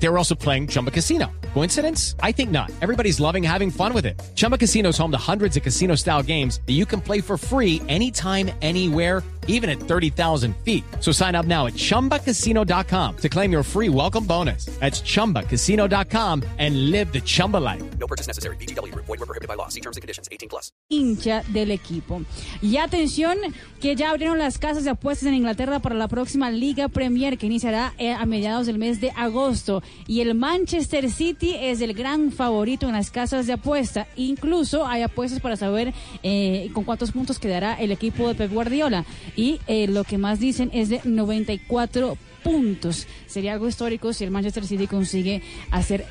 They were also playing Chumba Casino. Coincidence? I think not. Everybody's loving having fun with it. Chumba Casino's home to hundreds of casino-style games that you can play for free anytime, anywhere, even at 30,000 feet. So sign up now at ChumbaCasino.com to claim your free welcome bonus. That's ChumbaCasino.com and live the Chumba life. No purchase necessary. VGW. Void where prohibited by law. See terms and conditions. 18+. Hincha del equipo. Y atención, que ya abrieron las casas de apuestas en Inglaterra para la próxima Liga Premier, que iniciará a mediados del mes de agosto. Y el Manchester City es el gran favorito en las casas de apuesta. Incluso hay apuestas para saber con cuántos puntos quedará el equipo de Pep Guardiola. Y lo que más dicen es de 94 puntos. Sería algo histórico si el Manchester City consigue hacer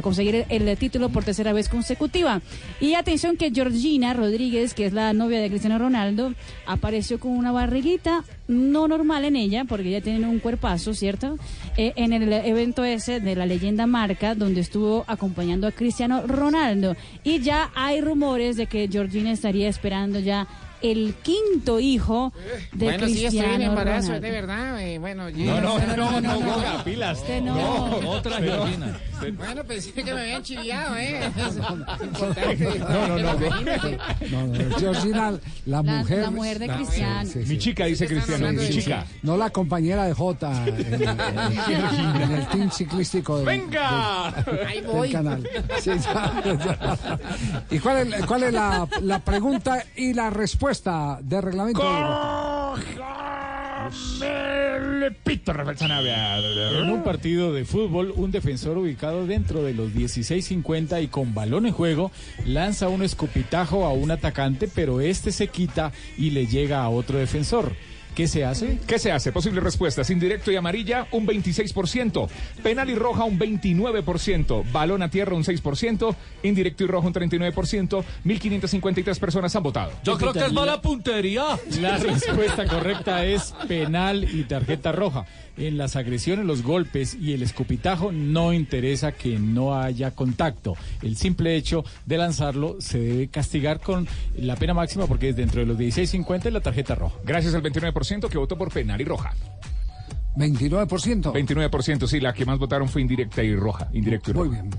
conseguir el título por tercera vez consecutiva. Y atención que Georgina Rodríguez, que es la novia de Cristiano Ronaldo, apareció con una barriguita no normal en ella, porque ella tiene un cuerpazo, ¿cierto? En el evento ese de la leyenda marca, donde estuvo acompañando a Cristiano Ronaldo. Y ya hay rumores de que Georgina estaría esperando ya el quinto hijo de Cristiano sí, estoy en embarazo, Ronaldo. Es de verdad. No, pilas. No, otra Georgina. Bueno, pensé que me habían chillado, No, Georgina, la mujer de Cristiano. Sí. Mi chica, dice Cristiano, mi chica. Sí. No la compañera de Jota, en el team ciclístico del ¡venga! Ahí voy. Canal. Sí, ya. ¿Y cuál es la pregunta y la respuesta de reglamento? En un partido de fútbol, un defensor ubicado dentro de los 16.50 y con balón en juego, lanza un escupitajo a un atacante, pero este se quita y le llega a otro defensor. ¿Qué se hace? ¿Qué se hace? Posibles respuestas. Indirecto y amarilla, un 26%. Penal y roja, un 29%. Balón a tierra, un 6%. Indirecto y rojo, un 39%. 1.553 personas han votado. Yo creo que es mala puntería. La respuesta correcta es penal y tarjeta roja. En las agresiones, los golpes y el escupitajo no interesa que no haya contacto. El simple hecho de lanzarlo se debe castigar con la pena máxima porque es dentro de los 16.50 la tarjeta roja. Gracias al 29% que votó por penal y roja. 29%, sí, la que más votaron fue indirecta y roja. Muy bien.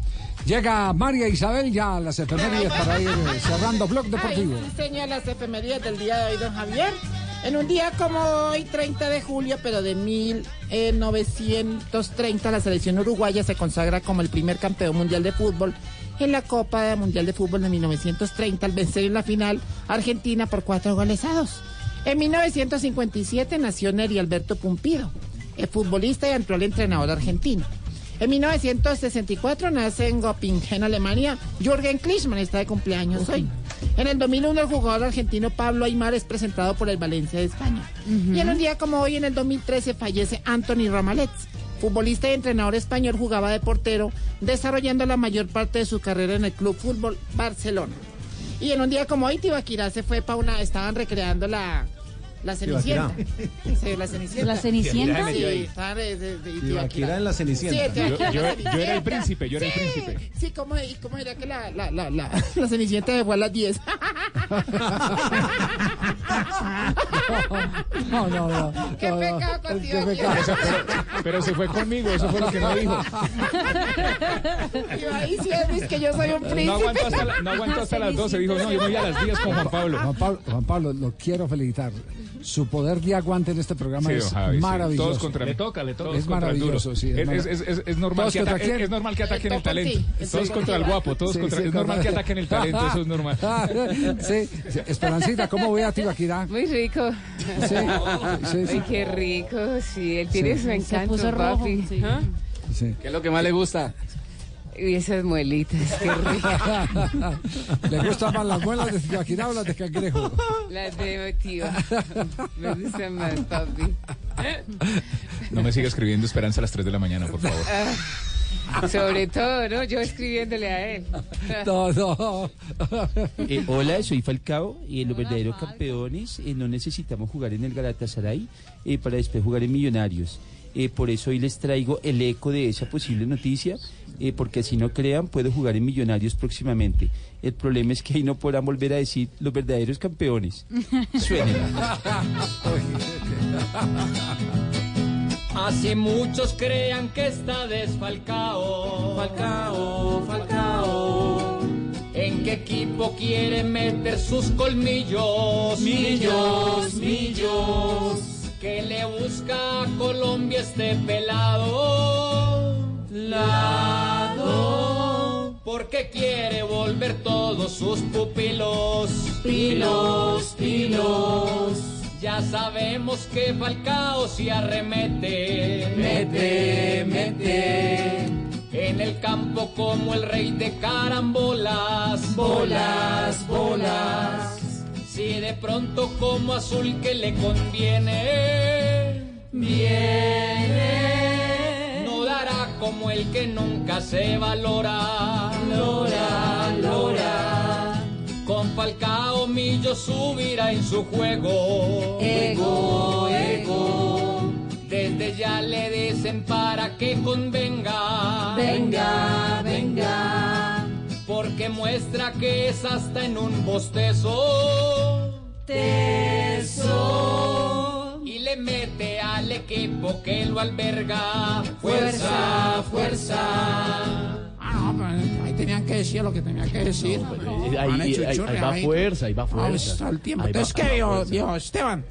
Llega María Isabel ya a las efemérides para ir cerrando Blog Deportivo. Sí, señor, las efemérides del día de hoy, don Javier. En un día como hoy, 30 de julio, pero de 1930, la selección uruguaya se consagra como el primer campeón mundial de fútbol en la Copa Mundial de Fútbol de 1930, al vencer en la final Argentina por 4 goles a 2. En 1957 nació Nery Alberto Pumpido, el futbolista y actual entrenador argentino. En 1964 nace en Göppingen, Alemania, Jürgen Klinsmann, está de cumpleaños hoy. En el 2001 el jugador argentino Pablo Aimar es presentado por el Valencia de España. Y en un día como hoy, en el 2013, fallece Anthony Ramalets, futbolista y entrenador español, jugaba de portero, desarrollando la mayor parte de su carrera en el Club Fútbol Barcelona. Y en un día como hoy, Tibaquirá se fue para estaban recreando la Cenicienta. Sí, la Cenicienta. ¿La Cenicienta? Sí, Tibaquirá en la Cenicienta. Sí, yo era el príncipe, Sí, ¿cómo era que la Cenicienta se fue a las 10? No. Qué pecado contigo. Pero se fue conmigo, eso fue lo que me dijo. Y ahí sí es que yo soy un príncipe. No aguantó hasta las 12, dijo, no, yo voy a las 10 con Juan Pablo. Juan Pablo, lo quiero felicitar. Su poder de aguante en este programa es maravilloso. Todos contra mí. Le toca. Es maravilloso, sí. Es normal que ataquen el talento. Todos contra el guapo, todos contra... Es normal que ataquen el talento, eso es normal. Sí, Esperancita, ¿cómo voy a Tibaquirá? Muy rico. Sí. Ay, qué rico, sí. Él tiene su encanto, papi. Rojo, sí. ¿Ah? Sí. ¿Qué es lo que más le gusta? Y esas muelitas, qué rico. ¿Le gustan más las muelas de Tibaquirá o las de cangrejo? Las de tío. Me gustan más, papi. No me siga escribiendo Esperanza a las 3 de la mañana, por favor. Sobre todo, ¿no? Yo escribiéndole a él. Todo. Hola, soy Falcao. Los verdaderos campeones no necesitamos jugar en el Galatasaray para después jugar en Millonarios. Por eso hoy les traigo el eco de esa posible noticia, porque si no crean, puedo jugar en Millonarios próximamente. El problema es que ahí no podrán volver a decir los verdaderos campeones. Suena. Así muchos crean que está desfalcao, Falcao, Falcao. ¿En qué equipo quiere meter sus colmillos? Millos, millos. Que le busca a Colombia este pelado, lado, porque quiere volver todos sus pupilos, pilos, pilos. Ya sabemos que Falcao se arremete, mete, mete, en el campo como el rey de carambolas, bolas, bolas. Si de pronto como azul que le conviene, viene, no dará como el que nunca se valora, lora, lora. Con Falcao Millo subirá en su juego, ego, ego. Desde ya le dicen para que convenga, venga, venga. Porque muestra que es hasta en un bostezo, teso, y le mete al equipo que lo alberga, fuerza, fuerza. Ahí tenían que decir lo que tenían que decir. No, ahí va fuerza, ahí va fuerza. Entonces, ¿qué dijo Esteban?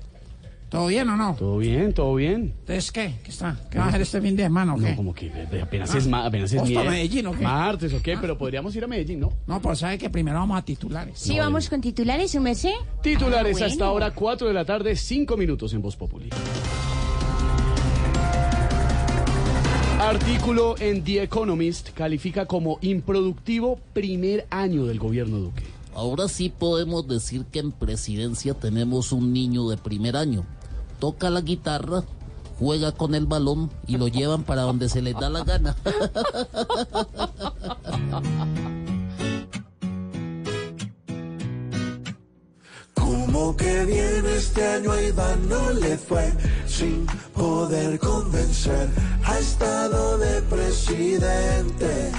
¿Todo bien o no? Todo bien, todo bien. ¿Entonces qué? ¿Qué está? ¿Qué va a hacer este fin de semana o qué? No, como que apenas es Medellín o qué. Martes o qué, pero podríamos ir a Medellín, ¿no? No, pues sabe que primero vamos a titulares. Sí, no, vamos con titulares, ¿su merced? Titulares bueno. Hasta ahora, 4 de la tarde, 5 minutos en Voz Populi. Artículo en The Economist califica como improductivo primer año del gobierno Duque. Ahora sí podemos decir que en presidencia tenemos un niño de primer año. Toca la guitarra, juega con el balón y lo llevan para donde se les da la gana. Como que bien este año a Iván no le fue, sin poder convencer, ha estado de presidente.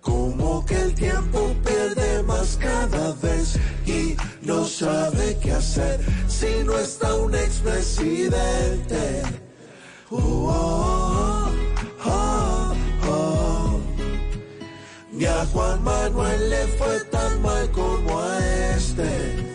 Como que el tiempo pierde más cada vez y no sabe qué hacer si no está un expresidente. Oh, oh, oh, oh. Ni a Juan Manuel le fue tan mal como a este.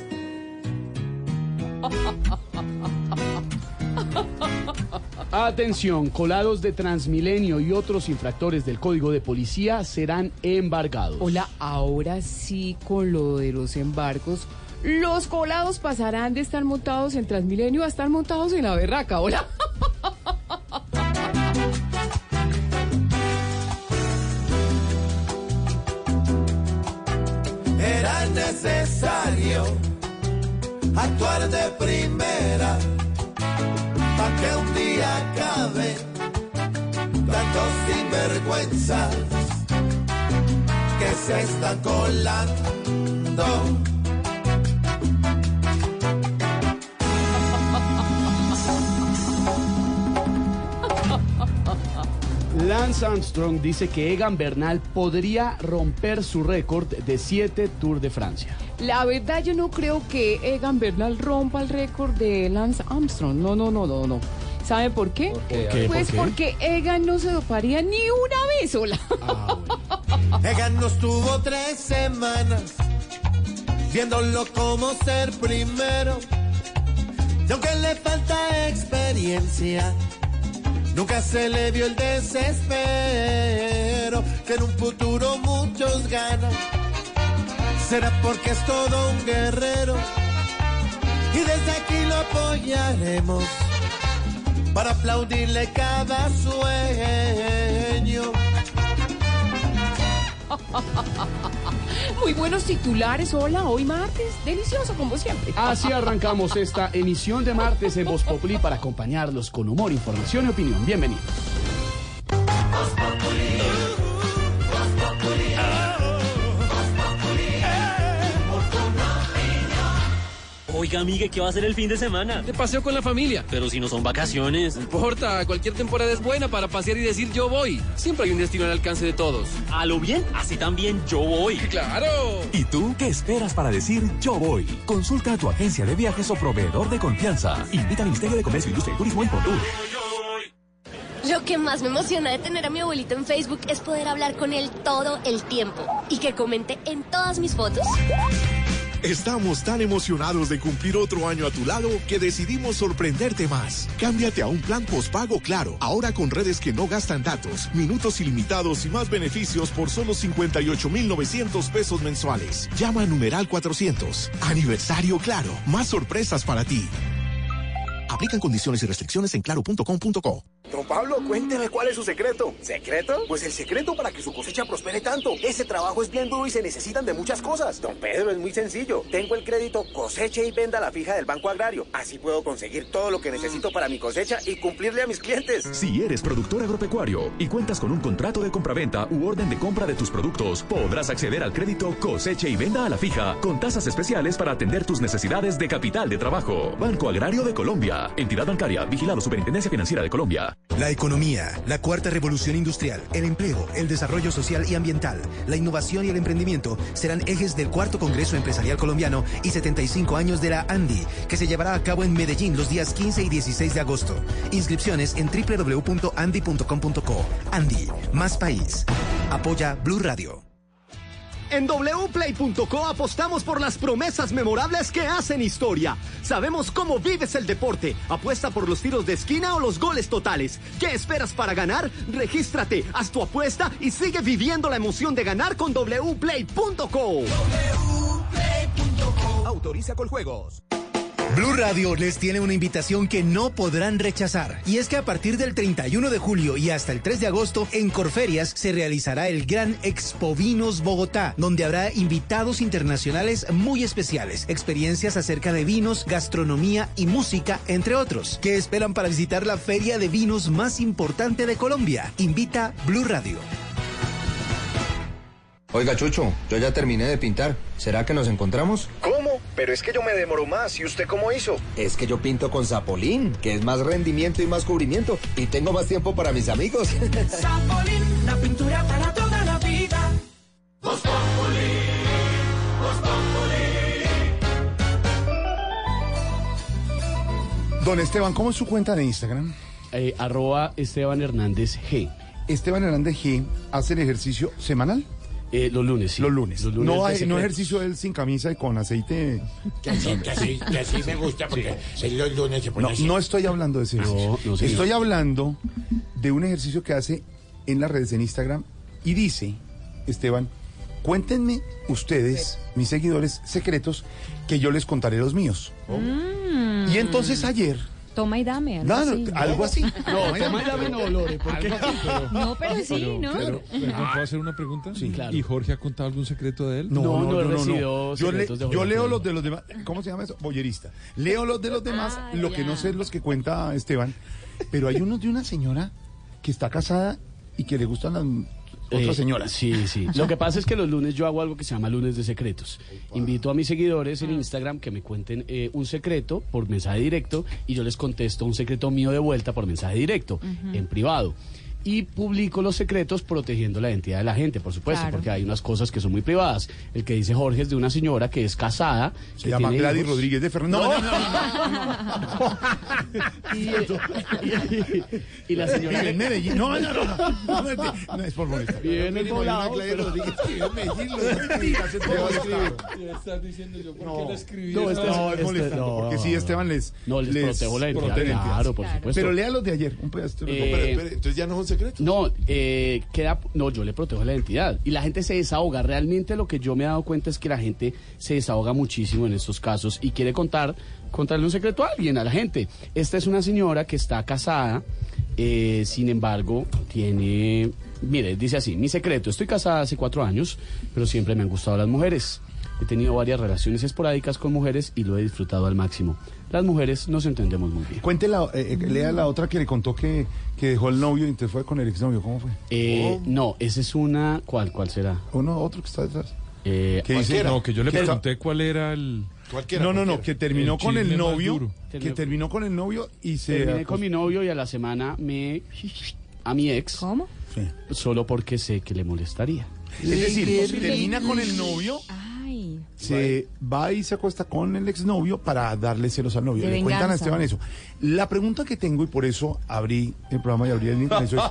Atención, colados de Transmilenio y otros infractores del Código de Policía serán embargados. Hola, ahora sí con lo de los embargos. Los colados pasarán de estar montados en Transmilenio a estar montados en la berraca. Hola. Era necesario actuar de primera. Pa' que un día acabe tantos sinvergüenzas que se están colando. Lance Armstrong dice que Egan Bernal podría romper su récord de 7 Tours de Francia. La verdad, yo no creo que Egan Bernal rompa el récord de Lance Armstrong. No. ¿Sabe por qué? Porque Egan no se doparía ni una vez sola. Egan nos tuvo 3 semanas viéndolo como ser primero. Y aunque le falta experiencia, nunca se le vio el desespero que en un futuro muchos ganan. Será porque es todo un guerrero y desde aquí lo apoyaremos para aplaudirle cada sueño. Muy buenos titulares, hola, hoy martes, delicioso como siempre. Así arrancamos esta emisión de martes en Voz Populi para acompañarlos con humor, información y opinión. Bienvenidos. Oiga, amigue, ¿qué va a hacer el fin de semana? De paseo con la familia. Pero si no son vacaciones. No importa, cualquier temporada es buena para pasear y decir yo voy. Siempre hay un destino al alcance de todos. A lo bien, así también yo voy. ¡Claro! ¿Y tú qué esperas para decir yo voy? Consulta a tu agencia de viajes o proveedor de confianza. Invita al Ministerio de Comercio, Industria y Turismo en Fontur. Lo que más me emociona de tener a mi abuelito en Facebook es poder hablar con él todo el tiempo y que comente en todas mis fotos. Estamos tan emocionados de cumplir otro año a tu lado que decidimos sorprenderte más. Cámbiate a un plan postpago Claro, ahora con redes que no gastan datos, minutos ilimitados y más beneficios por solo 58.900 pesos mensuales. Llama a numeral 400. Aniversario Claro, más sorpresas para ti. Aplican condiciones y restricciones en claro.com.co. Don Pablo, cuénteme cuál es su secreto. ¿Secreto? Pues el secreto para que su cosecha prospere tanto. Ese trabajo es bien duro y se necesitan de muchas cosas. Don Pedro, es muy sencillo. Tengo el crédito Coseche y Venda la Fija del Banco Agrario. Así puedo conseguir todo lo que necesito para mi cosecha y cumplirle a mis clientes. Si eres productor agropecuario y cuentas con un contrato de compraventa u orden de compra de tus productos, podrás acceder al crédito Coseche y Venda a la Fija con tasas especiales para atender tus necesidades de capital de trabajo. Banco Agrario de Colombia. Entidad bancaria. Vigilado Superintendencia Financiera de Colombia. La economía, la cuarta revolución industrial, el empleo, el desarrollo social y ambiental, la innovación y el emprendimiento serán ejes del cuarto Congreso Empresarial Colombiano y 75 años de la ANDI, que se llevará a cabo en Medellín los días 15 y 16 de agosto. Inscripciones en www.andi.com.co. ANDI, más país. Apoya Blue Radio. En wplay.co apostamos por las promesas memorables que hacen historia. Sabemos cómo vives el deporte. Apuesta por los tiros de esquina o los goles totales. ¿Qué esperas para ganar? Regístrate, haz tu apuesta y sigue viviendo la emoción de ganar con wplay.co. wplay.co. Autoriza Coljuegos. Blue Radio les tiene una invitación que no podrán rechazar, y es que a partir del 31 de julio y hasta el 3 de agosto en Corferias se realizará el Gran Expo Vinos Bogotá, donde habrá invitados internacionales muy especiales, experiencias acerca de vinos, gastronomía y música, entre otros. ¿Qué esperan para visitar la feria de vinos más importante de Colombia? Invita Blue Radio. Oiga, Chucho, yo ya terminé de pintar. ¿Será que nos encontramos? ¿Cómo? Pero es que yo me demoro más. ¿Y usted cómo hizo? Es que yo pinto con Zapolín, que es más rendimiento y más cubrimiento. Y tengo más tiempo para mis amigos. Zapolín, la pintura para toda la vida. Voz Populi, Voz Populi. Don Esteban, ¿cómo es su cuenta de Instagram? @EstebanHernandezG. Esteban Hernández G hace el ejercicio semanal. Los lunes, sí. Los lunes. Los lunes. No hay no ejercicio él sin camisa y con aceite. Que así me gusta porque sí. Los lunes se pone no, así. No estoy hablando de eso. No, estoy hablando de un ejercicio que hace en las redes, en Instagram, y dice, Esteban, cuéntenme ustedes, mis seguidores, secretos, que yo les contaré los míos. Oh. Y entonces ayer... Toma y dame, algo así. No, toma y dame no, Lore, porque... No, pero sí, ¿no? ¿Puedo hacer una pregunta? Sí, claro. ¿Y Jorge ha contado algún secreto de él? No. Yo leo los de los demás. ¿Cómo se llama eso? Boyerista. Leo los de los demás, lo que no sé los que cuenta Esteban. Pero hay unos de una señora que está casada y que le gustan las... Otra señora. Sí. Lo que pasa es que los lunes yo hago algo que se llama lunes de secretos. Invito a mis seguidores en Instagram que me cuenten un secreto por mensaje directo y yo les contesto un secreto mío de vuelta por mensaje directo, en privado. Y publico los secretos protegiendo la identidad de la gente, por supuesto, claro. Porque hay unas cosas que son muy privadas. El que dice Jorge es de una señora que es casada. Se llama Gladys Rodríguez de Fernández. No. Y la señora... Vive en Medellín. No, es por molestar. Vive en el poblado. Vive en Medellín. Estás diciendo yo, ¿por qué la escribí? No, es molestando, porque sí, Esteban les... No, les protejo la identidad, claro, por supuesto. Pero lea los de ayer, un pedacito. Entonces ya no es un secreto. No, yo le protejo la identidad y la gente se desahoga. Realmente lo que yo me he dado cuenta es que la gente se desahoga muchísimo en estos casos y quiere contarle un secreto a alguien, a la gente. Esta es una señora que está casada, sin embargo, tiene... Mire, dice así, mi secreto, estoy casada hace 4 años, pero siempre me han gustado las mujeres. He tenido varias relaciones esporádicas con mujeres y lo he disfrutado al máximo. Las mujeres nos entendemos muy bien. Cuéntela, lea la otra que le contó que dejó el novio y entonces fue con el exnovio. ¿Cómo fue? No, esa es una... ¿Cuál será? Otro que está detrás. ¿Qué dice? No, que yo le pregunté cuál era el... No, que terminó el con el novio, que terminó con el novio y se... Terminé con mi novio y a la semana me... a mi ex. ¿Cómo? Sí. Solo porque sé que le molestaría. Es decir, termina con el novio... Se va y se acuesta con el exnovio para darle celos al novio. Le cuentan a Esteban eso. La pregunta que tengo, y por eso abrí el programa y abrí el link, eso es,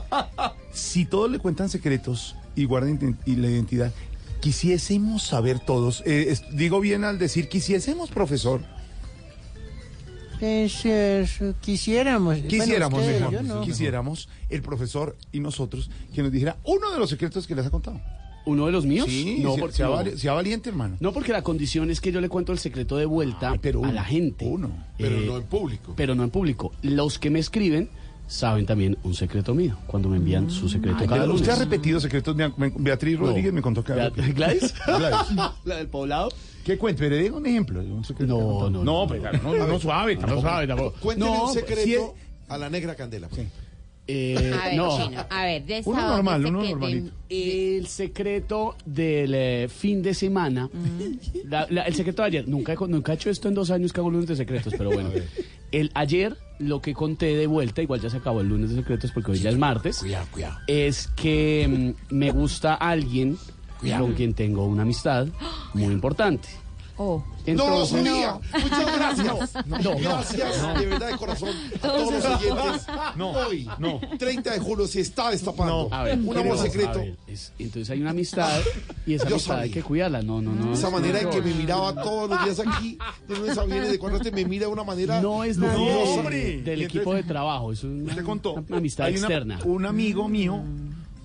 si todos le cuentan secretos y guardan la identidad, quisiésemos saber todos. Digo bien al decir quisiésemos, profesor. Quisiéramos. Quisiéramos, bueno, usted, mejor. No. Quisiéramos el profesor y nosotros que nos dijera uno de los secretos que les ha contado. ¿Uno de los míos? Sí, no, porque sea valiente, hermano. No, porque la condición es que yo le cuento el secreto de vuelta a la gente. Pero no en público. Pero no en público. Los que me escriben saben también un secreto mío, cuando me envían su secreto cada lunes. ¿Usted ha repetido secretos? Beatriz Rodríguez me contó que había ¿Gladys? ¿La del poblado? ¿Qué cuento? Pero diga un ejemplo. No, suave, tampoco. Cuénteme un secreto a la negra Candela. Sí. A ver, no. Chino, a ver, de uno normal, uno normalito. El secreto del fin de semana. El secreto de ayer. Nunca he hecho esto en 2 años que hago lunes de secretos, pero bueno. Ayer lo que conté de vuelta, igual ya se acabó el lunes de secretos porque hoy ya es martes. Cuidado. Es que me gusta alguien con quien tengo una amistad muy importante. Entonces, no, muchas gracias. Gracias, de verdad, de corazón. A todos los oyentes. Hoy, 30 de julio se está destapando. Un amor secreto. Entonces hay una amistad y esa amistad hay que cuidarla. No. Esa manera de que me miraba todos los días aquí, de lunes a viernes, de cuando me mira de una manera. No es nada del equipo de trabajo. Eso es una, amistad externa. Un amigo mío.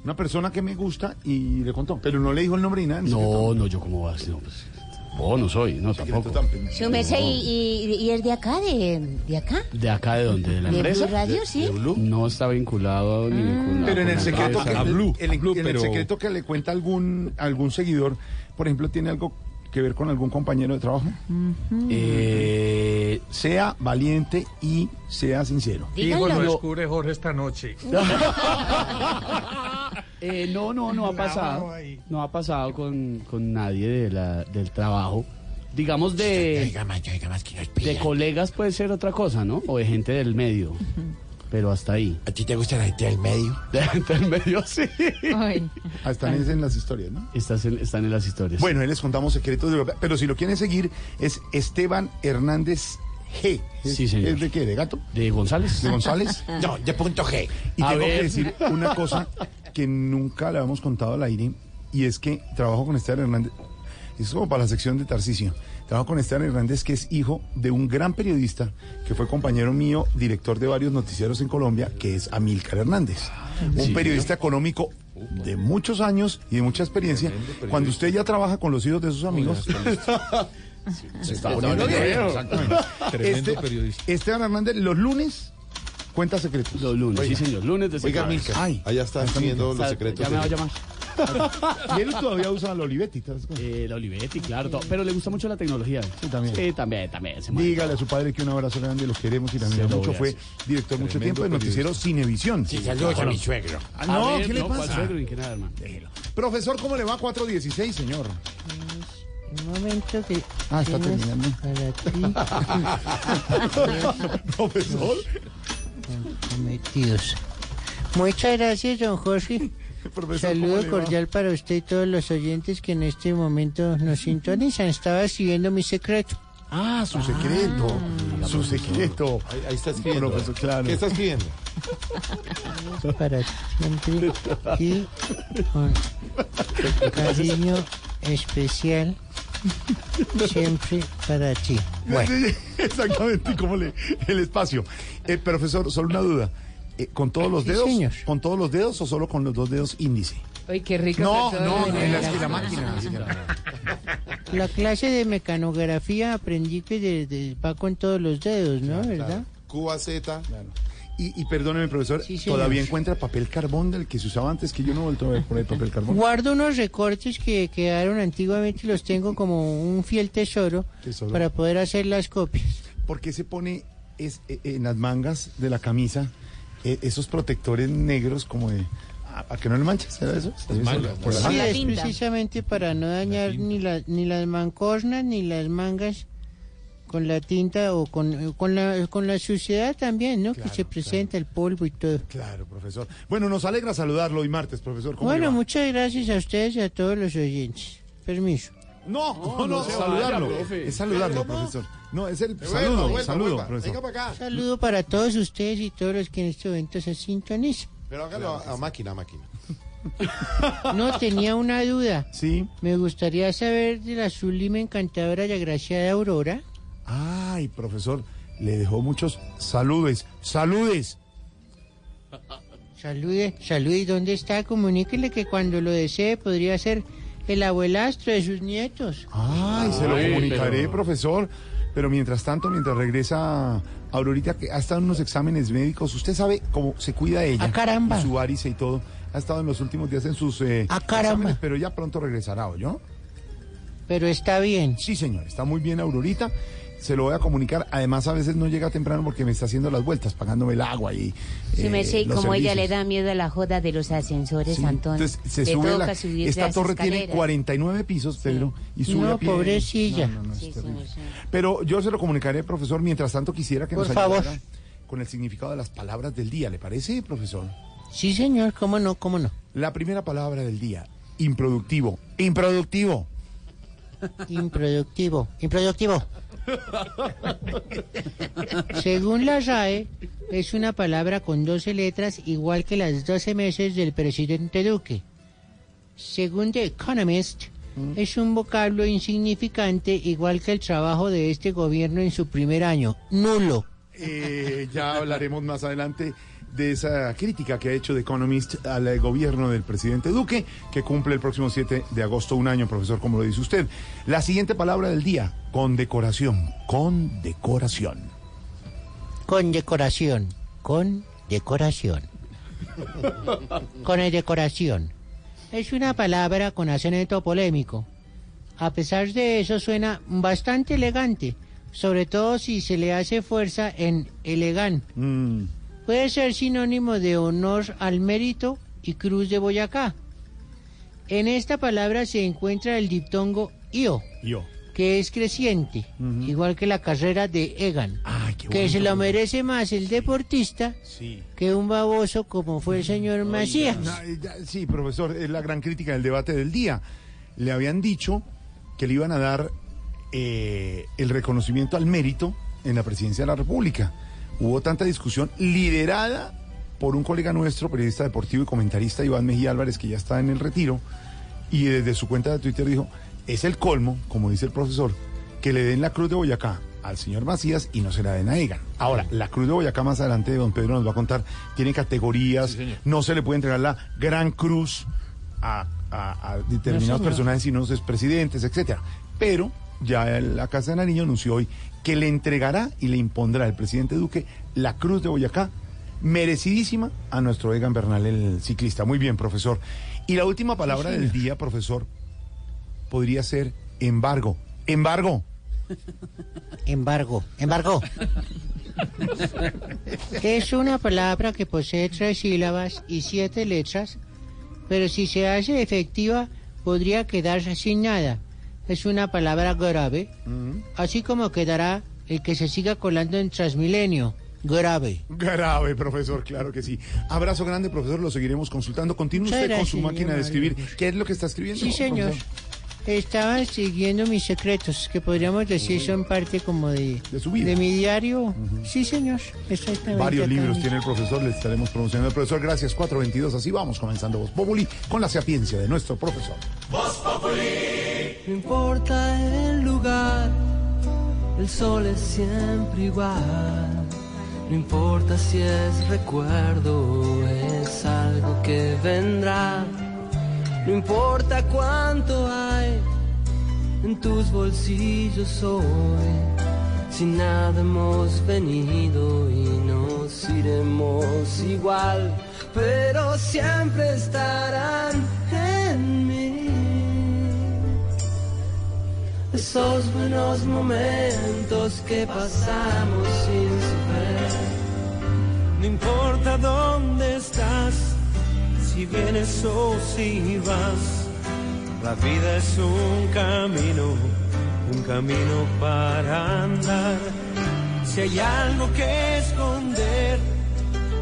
Una persona que me gusta y le contó. Pero no le dijo el nombre ni nada. No, yo cómo vas. No, tampoco. Súmese y es de acá, de acá. ¿De acá de dónde? ¿De la empresa? ¿De Radio, sí? ¿De Blue? No está vinculado ni vinculado. Pero en el secreto que le cuenta algún seguidor, por ejemplo, ¿tiene algo que ver con algún compañero de trabajo? Sea valiente y sea sincero. Díganlo. Hijo, lo descubre Jorge esta noche. No ha pasado. No ha pasado con nadie del trabajo. Digamos de colegas puede ser otra cosa, ¿no? O de gente del medio. Pero hasta ahí. ¿A ti te gusta la gente del medio? La gente del medio, sí. Están en las historias, ¿no? Están en las historias. Bueno, ahí les contamos secretos. Pero si lo quieren seguir, es Esteban Hernández G. Sí, señor. ¿Es de qué? ¿De gato? De González. ¿De González? No, de punto G. Y tengo que decir una cosa que nunca le habíamos contado al aire, y es que trabajo con Esteban Hernández, es como para la sección de Tarcisio, trabajo con Esteban Hernández, que es hijo de un gran periodista, que fue compañero mío, director de varios noticieros en Colombia, que es Amílcar Hernández, un periodista económico de muchos años y de mucha experiencia. Cuando usted ya trabaja con los hijos de sus amigos... se está poniendo bien. Exactamente. Tremendo periodista. Esteban Hernández, los lunes... Cuenta secretos. Los lunes. Oiga, sí, señor. Lunes de secretos. Oiga, Milka. Allá están viendo los secretos. Ya me va a llamar. Y él todavía usa la Olivetti. La Olivetti, claro. Pero le gusta mucho la tecnología. Sí, también. Sí, también. Dígale a su padre que un abrazo grande, los queremos y también mucho. Fue director mucho tiempo del noticiero Cinevisión. Sí, saludos a mi suegro. ¿Qué le pasa? Suegro y que nada, hermano. Déjelo. Profesor, ¿cómo le va? 4:16, señor. Un momento que... está terminando. Para ti. Profesor... Comprometidos. Muchas gracias, don Jorge. Saludo cordial para usted y todos los oyentes que en este momento nos sintonizan. Estaba escribiendo mi secreto. Su secreto. Su secreto. Ahí está escribiendo. Profesor, claro. ¿Qué está escribiendo? Es para siempre y con cariño especial. Siempre para ti. Bueno. Exactamente, como el espacio. Profesor, solo una duda. ¿Con todos los dedos? Señor. ¿Con todos los dedos o solo con los 2 dedos índice? Uy, qué rico. No, en la máquina. La clase de mecanografía aprendí que va con todos los dedos, ¿no? ¿Verdad? Claro. Cuba Z. Claro. Y perdóneme, profesor, sí, ¿todavía encuentra papel carbón del que se usaba antes? Que yo no he vuelto a ver por ahí papel carbón. Guardo unos recortes que quedaron antiguamente y los tengo como un fiel tesoro para poder hacer las copias. ¿Por qué se pone en las mangas de la camisa esos protectores negros como de... ¿Para que no le manches? ¿Era eso? Sí, es precisamente para no dañar ni las mancornas ni las mangas con la tinta o con la suciedad también, ¿no? Claro, que se presenta el polvo y todo. Claro, profesor. Bueno, nos alegra saludarlo hoy martes, profesor. Bueno, muchas gracias a ustedes y a todos los oyentes. Permiso. No, saludarlo. Vaya, es saludarlo, profesor. No, es el saludo, vuelta, profesor. Para acá. Saludo para todos ustedes y todos los que en este momento se sintonizan. Pero hágalo a máquina. No, tenía una duda. Sí. Me gustaría saber de la sublime, encantadora y agraciada Aurora. Ay, profesor, le dejó muchos saludes. Salude, ¿dónde está? Comuníquele que cuando lo desee podría ser el abuelastro de sus nietos. Ay, se lo comunicaré, profesor. Pero mientras tanto, mientras regresa Aurorita, que ha estado en unos exámenes médicos, usted sabe cómo se cuida ella. ¡Ah, caramba! Su varice y todo. Ha estado en los últimos días en sus exámenes, pero ya pronto regresará, ¿oyó? Pero está bien. Sí, señor, está muy bien Aurorita. Se lo voy a comunicar. Además, a veces no llega temprano porque me está haciendo las vueltas, pagándome el agua y sí, me sé, como servicios. Ella le da miedo a la joda de los ascensores, sí. Antonio. Entonces, se sube esta torre tiene 49 pisos, Pedro, sí. Y sube a pie. Pobrecilla. No, sí, señor, sí. Pero yo se lo comunicaré, profesor. Mientras tanto, quisiera que nos ayudara con el significado de las palabras del día. ¿Le parece, profesor? Sí, señor. ¿Cómo no? La primera palabra del día, improductivo. Improductivo. Según la RAE, es una palabra con 12 letras, igual que las 12 meses del presidente Duque. Según The Economist, es un vocablo insignificante, igual que el trabajo de este gobierno en su primer año. Nulo. Ya hablaremos más adelante de esa crítica que ha hecho The Economist al gobierno del presidente Duque, que cumple el próximo 7 de agosto un año, profesor, como lo dice usted. La siguiente palabra del día, condecoración. Condecoración. Es una palabra con acento polémico. A pesar de eso, suena bastante elegante, sobre todo si se le hace fuerza en elegán. Puede ser sinónimo de honor al mérito y cruz de Boyacá. En esta palabra se encuentra el diptongo io, que es creciente, igual que la carrera de Egan. Ay, qué bonito, que se lo merece más el deportista que un baboso como fue el señor Macías. Sí, profesor, es la gran crítica del debate del día. Le habían dicho que le iban a dar el reconocimiento al mérito en la presidencia de la República. Hubo tanta discusión liderada por un colega nuestro, periodista deportivo y comentarista, Iván Mejía Álvarez, que ya está en el retiro, y desde su cuenta de Twitter dijo, es el colmo, como dice el profesor, que le den la Cruz de Boyacá al señor Macías y no se la den a Egan. Ahora, la Cruz de Boyacá más adelante, don Pedro nos va a contar, tiene categorías, sí, no se le puede entregar la Gran Cruz a determinados personajes, sino expresidentes, etcétera. Pero ya la Casa de Nariño anunció hoy que le entregará y le impondrá el presidente Duque la Cruz de Boyacá, merecidísima a nuestro Egan Bernal, el ciclista. Muy bien, profesor. Y la última palabra del día, profesor, podría ser embargo. Embargo. Es una palabra que posee 3 sílabas y 7 letras, pero si se hace efectiva, podría quedarse sin nada. Es una palabra grave, así como quedará el que se siga colando en Transmilenio. Grave, profesor, claro que sí. Abrazo grande, profesor, lo seguiremos consultando. Continúe usted con su máquina de escribir. ¿Qué es lo que está escribiendo? Sí, señor. Profesor, estaba siguiendo mis secretos, que podríamos decir son parte como de su vida, de mi diario. Sí, señor, exactamente. Varios libros tiene el profesor, le estaremos pronunciando. El profesor, gracias, 4:22, así vamos comenzando Voz Populi con la sapiencia de nuestro profesor. Voz Populi. No importa el lugar, el sol es siempre igual. No importa si es recuerdo, es algo que vendrá. No importa cuánto hay en tus bolsillos hoy, sin nada hemos venido y nos iremos igual, pero siempre estarán en mí esos buenos momentos que pasamos sin saber. No importa dónde estás, si vienes o si vas. La vida es un camino para andar. Si hay algo que esconder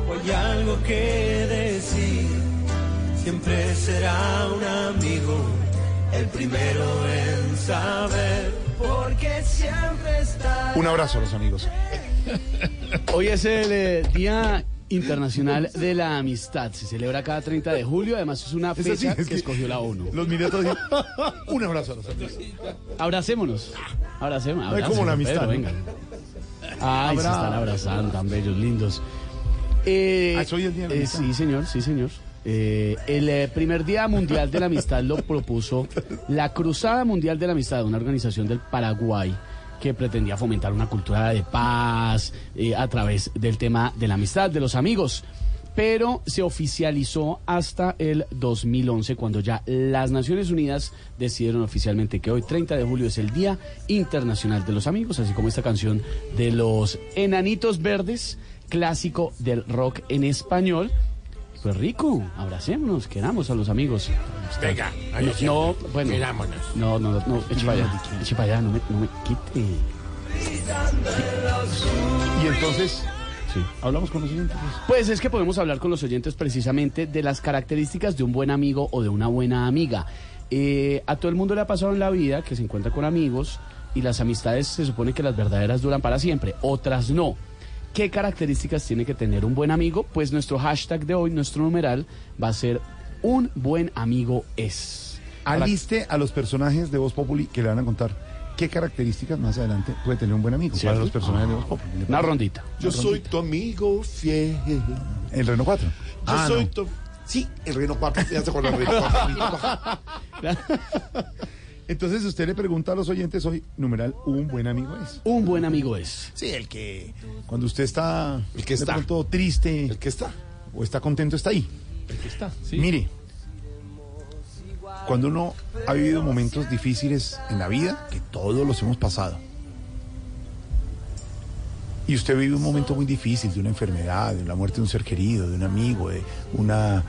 o hay algo que decir, siempre será un amigo el primero en saber, porque siempre está... Un abrazo a los amigos. Hoy es el Día Internacional de la Amistad. Se celebra cada 30 de julio. Además, es una fecha que escogió la ONU. Los miré todos. Un abrazo a los amigos. Abracémonos. Abracémonos. No es como la amistad. Pedro, venga. Ay, se están abrazando, tan bellos, lindos. ¿Es hoy el día de la amistad? Sí, señor, sí, señor. El primer Día Mundial de la Amistad lo propuso la Cruzada Mundial de la Amistad, una organización del Paraguay que pretendía fomentar una cultura de paz a través del tema de la amistad, de los amigos, pero se oficializó hasta el 2011, cuando ya las Naciones Unidas decidieron oficialmente que hoy, 30 de julio, es el Día Internacional de los Amigos, así como esta canción de los Enanitos Verdes, clásico del rock en español. Pues rico, abracémonos, queramos a los amigos. Venga, no, bueno, querámonos. No, eche para allá, no me quite. Y entonces, sí, hablamos con los oyentes. Pues es que podemos hablar con los oyentes precisamente de las características de un buen amigo o de una buena amiga. A todo el mundo le ha pasado en la vida que se encuentra con amigos y las amistades se supone que las verdaderas duran para siempre, otras no. ¿Qué características tiene que tener un buen amigo? Pues nuestro hashtag de hoy, nuestro numeral, va a ser un buen amigo es. Aliste a los personajes de Voz Populi que le van a contar qué características más adelante puede tener un buen amigo. ¿Cierto? Para los personajes de Voz Populi. Una rondita. Yo soy tu amigo fiel. El Reno 4. Yo soy tu... Sí, el Reno 4. Ya se acordó el Reno 4. Entonces usted le pregunta a los oyentes hoy, numeral, un buen amigo es. Un buen amigo es. Sí, el que cuando usted está, el que está de pronto triste, el que está o está contento, está ahí. El que está, sí. Mire, cuando uno ha vivido momentos difíciles en la vida, que todos los hemos pasado, y usted vive un momento muy difícil de una enfermedad, de la muerte de un ser querido, de un amigo, de una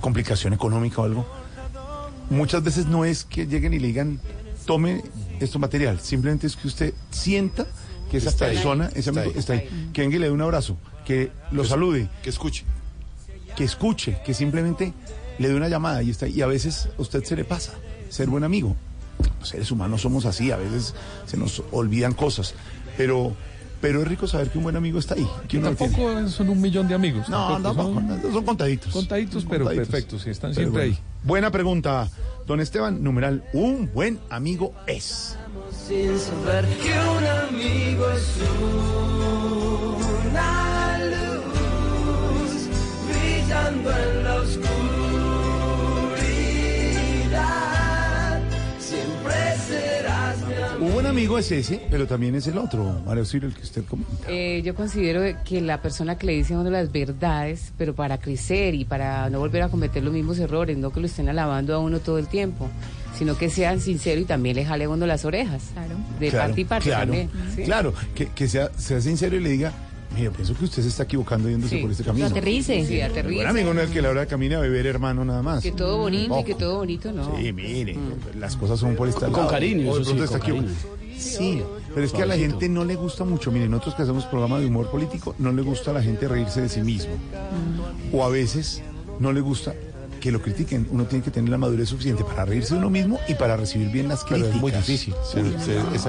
complicación económica o algo, muchas veces no es que lleguen y le digan, tome esto material. Simplemente es que usted sienta que esa persona, ese amigo está ahí. Que venga y le dé un abrazo, que lo salude. Que escuche. Que escuche, que simplemente le dé una llamada y está ahí. Y a veces a usted se le pasa ser buen amigo. Los seres humanos somos así, a veces se nos olvidan cosas. Pero es rico saber que un buen amigo está ahí. Que tampoco son un millón de amigos. No, son contaditos. Contaditos, pero perfectos, sí, están siempre ahí. Buena pregunta, don Esteban, numeral, un buen amigo es. Sin saber que un amigo es una luz brillando en la oscuridad, siempre serás mi amigo. Un buen amigo es ese, pero también es el otro, Mario Ciro, el que usted comenta. Yo considero que la persona que le dice a uno las verdades, pero para crecer y para no volver a cometer los mismos errores, no que lo estén alabando a uno todo el tiempo, sino que sean sinceros y también le jale a uno las orejas. Claro. Parte y parte también. ¿Sí? Claro, que sea sincero y le diga, mira, pienso que usted se está equivocando yéndose por este camino. Aterrice. Sí, aterrice. Buen amigo no es el que la hora camina a beber, hermano, nada más. Que todo bonito y que todo bonito, ¿no? Sí, mire, las cosas son por este lado. Con cariño, eso sí, con cariño. Sí, pero es que a la gente no le gusta mucho. Miren, nosotros que hacemos programas de humor político, no le gusta a la gente reírse de sí mismo. O a veces no le gusta que lo critiquen. Uno tiene que tener la madurez suficiente para reírse de uno mismo y para recibir bien las críticas. Pero es muy difícil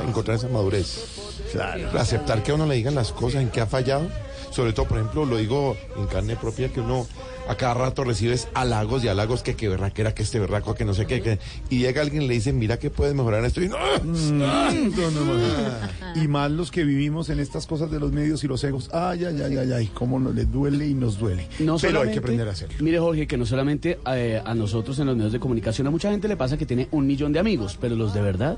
encontrar esa madurez. Claro. Aceptar que a uno le digan las cosas en que ha fallado. Sobre todo, por ejemplo, lo digo en carne propia, que uno a cada rato recibes halagos y halagos, que berraquera, que este berraco, que no sé qué. Y llega alguien y le dice, mira que puedes mejorar esto. Y no. Y más los que vivimos en estas cosas de los medios y los egos. Ay, cómo les duele y nos duele. No, pero hay que aprender a hacerlo. Mire, Jorge, que no solamente a nosotros en los medios de comunicación, a mucha gente le pasa que tiene 1 millón de amigos, pero los de verdad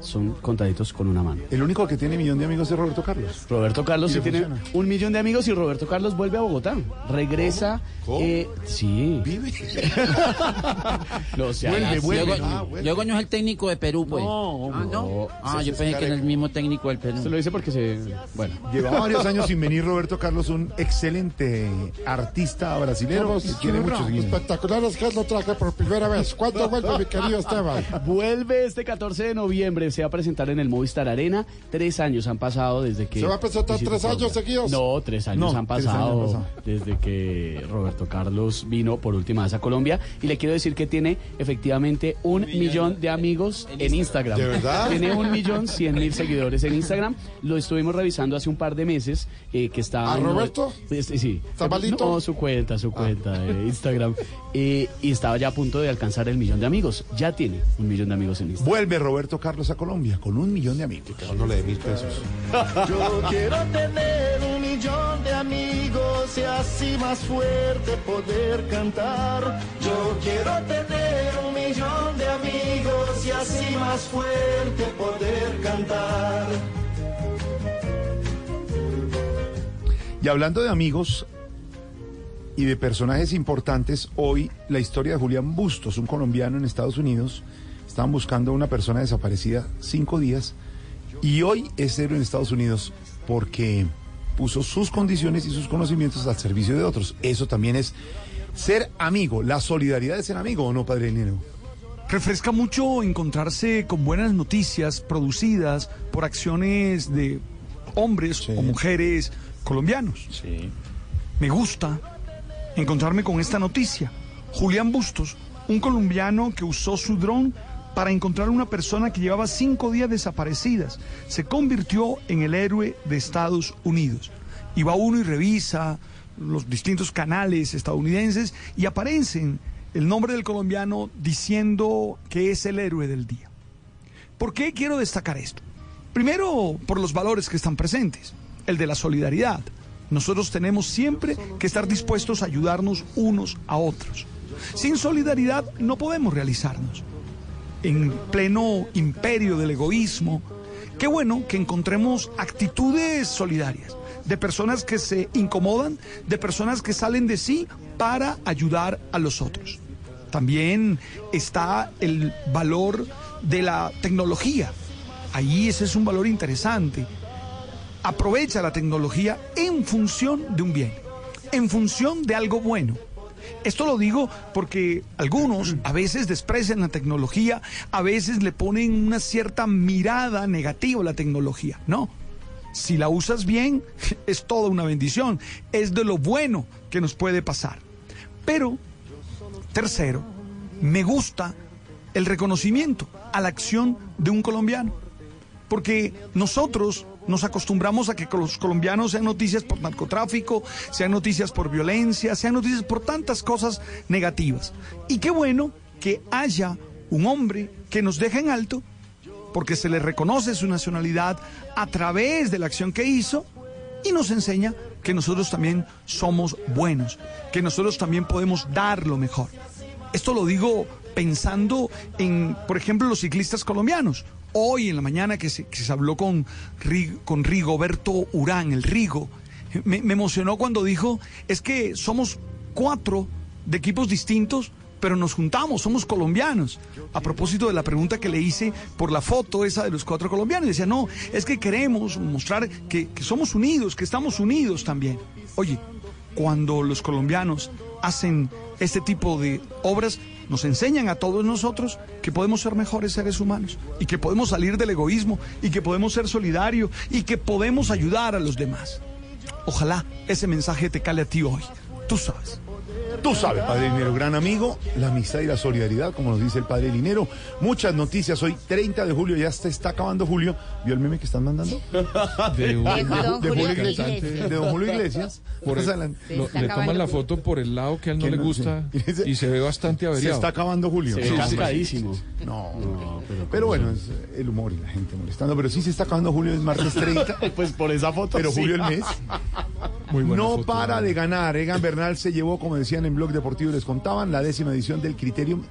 son contaditos con una mano. El único que tiene 1 millón de amigos es Roberto Carlos. Roberto Carlos sí tiene un Un millón de amigos y Roberto Carlos vuelve a Bogotá. Regresa. ¿Cómo? Sí. Vive. Vuelve. Luego no es el técnico de Perú, pues. No, no. Yo pensé que era el mismo técnico del Perú. Se lo dice porque se... Bueno. Llevaba varios años sin venir Roberto Carlos, un excelente artista brasilero. Quiere mucho. Espectacular, es que lo traje por primera vez. ¿Cuándo vuelve, mi querido Esteban? Vuelve este 14 de noviembre. Se va a presentar en el Movistar Arena. 3 años han pasado desde que... ¿Se va a presentar 3 años seguidos? No, 3 años han pasado desde que Roberto Carlos vino por última vez a Colombia. Y le quiero decir que tiene efectivamente 1 millón de amigos en Instagram. ¿De verdad? Tiene 1.100.000 seguidores en Instagram. Lo estuvimos revisando hace un par de meses. Que estaba... ¿A Roberto? Sí. ¿Está malito? No, su cuenta de Instagram. Y estaba ya a punto de alcanzar el 1.000.000 de amigos. Ya tiene 1.000.000 de amigos en Instagram. Vuelve Roberto Carlos a Colombia con 1.000.000 de amigos. Que no le dé $1.000. Yo quiero tener 1.000.000 de amigos y así más fuerte poder cantar. Yo quiero tener 1.000.000 de amigos y así más fuerte poder cantar. Y hablando de amigos y de personajes importantes, hoy la historia de Julián Bustos, un colombiano en Estados Unidos. Estaban buscando a una persona desaparecida 5 días y hoy es héroe en Estados Unidos porque puso sus condiciones y sus conocimientos al servicio de otros. Eso también es ser amigo, la solidaridad de ser amigo, ¿o no, padre Nino? Refresca mucho encontrarse con buenas noticias producidas por acciones de hombres o mujeres colombianos. Sí. Me gusta encontrarme con esta noticia. Julián Bustos, un colombiano que usó su dron para encontrar una persona que llevaba 5 días desaparecidas, se convirtió en el héroe de Estados Unidos. Y va uno y revisa los distintos canales estadounidenses y aparecen el nombre del colombiano diciendo que es el héroe del día. ¿Por qué quiero destacar esto? Primero, por los valores que están presentes, el de la solidaridad. Nosotros tenemos siempre que estar dispuestos a ayudarnos unos a otros. Sin solidaridad no podemos realizarnos. En pleno imperio del egoísmo, qué bueno que encontremos actitudes solidarias, de personas que se incomodan, de personas que salen de sí para ayudar a los otros. También está el valor de la tecnología. Ahí ese es un valor interesante. Aprovecha la tecnología en función de un bien, en función de algo bueno. Esto lo digo porque algunos a veces desprecian la tecnología, a veces le ponen una cierta mirada negativa a la tecnología. No, si la usas bien, es toda una bendición, es de lo bueno que nos puede pasar. Pero, tercero, me gusta el reconocimiento a la acción de un colombiano, porque nosotros... nos acostumbramos a que los colombianos sean noticias por narcotráfico, sean noticias por violencia, sean noticias por tantas cosas negativas. Y qué bueno que haya un hombre que nos deje en alto, porque se le reconoce su nacionalidad a través de la acción que hizo y nos enseña que nosotros también somos buenos, que nosotros también podemos dar lo mejor. Esto lo digo pensando en, por ejemplo, los ciclistas colombianos. Hoy en la mañana que se habló con Rigoberto Urán, el Rigo, me emocionó cuando dijo, es que somos 4 de equipos distintos, pero nos juntamos, somos colombianos. A propósito de la pregunta que le hice por la foto esa de los 4 colombianos, decía, no, es que queremos mostrar que somos unidos, que estamos unidos también. Oye, cuando los colombianos hacen este tipo de obras, nos enseñan a todos nosotros que podemos ser mejores seres humanos y que podemos salir del egoísmo y que podemos ser solidarios y que podemos ayudar a los demás. Ojalá ese mensaje te cale a ti hoy. Tú sabes. Tú sabes, Padre Linero, gran amigo, la amistad y la solidaridad, como nos dice el Padre Linero. Muchas noticias hoy, 30 de julio, ya se está acabando julio. ¿Vio el meme que están mandando? De don Julio Iglesias. Por el, le toman la foto por el lado que a él no le gusta, sí. Y se ve bastante averiado. Se está acabando julio. Se ve cascadísimo. No, pero bueno, es el humor y la gente molestando. Pero sí se está acabando julio, es martes 30. Pues por esa foto. Pero julio el mes. Muy buena foto, para de ganar. Egan Bernal se llevó, como decían en Blog Deportivo, les contaban, la 10ª edición del Criterium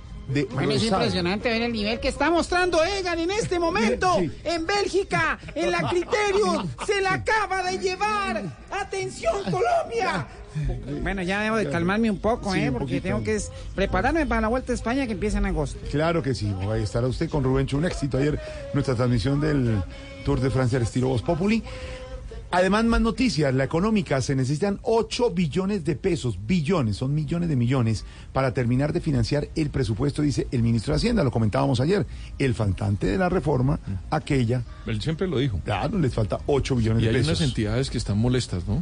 Bueno, es impresionante ver el nivel que está mostrando Egan en este momento. Sí. En Bélgica, en la Criterium, se la acaba de llevar. ¡Atención, Colombia! Bueno, ya debo de calmarme un poco, sí, porque tengo que prepararme para la Vuelta a España que empieza en agosto. Claro que sí, ahí estará usted con Rubéncho, un éxito. Ayer nuestra transmisión del Tour de Francia al estilo Voz Populi. Además, más noticias, la económica, se necesitan 8 billones de pesos, billones, son millones de millones, para terminar de financiar el presupuesto, dice el ministro de Hacienda, lo comentábamos ayer, el faltante de la reforma, aquella... Él siempre lo dijo. Claro, les falta 8 billones de pesos. Y hay unas entidades que están molestas, ¿no?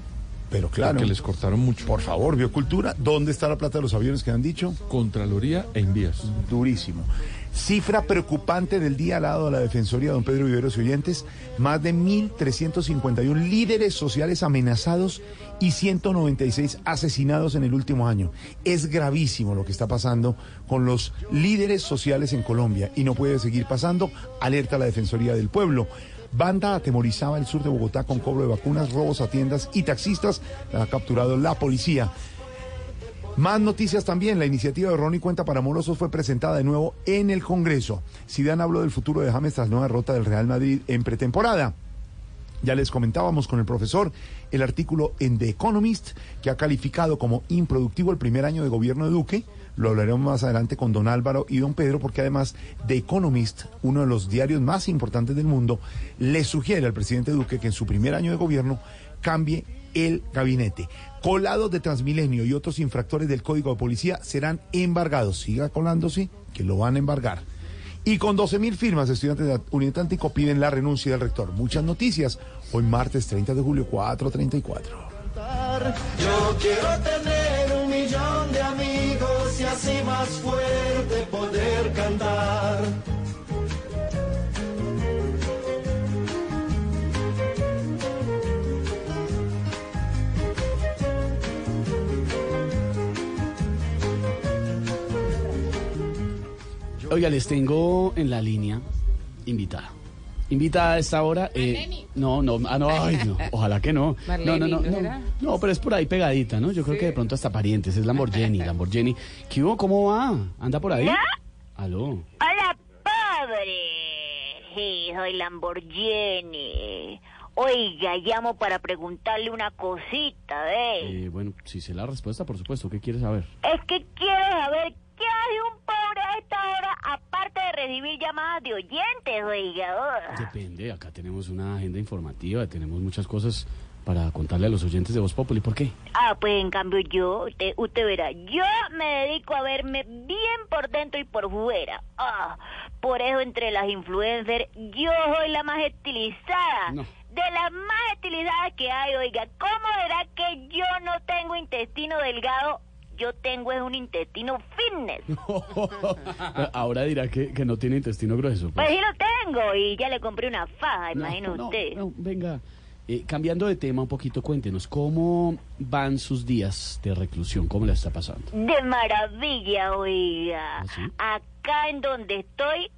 Pero claro. Que les cortaron mucho. Por favor, Biocultura, ¿dónde está la plata de los aviones que han dicho? Contraloría e Invías. Durísimo. Cifra preocupante del día al lado de la Defensoría, don Pedro Viveros y oyentes, más de 1.351 líderes sociales amenazados y 196 asesinados en el último año. Es gravísimo lo que está pasando con los líderes sociales en Colombia y no puede seguir pasando, alerta a la Defensoría del Pueblo. Banda atemorizaba el sur de Bogotá con cobro de vacunas, robos a tiendas y taxistas, la ha capturado la policía. Más noticias también, la iniciativa de Ronnie Cuenta para Morosos fue presentada de nuevo en el Congreso. Zidane habló del futuro de James tras nueva derrota del Real Madrid en pretemporada. Ya les comentábamos con el profesor el artículo en The Economist que ha calificado como improductivo el primer año de gobierno de Duque. Lo hablaremos más adelante con don Álvaro y don Pedro, porque además The Economist, uno de los diarios más importantes del mundo, le sugiere al presidente Duque que en su primer año de gobierno cambie el gabinete. Colados de Transmilenio y otros infractores del Código de Policía serán embargados. Siga colándose, que lo van a embargar. Y con 12.000 firmas, estudiantes de Unitántico piden la renuncia del rector. Muchas noticias. Hoy martes 30 de julio, 4:34. Yo quiero tener 1 millón de amigos y así más fuerte poder cantar. Oiga, les tengo en la línea invitada. Invitada a esta hora. No, ojalá que no. Marlene, no, pero es por ahí pegadita, ¿no? Yo creo que de pronto hasta parientes. Es Lamborghini. ¿Qué hubo? ¿Cómo va? ¿Anda por ahí? ¿No? Aló. Hola, padre. Sí, soy Lamborghini. Oiga, llamo para preguntarle una cosita, ¿eh? Bueno, si sé la respuesta, por supuesto. ¿Qué quieres saber? Es que quiero saber qué hace un pobre a esta hora, aparte de recibir llamadas de oyentes, oiga. Depende, acá tenemos una agenda informativa, tenemos muchas cosas para contarle a los oyentes de Voz Populi. ¿Por qué? Ah, pues en cambio yo, usted verá, yo me dedico a verme bien por dentro y por fuera. Ah, por eso entre las influencers yo soy la más estilizada. No. De las más estilizadas que hay, oiga. ¿Cómo verá que yo no tengo intestino delgado? Yo tengo es un intestino fitness. Ahora dirá que no tiene intestino grueso. Pues sí lo tengo y ya le compré una faja, imagino usted. No, venga, cambiando de tema un poquito, cuéntenos, ¿cómo van sus días de reclusión? ¿Cómo la está pasando? De maravilla, oiga. ¿Ah, sí? Acá en donde estoy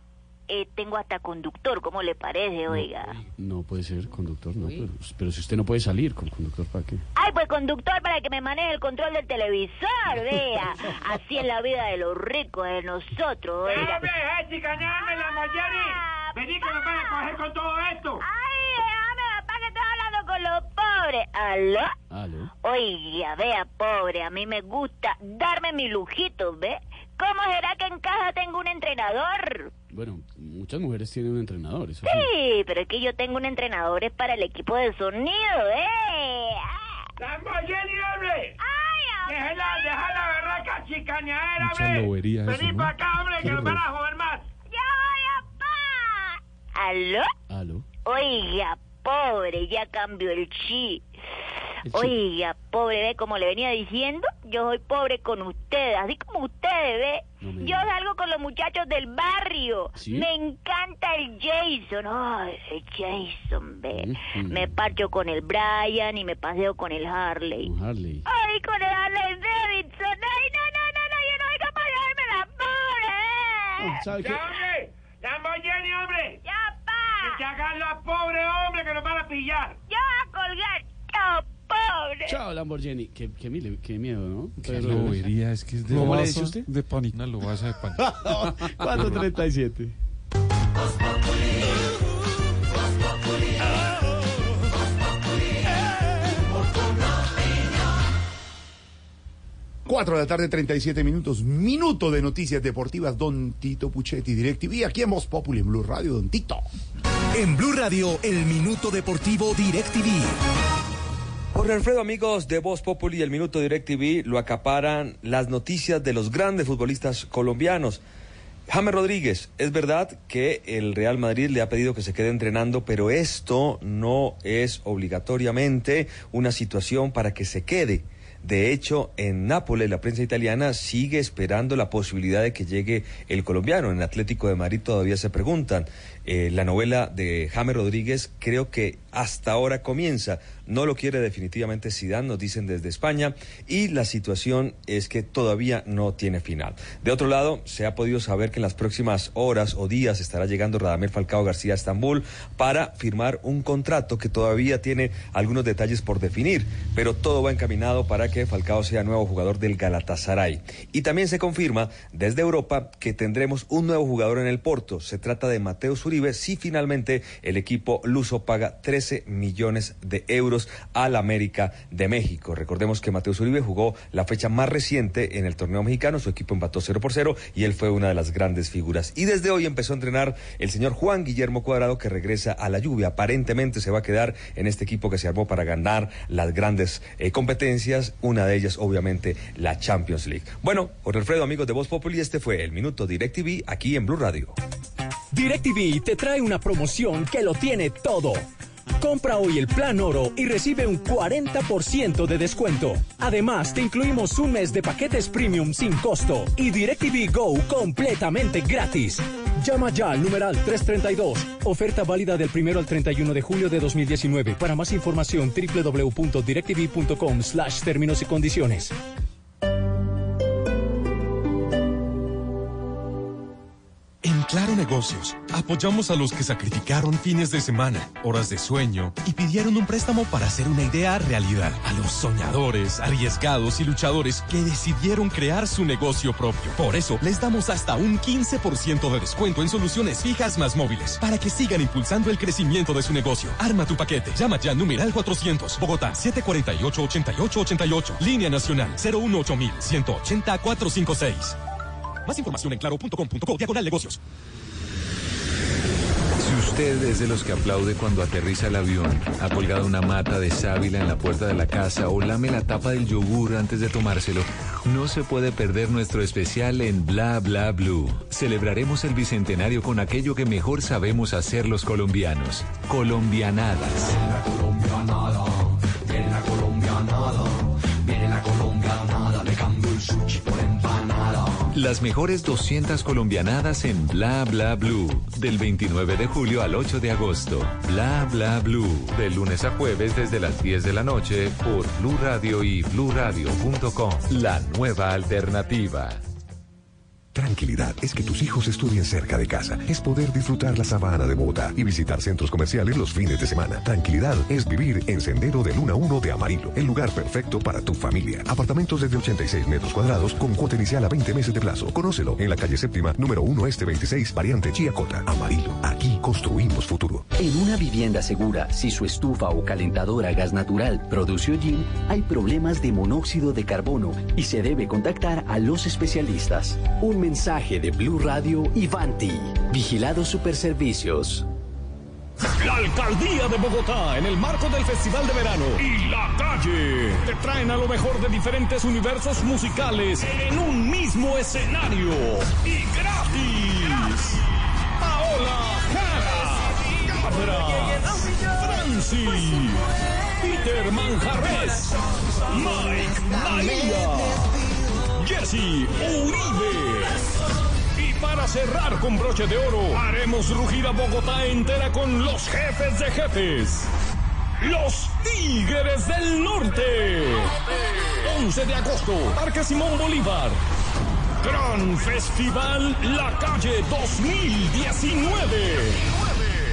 tengo hasta conductor, ¿cómo le parece, oiga? No puede ser, conductor, no. Pero si usted no puede salir con conductor, ¿para qué? Ay, pues conductor para que me maneje el control del televisor, vea. Así es la vida de los ricos, de nosotros, oiga. ¡Dame, Jessica, dame la Lamborghini! ¡Vení que me van a coger con todo esto! ¡Ay, déjame, papá, que estoy hablando con los pobres! ¿Aló? ¿Aló? Oiga, vea, pobre, a mí me gusta darme mi lujito, ¿ve? ¿Cómo será que en casa tengo un entrenador? Bueno, muchas mujeres tienen un entrenador, eso sí. Pero es que yo tengo un entrenador, es para el equipo de sonido, ¿eh? ¡Lamborghini, hombre! ¡Ay, hombre! ¡Deja la barraca chicañadera, hombre! Lobería, ¡vení para acá, hombre, que nos van a joder más! ¡Ya voy, papá! ¿Aló? ¿Aló? Oiga, pobre, ya cambió el chi. Oiga, pobre, ve, como le venía diciendo, yo soy pobre con ustedes, así como ustedes, ve. No, yo salgo con los muchachos del barrio. ¿Sí? Me encanta el Jason. Ay, el Jason, ve. Me parcho con el Brian y me paseo con el Harley. ¿Con Harley? Ay, con el Harley Davidson. Ay, no, yo no soy capaz de darme la pobre. ¿Sabe qué? ¡Hombre! ¡Llamo Jenny, hombre! ¡Ya, pa! ¡Que se hagan los pobres, hombre, que nos van a pillar! ¡Ya va a colgar! ¡Chao, pobre! Chao, Lamborghini. Qué miedo, ¿no? Qué lobería, es que es de ¿Cómo le dice usted? De pánico. Una lobaza de pánico. 4:37. Cuatro de la tarde, 37 minutos, minuto de noticias deportivas, don Tito Puchetti, DirecTV, aquí en Voz Populi, en Blue Radio, don Tito. En Blue Radio, el minuto deportivo DirecTV. Jorge Alfredo, amigos de Voz Populi, el minuto DirecTV lo acaparan las noticias de los grandes futbolistas colombianos. James Rodríguez, es verdad que el Real Madrid le ha pedido que se quede entrenando, pero esto no es obligatoriamente una situación para que se quede. De hecho, en Nápoles, la prensa italiana sigue esperando la posibilidad de que llegue el colombiano. En Atlético de Madrid todavía se preguntan. La novela de James Rodríguez creo que hasta ahora comienza. No lo quiere definitivamente Zidane, nos dicen desde España. Y la situación es que todavía no tiene final. De otro lado, se ha podido saber que en las próximas horas o días estará llegando Radamel Falcao García a Estambul para firmar un contrato que todavía tiene algunos detalles por definir. Pero todo va encaminado para que Falcao sea nuevo jugador del Galatasaray. Y también se confirma desde Europa que tendremos un nuevo jugador en el Porto. Se trata de Mateus Uribe, si finalmente el equipo luso paga 13 millones de euros al América de México. Recordemos que Mateus Uribe jugó la fecha más reciente en el torneo mexicano, su equipo empató 0-0 y él fue una de las grandes figuras. Y desde hoy empezó a entrenar el señor Juan Guillermo Cuadrado, que regresa a la lluvia. Aparentemente se va a quedar en este equipo que se armó para ganar las grandes competencias, una de ellas obviamente la Champions League. Bueno, Jorge Alfredo, amigos de Voz Populi, este fue el Minuto DirecTV aquí en Blue Radio. DirecTV te trae una promoción que lo tiene todo. Compra hoy el plan Oro y recibe un 40% de descuento. Además, te incluimos un mes de paquetes premium sin costo y DirecTV Go completamente gratis. Llama ya al numeral 332. Oferta válida del 1 al 31 de julio de 2019. Para más información, www.directv.com/términos y condiciones. Claro Negocios, apoyamos a los que sacrificaron fines de semana, horas de sueño y pidieron un préstamo para hacer una idea realidad. A los soñadores, arriesgados y luchadores que decidieron crear su negocio propio. Por eso, les damos hasta un 15% de descuento en soluciones fijas más móviles, para que sigan impulsando el crecimiento de su negocio. Arma tu paquete. Llama ya al numeral 400, Bogotá, 748-8888, Línea Nacional, 018-180-456. Más información en claro.com.co/negocios. Si usted es de los que aplaude cuando aterriza el avión, ha colgado una mata de sábila en la puerta de la casa o lame la tapa del yogur antes de tomárselo, no se puede perder nuestro especial en Bla Bla Blue. Celebraremos el bicentenario con aquello que mejor sabemos hacer los colombianos: colombianadas. La colombianada, viene la colombianada, viene la colombianada, le cambio el sushi por empanada. Las mejores 200 colombianadas en Bla Bla Blue, del 29 de julio al 8 de agosto. Bla Bla Blue, de lunes a jueves desde las 10 de la noche por Blue Radio y bluradio.com. La nueva alternativa. Tranquilidad es que tus hijos estudien cerca de casa. Es poder disfrutar la sabana de Bogotá y visitar centros comerciales los fines de semana. Tranquilidad es vivir en Sendero de Luna 1 de Amarillo, el lugar perfecto para tu familia. Apartamentos desde 86 metros cuadrados con cuota inicial a 20 meses de plazo. Conócelo en la calle Séptima, número 1 este 26, variante Chiacota. Amarillo, aquí construimos futuro. En una vivienda segura, si su estufa o calentadora a gas natural produce hollín, hay problemas de monóxido de carbono y se debe contactar a los especialistas. Un mensaje de Blue Radio y Vanti. Vigilados Superservicios. La Alcaldía de Bogotá, en el marco del Festival de Verano y La Calle, te traen a lo mejor de diferentes universos musicales en un mismo escenario y gratis. Paola Jara, Cabra, Franci, Peter Manjarrés, Mike María, Jessy Uribe. Y para cerrar con broche de oro, haremos rugir a Bogotá entera con los jefes de jefes, los Tigres del Norte. 11 de agosto, Parque Simón Bolívar. Gran Festival La Calle 2019.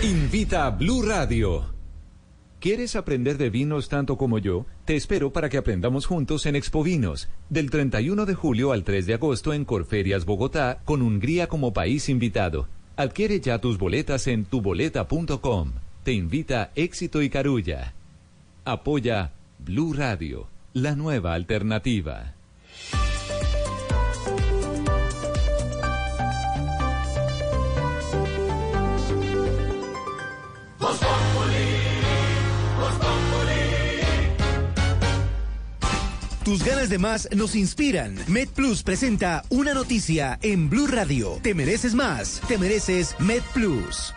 Invita a Blue Radio. ¿Quieres aprender de vinos tanto como yo? Te espero para que aprendamos juntos en Expovinos, del 31 de julio al 3 de agosto en Corferias, Bogotá, con Hungría como país invitado. Adquiere ya tus boletas en tuboleta.com. Te invita Éxito y Carulla. Apoya Blue Radio, la nueva alternativa. Tus ganas de más nos inspiran. MedPlus presenta una noticia en Blue Radio. Te mereces más. Te mereces MedPlus.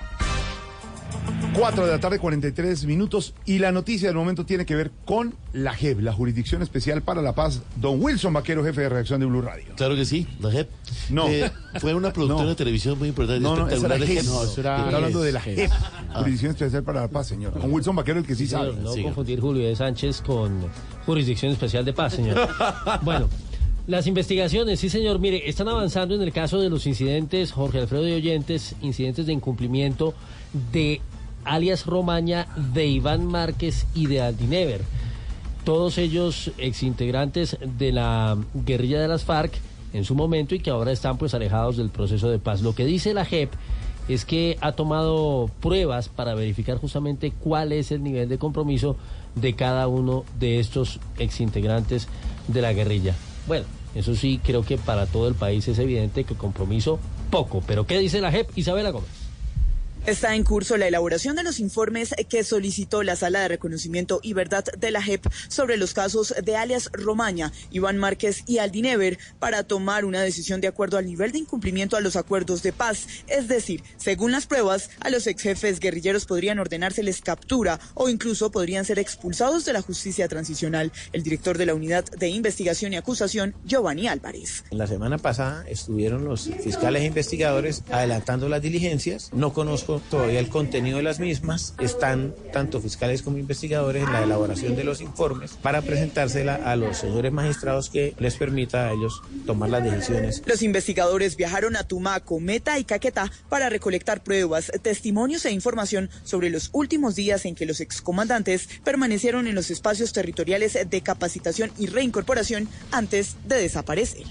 4:43 p.m. y la noticia del momento tiene que ver con la JEP, la Jurisdicción Especial para la Paz. Don Wilson Vaquero, jefe de redacción de Blue Radio. Claro que sí, la JEP. No. Fue una productora de televisión muy importante. Espectacular. Está hablando de la JEP, Jurisdicción Especial para la Paz, señor. Don Wilson Vaquero, el que sí sabe. No confundir Julio de Sánchez con Jurisdicción Especial de Paz, señor. Bueno. Las investigaciones, sí señor, mire, están avanzando en el caso de los incidentes, Jorge Alfredo de Oyentes, incidentes de incumplimiento de alias Romaña, de Iván Márquez y de Aldinever. Todos ellos exintegrantes de la guerrilla de las FARC en su momento y que ahora están pues alejados del proceso de paz. Lo que dice la JEP es que ha tomado pruebas para verificar justamente cuál es el nivel de compromiso de cada uno de estos exintegrantes de la guerrilla. Bueno, eso sí, creo que para todo el país es evidente que compromiso poco. Pero ¿qué dice la JEP? Isabela Gómez. Está en curso la elaboración de los informes que solicitó la Sala de Reconocimiento y Verdad de la JEP sobre los casos de alias Romaña, Iván Márquez y Aldinever para tomar una decisión de acuerdo al nivel de incumplimiento a los acuerdos de paz. Es decir, según las pruebas, a los exjefes guerrilleros podrían ordenárseles captura o incluso podrían ser expulsados de la justicia transicional. El director de la Unidad de Investigación y Acusación, Giovanni Álvarez. La semana pasada estuvieron los fiscales e investigadores adelantando las diligencias. No conozco todavía el contenido de las mismas. Están tanto fiscales como investigadores en la elaboración de los informes para presentársela a los señores magistrados que les permita a ellos tomar las decisiones. Los investigadores viajaron a Tumaco, Meta y Caquetá para recolectar pruebas, testimonios e información sobre los últimos días en que los excomandantes permanecieron en los espacios territoriales de capacitación y reincorporación antes de desaparecer.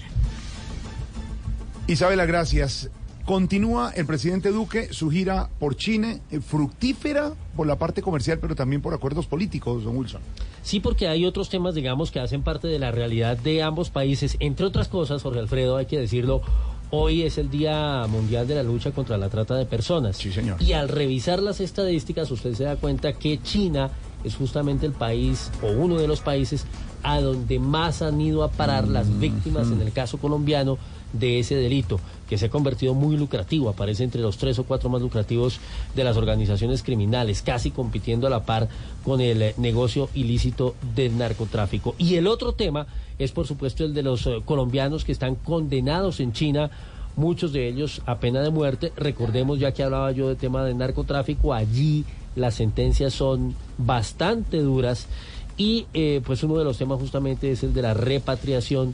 Isabela, gracias. Continúa el presidente Duque su gira por China, fructífera por la parte comercial, pero también por acuerdos políticos, don Wilson. Sí, porque hay otros temas, digamos, que hacen parte de la realidad de ambos países. Entre otras cosas, Jorge Alfredo, hay que decirlo, hoy es el Día Mundial de la Lucha contra la Trata de Personas. Sí, señor. Y al revisar las estadísticas, usted se da cuenta que China es justamente el país, o uno de los países, a donde más han ido a parar las víctimas, en el caso colombiano, de ese delito, que se ha convertido muy lucrativo, aparece entre los 3 o 4 más lucrativos de las organizaciones criminales, casi compitiendo a la par con el negocio ilícito del narcotráfico. Y el otro tema es, por supuesto, el de los colombianos que están condenados en China, muchos de ellos a pena de muerte. Recordemos, ya que hablaba yo del tema del narcotráfico, allí las sentencias son bastante duras y pues uno de los temas justamente es el de la repatriación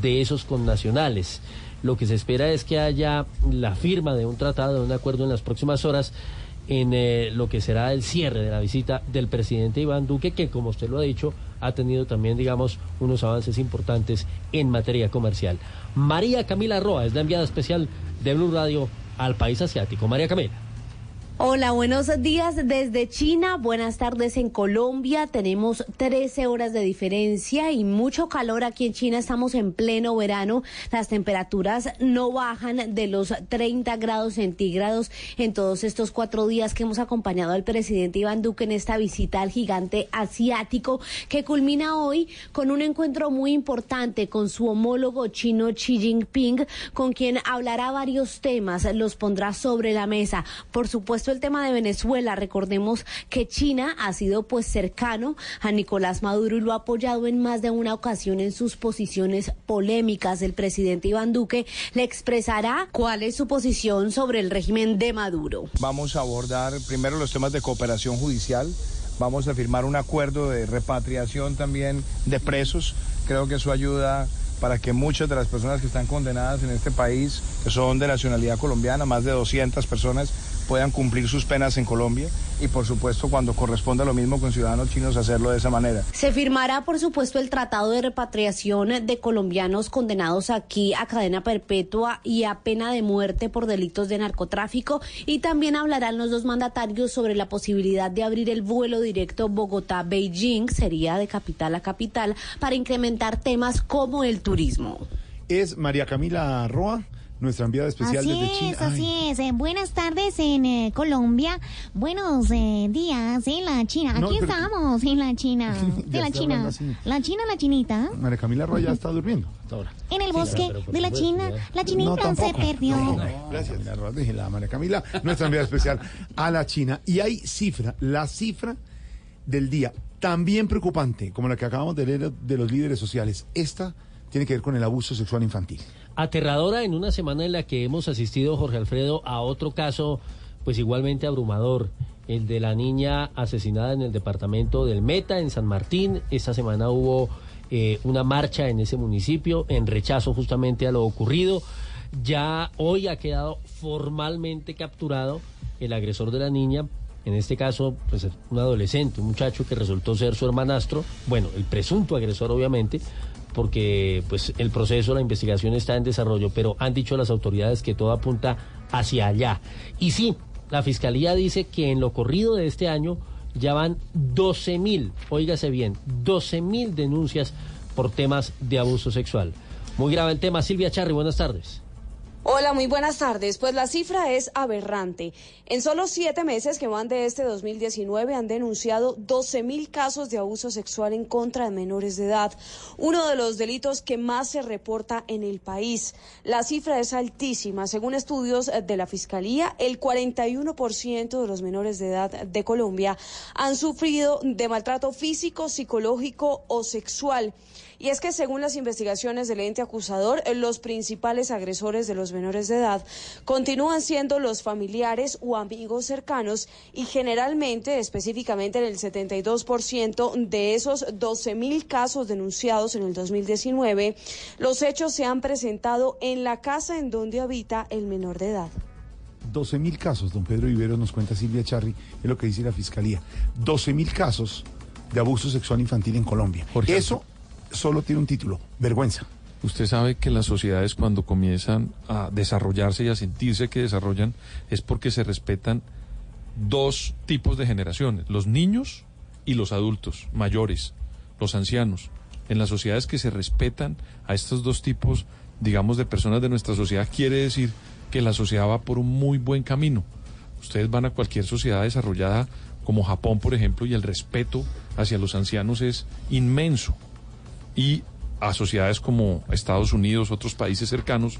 de esos connacionales. Lo que se espera es que haya la firma de un tratado, de un acuerdo en las próximas horas, en lo que será el cierre de la visita del presidente Iván Duque, que como usted lo ha dicho, ha tenido también, digamos, unos avances importantes en materia comercial. María Camila Roa es la enviada especial de Blue Radio al país asiático. María Camila. Hola, buenos días desde China, buenas tardes en Colombia, tenemos 13 horas de diferencia y mucho calor aquí en China, estamos en pleno verano, las temperaturas no bajan de los 30 grados centígrados en todos estos 4 días que hemos acompañado al presidente Iván Duque en esta visita al gigante asiático que culmina hoy con un encuentro muy importante con su homólogo chino Xi Jinping, con quien hablará varios temas, los pondrá sobre la mesa, por supuesto el tema de Venezuela. Recordemos que China ha sido pues cercano a Nicolás Maduro y lo ha apoyado en más de una ocasión en sus posiciones polémicas. El presidente Iván Duque le expresará cuál es su posición sobre el régimen de Maduro. Vamos a abordar primero los temas de cooperación judicial, vamos a firmar un acuerdo de repatriación también de presos, creo que eso ayuda para que muchas de las personas que están condenadas en este país, que son de nacionalidad colombiana, más de 200 personas, puedan cumplir sus penas en Colombia y, por supuesto, cuando corresponda lo mismo con ciudadanos chinos, hacerlo de esa manera. Se firmará, por supuesto, el tratado de repatriación de colombianos condenados aquí a cadena perpetua y a pena de muerte por delitos de narcotráfico, y también hablarán los dos mandatarios sobre la posibilidad de abrir el vuelo directo Bogotá-Beijing, sería de capital a capital, para incrementar temas como el turismo. Es María Camila Roa, nuestra enviada especial desde China. Así es, buenas tardes en Colombia, buenos días en la China. Aquí estamos, en la China, de la China, la China, la chinita. María Camila Roya está durmiendo hasta ahora. En el bosque de la China, la chinita se perdió. Gracias. María Camila, nuestra enviada especial a la China. Y hay cifra, la cifra del día, también preocupante, como la que acabamos de leer de los líderes sociales. Esta tiene que ver con el abuso sexual infantil. Aterradora en una semana en la que hemos asistido, Jorge Alfredo, a otro caso pues igualmente abrumador, el de la niña asesinada en el departamento del Meta, en San Martín. Esta semana hubo una marcha en ese municipio en rechazo justamente a lo ocurrido. Ya hoy ha quedado formalmente capturado el agresor de la niña, en este caso pues un adolescente, un muchacho que resultó ser su hermanastro, bueno, el presunto agresor obviamente, porque pues el proceso, la investigación está en desarrollo, pero han dicho las autoridades que todo apunta hacia allá. Y sí, la Fiscalía dice que en lo corrido de este año ya van 12.000, óigase bien, 12.000 denuncias por temas de abuso sexual. Muy grave el tema. Silvia Charri, buenas tardes. Hola, muy buenas tardes. Pues la cifra es aberrante. En solo 7 meses que van de este 2019 han denunciado 12.000 casos de abuso sexual en contra de menores de edad, uno de los delitos que más se reporta en el país. La cifra es altísima. Según estudios de la Fiscalía, el 41% de los menores de edad de Colombia han sufrido de maltrato físico, psicológico o sexual. Y es que según las investigaciones del ente acusador, los principales agresores de los menores de edad continúan siendo los familiares o amigos cercanos, y generalmente, específicamente en el 72% de esos 12.000 casos denunciados en el 2019, los hechos se han presentado en la casa en donde habita el menor de edad. 12.000 casos, don Pedro Viveros, nos cuenta Silvia Charri, es lo que dice la Fiscalía. 12.000 casos de abuso sexual infantil en Colombia. Jorge, eso solo tiene un título: vergüenza. Usted sabe que las sociedades, cuando comienzan a desarrollarse y a sentirse que desarrollan, es porque se respetan dos tipos de generaciones, los niños y los adultos mayores, los ancianos. En las sociedades que se respetan a estos dos tipos, digamos, de personas de nuestra sociedad, quiere decir que la sociedad va por un muy buen camino. Ustedes van a cualquier sociedad desarrollada como Japón, por ejemplo, y el respeto hacia los ancianos es inmenso. Y a sociedades como Estados Unidos, otros países cercanos,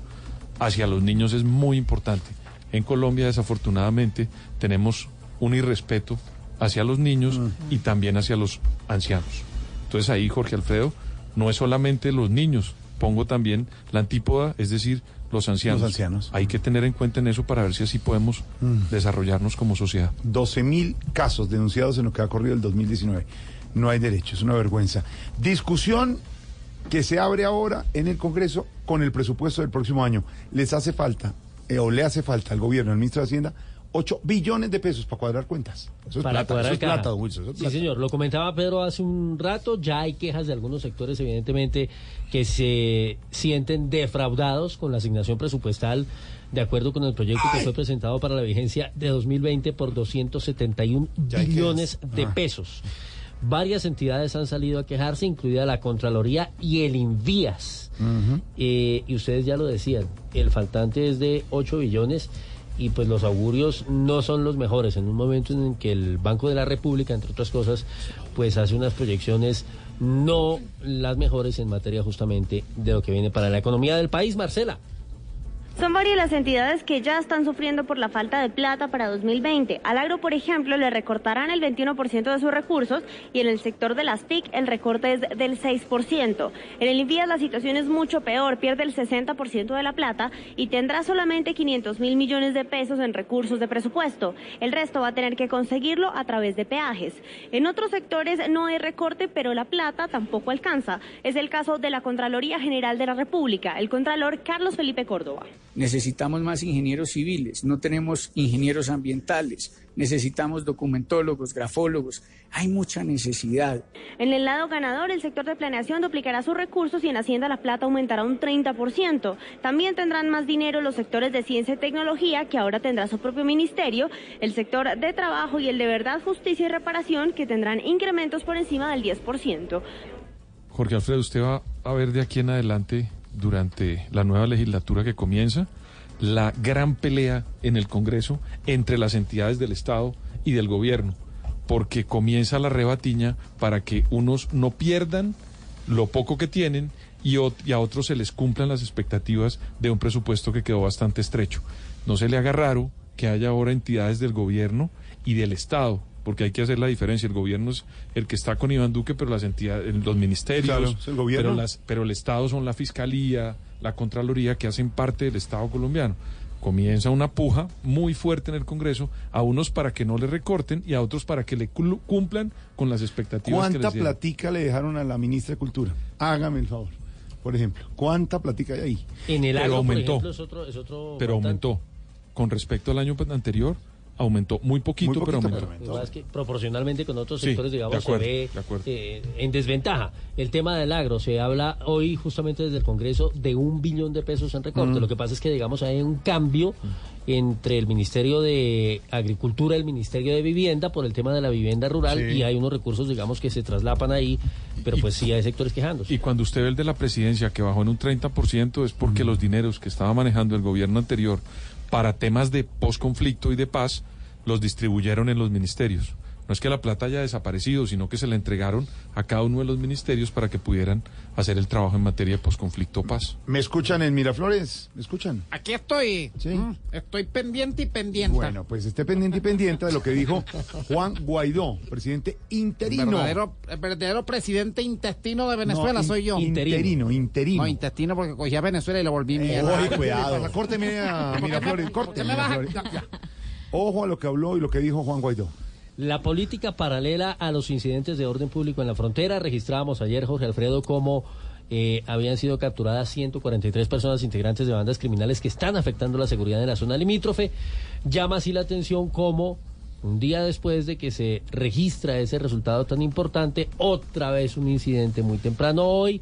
hacia los niños es muy importante. En Colombia, desafortunadamente, tenemos un irrespeto hacia los niños y también hacia los ancianos. Entonces ahí, Jorge Alfredo, no es solamente los niños, pongo también la antípoda, es decir, los ancianos. Los ancianos. Hay que tener en cuenta en eso para ver si así podemos desarrollarnos como sociedad. 12.000 casos denunciados en lo que ha corrido el 2019. No hay derecho, es una vergüenza. Discusión que se abre ahora en el Congreso con el presupuesto del próximo año. Les hace falta, o le hace falta al gobierno, al ministro de Hacienda, 8 billones de pesos para cuadrar cuentas. Eso es plata, eso es plata, Wilson, eso es plata. Sí, señor, lo comentaba Pedro hace un rato, ya hay quejas de algunos sectores, evidentemente, que se sienten defraudados con la asignación presupuestal, de acuerdo con el proyecto que fue presentado para la vigencia de 2020 por 271 billones de pesos. Varias entidades han salido a quejarse, incluida la Contraloría y el Invías. Y ustedes ya lo decían, el faltante es de 8 billones y pues los augurios no son los mejores. En un momento en el que el Banco de la República, entre otras cosas, pues hace unas proyecciones no las mejores en materia justamente de lo que viene para la economía del país. Marcela. Son varias las entidades que ya están sufriendo por la falta de plata para 2020. Al agro, por ejemplo, le recortarán el 21% de sus recursos, y en el sector de las TIC el recorte es del 6%. En el Invías la situación es mucho peor, pierde el 60% de la plata y tendrá solamente 500.000 millones de pesos en recursos de presupuesto. El resto va a tener que conseguirlo a través de peajes. En otros sectores no hay recorte, pero la plata tampoco alcanza. Es el caso de la Contraloría General de la República, el contralor Carlos Felipe Córdoba. necesitamos más ingenieros civiles, no tenemos ingenieros ambientales, necesitamos documentólogos, grafólogos, hay mucha necesidad. En el lado ganador, el sector de planeación duplicará sus recursos y en Hacienda la plata aumentará un 30%. También tendrán más dinero los sectores de ciencia y tecnología, que ahora tendrá su propio ministerio, el sector de trabajo y el de verdad, justicia y reparación, que tendrán incrementos por encima del 10%. Jorge Alfredo, usted va a ver de aquí en adelante, durante la nueva legislatura que comienza, la gran pelea en el Congreso entre las entidades del Estado y del gobierno, porque comienza la rebatiña para que unos no pierdan lo poco que tienen y a otros se les cumplan las expectativas de un presupuesto que quedó bastante estrecho. No se le haga raro que haya ahora entidades del gobierno y del Estado, porque hay que hacer la diferencia. El gobierno es el que está con Iván Duque, pero las entidades, los ministerios, claro, el gobierno. Pero el Estado son la Fiscalía, la Contraloría, que hacen parte del Estado colombiano. Comienza una puja muy fuerte en el Congreso, a unos para que no le recorten y a otros para que le cumplan con las expectativas que les dieron. ¿Cuánta platica le dejaron a la ministra de Cultura? Hágame el favor, por ejemplo. ¿Cuánta platica hay ahí? En el agro, por ejemplo, es otro pero montante. Aumentó. Con respecto al año anterior, aumentó muy poquito, pero aumentó. Lo que pasa es que proporcionalmente con otros sectores, sí, digamos, acuerdo, se ve en desventaja. El tema del agro, se habla hoy justamente desde el Congreso de $1 billón en recorte. Lo que pasa es que, digamos, hay un cambio entre el Ministerio de Agricultura y el Ministerio de Vivienda por el tema de la vivienda rural, sí, y hay unos recursos, digamos, que se traslapan ahí, pero pues sí hay sectores quejándose. Y cuando usted ve el de la presidencia, que bajó en un 30%, es porque los dineros que estaba manejando el gobierno anterior para temas de posconflicto y de paz, los distribuyeron en los ministerios. No es que la plata haya desaparecido, sino que se la entregaron a cada uno de los ministerios para que pudieran hacer el trabajo en materia de posconflicto o paz. ¿Me escuchan en Miraflores? ¿Me escuchan? Aquí estoy. Sí. Estoy pendiente y pendiente. Bueno, pues esté pendiente y pendiente de lo que dijo Juan Guaidó, presidente interino. El verdadero presidente intestino de Venezuela soy yo. Interino. No, intestino porque cogí a Venezuela y lo volví mierda. Oye, cuidado. Córteme a Miraflores, córteme a Miraflores. Ojo a lo que habló y lo que dijo Juan Guaidó. La política paralela a los incidentes de orden público en la frontera. Registrábamos ayer, Jorge Alfredo, cómo habían sido capturadas 143 personas integrantes de bandas criminales que están afectando la seguridad en la zona limítrofe. Llama así la atención cómo, un día después de que se registra ese resultado tan importante, otra vez un incidente muy temprano hoy,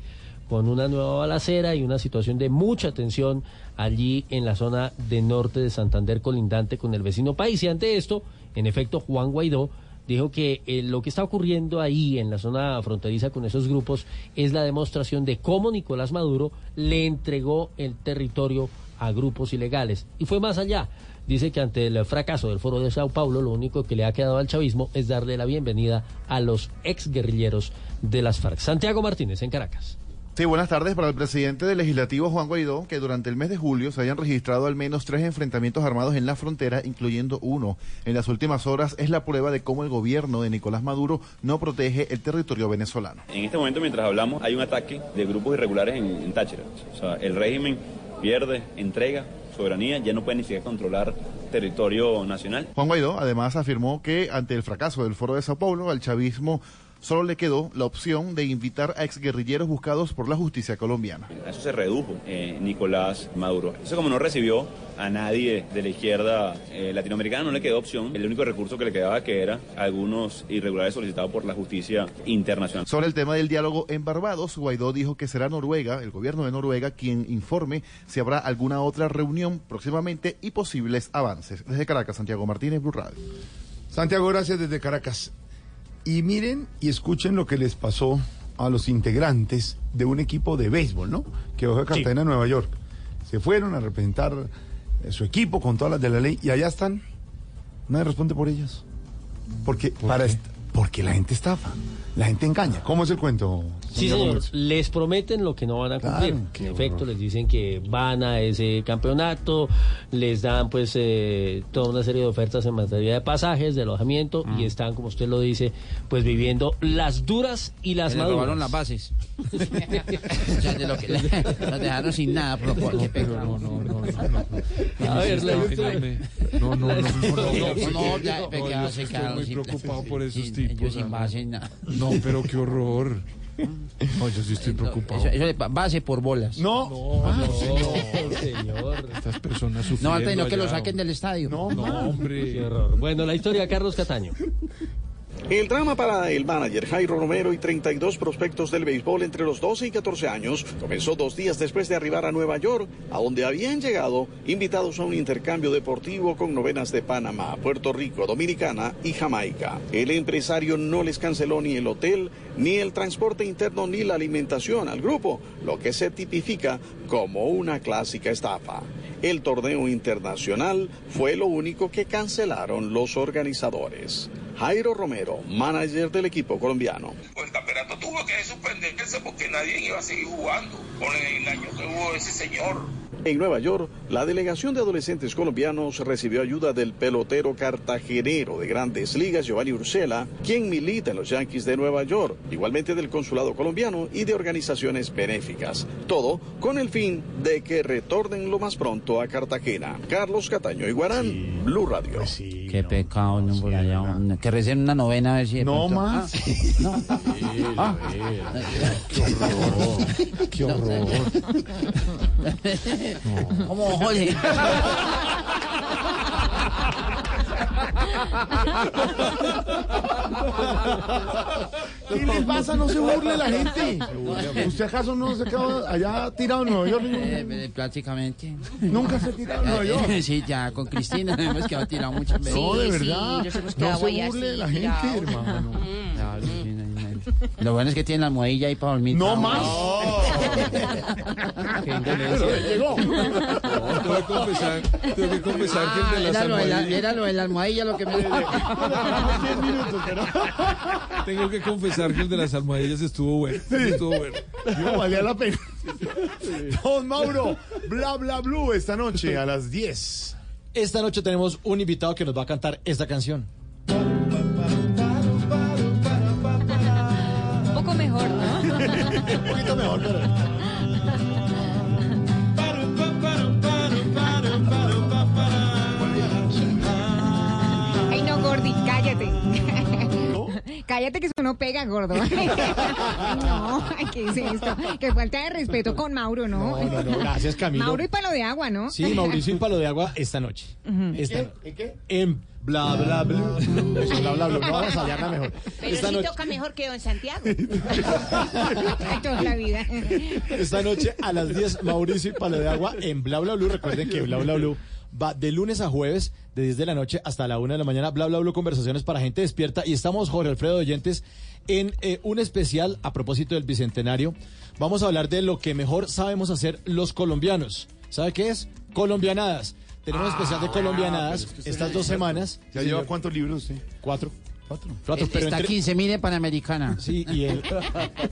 con una nueva balacera y una situación de mucha tensión allí en la zona de norte de Santander, colindante con el vecino país. Y ante esto, en efecto, Juan Guaidó dijo que lo que está ocurriendo ahí en la zona fronteriza con esos grupos es la demostración de cómo Nicolás Maduro le entregó el territorio a grupos ilegales. Y fue más allá. Dice que ante el fracaso del Foro de Sao Paulo, lo único que le ha quedado al chavismo es darle la bienvenida a los exguerrilleros de las FARC. Santiago Martínez, en Caracas. Sí, buenas tardes. Para el presidente del Legislativo, Juan Guaidó, que durante el mes de julio se hayan registrado al menos 3 enfrentamientos armados en la frontera, incluyendo uno en las últimas horas, es la prueba de cómo el gobierno de Nicolás Maduro no protege el territorio venezolano. En este momento, mientras hablamos, hay un ataque de grupos irregulares en Táchira. O sea, el régimen pierde, entrega soberanía, ya no puede ni siquiera controlar territorio nacional. Juan Guaidó, además, afirmó que ante el fracaso del Foro de Sao Paulo, al chavismo solo le quedó la opción de invitar a exguerrilleros buscados por la justicia colombiana. Eso se redujo, Nicolás Maduro. Eso, como no recibió a nadie de la izquierda latinoamericana, no le quedó opción. El único recurso que le quedaba, que era algunos irregulares solicitados por la justicia internacional. Sobre el tema del diálogo en Barbados, Guaidó dijo que será Noruega, el gobierno de Noruega, quien informe si habrá alguna otra reunión próximamente y posibles avances. Desde Caracas, Santiago Martínez, Blue Radio. Santiago, gracias desde Caracas. Y miren y escuchen lo que les pasó a los integrantes de un equipo de béisbol, ¿no? Que bajó de Cartagena a Nueva York. Se fueron a representar su equipo con todas las de la ley y allá están. Nadie responde por ellas. Porque la gente estafa, la gente engaña. ¿Cómo es el cuento? Sí, señor. Les prometen lo que no van a cumplir. En efecto, les dicen que van a ese campeonato, les dan pues toda una serie de ofertas en materia de pasajes, de alojamiento, y están, como usted lo dice, pues viviendo las duras y las maduras. Les robaron las bases. O sea, de lo que las dejaron sin nada. No. A ver, no, estoy muy preocupado por esos tipos. Yo sin base, nada. No, pero qué horror. No, yo sí estoy preocupado. Eso, base por bolas. No, señor. Estas personas sufriendo. No, antes no que lo saquen del estadio. No, hombre. Qué horror. Bueno, la historia de Carlos Cataño. El drama para el manager Jairo Romero y 32 prospectos del béisbol entre los 12 y 14 años comenzó 2 días después de arribar a Nueva York, a donde habían llegado invitados a un intercambio deportivo con novenas de Panamá, Puerto Rico, Dominicana y Jamaica. El empresario no les canceló ni el hotel, ni el transporte interno, ni la alimentación al grupo, lo que se tipifica como una clásica estafa. El torneo internacional fue lo único que cancelaron los organizadores. Jairo Romero, manager del equipo colombiano. El campeonato tuvo que suspenderse porque nadie iba a seguir jugando con el engaño que hubo ese señor. En Nueva York, la delegación de adolescentes colombianos recibió ayuda del pelotero cartagenero de Grandes Ligas, Giovanni Ursela, quien milita en los Yankees de Nueva York, igualmente del consulado colombiano y de organizaciones benéficas. Todo con el fin de que retornen lo más pronto a Cartagena. Carlos Cataño Iguarán, sí, Blue Radio. Pues sí, qué pecado, no, por allá, que recién una novena. De si no más. No. Qué horror. No. Como Jorge. ¿Qué le pasa? No se burle la gente. ¿Usted acaso no se quedó allá tirado en Nueva York? Prácticamente. ¿Nunca se ha tirado en Nueva York? Sí, ya con Cristina hemos quedado tirado muchas veces. No, de verdad. No se burle la gente, hermano. Lo bueno es que tiene la almohadilla ahí para dormir. ¡No más! Pero llegó. Tengo que confesar que el de las almohadillas... Era lo de la almohadilla lo que me... Tengo que confesar que el de las almohadillas estuvo bueno. Sí. Estuvo bueno. Yo, valía la pena. Sí. Don Mauro, Bla Bla Blue esta noche a las 10. Esta noche tenemos un invitado que nos va a cantar esta canción. Mejor, ¿no? Un poquito mejor, pero... Ay, no, Gordi, cállate. ¿No? Cállate que eso no pega, gordo. No, ¿qué es esto? Qué falta de respeto con Mauro, ¿no? No, gracias, Camilo. Mauro y palo de agua, ¿no? Sí, Mauricio y palo de agua esta noche. Uh-huh. ¿En qué? En Bla Bla Bla. Eso, Bla Bla Bla. No vamos a hablarla mejor. Pero esta sí noche... toca mejor que don Santiago. Toda la vida. Esta noche a las 10, Mauricio y palo de agua en Bla Bla Bla. Recuerden que Bla Bla Bla va de lunes a jueves, de 10 de la noche hasta la 1 de la mañana, Bla Bla Bla, conversaciones para gente despierta. Y estamos, Jorge Alfredo Oyentes, en un especial a propósito del Bicentenario. Vamos a hablar de lo que mejor sabemos hacer los colombianos. ¿Sabe qué es? Colombianadas. Tenemos especial de colombianadas estas 2 semanas. ¿Ya señor. Lleva cuántos libros? ¿Sí? 4. Pero está 15.000 en Panamericana. Sí, y él.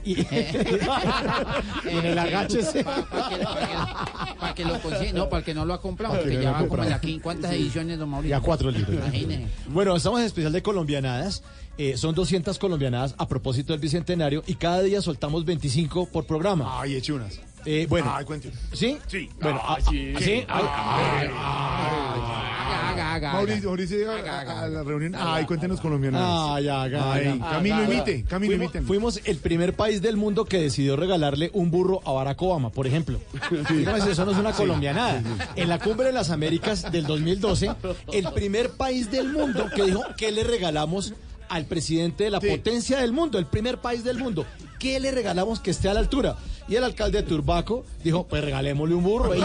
Y en el agáchese. Para que lo consiga. No, para el que no lo ha comprado. Porque ya van como aquí. ¿Cuántas ediciones, don Mauricio? Ya 4 libros. Imagínense. Bueno, estamos en especial de colombianadas. Son 200 colombianadas a propósito del Bicentenario. Y cada día soltamos 25 por programa. Ay, eché unas. Bueno. Ay, cuéntame. ¿Sí? Sí. Bueno, sí. ¿Sí? Mauricio, a la reunión. Ay, cuéntenos colombianos. Camilo, imite. Camilo, imite. Fuimos el primer país del mundo que decidió regalarle un burro a Barack Obama, por ejemplo. Sí. Eso no es una colombianada. En la Cumbre de las Américas del 2012, el primer país del mundo que dijo que le regalamos al presidente de la potencia del mundo, el primer país del mundo. ¿Qué le regalamos que esté a la altura? Y el alcalde de Turbaco dijo, pues regalémosle un burro. Y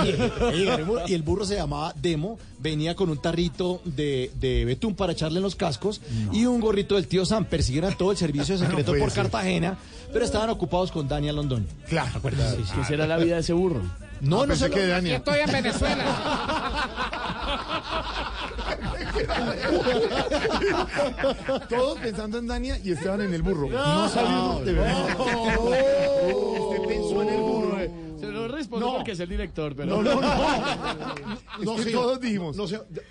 el burro se llamaba Demo, venía con un tarrito de betún para echarle en los cascos y un gorrito del tío Sam. Persiguieron todo el servicio secreto por Cartagena, pero estaban ocupados con Daniel Londoño. Claro. ¿Te acuerdas? ¿Qué será la vida de ese burro? No, no sé qué, Daniel. Yo estoy en Venezuela. Todos pensando en Dania y estaban en el burro. No sabíamos de verdad. Usted pensó en el burro. respondo porque es el director, pero... No, es que todos dijimos,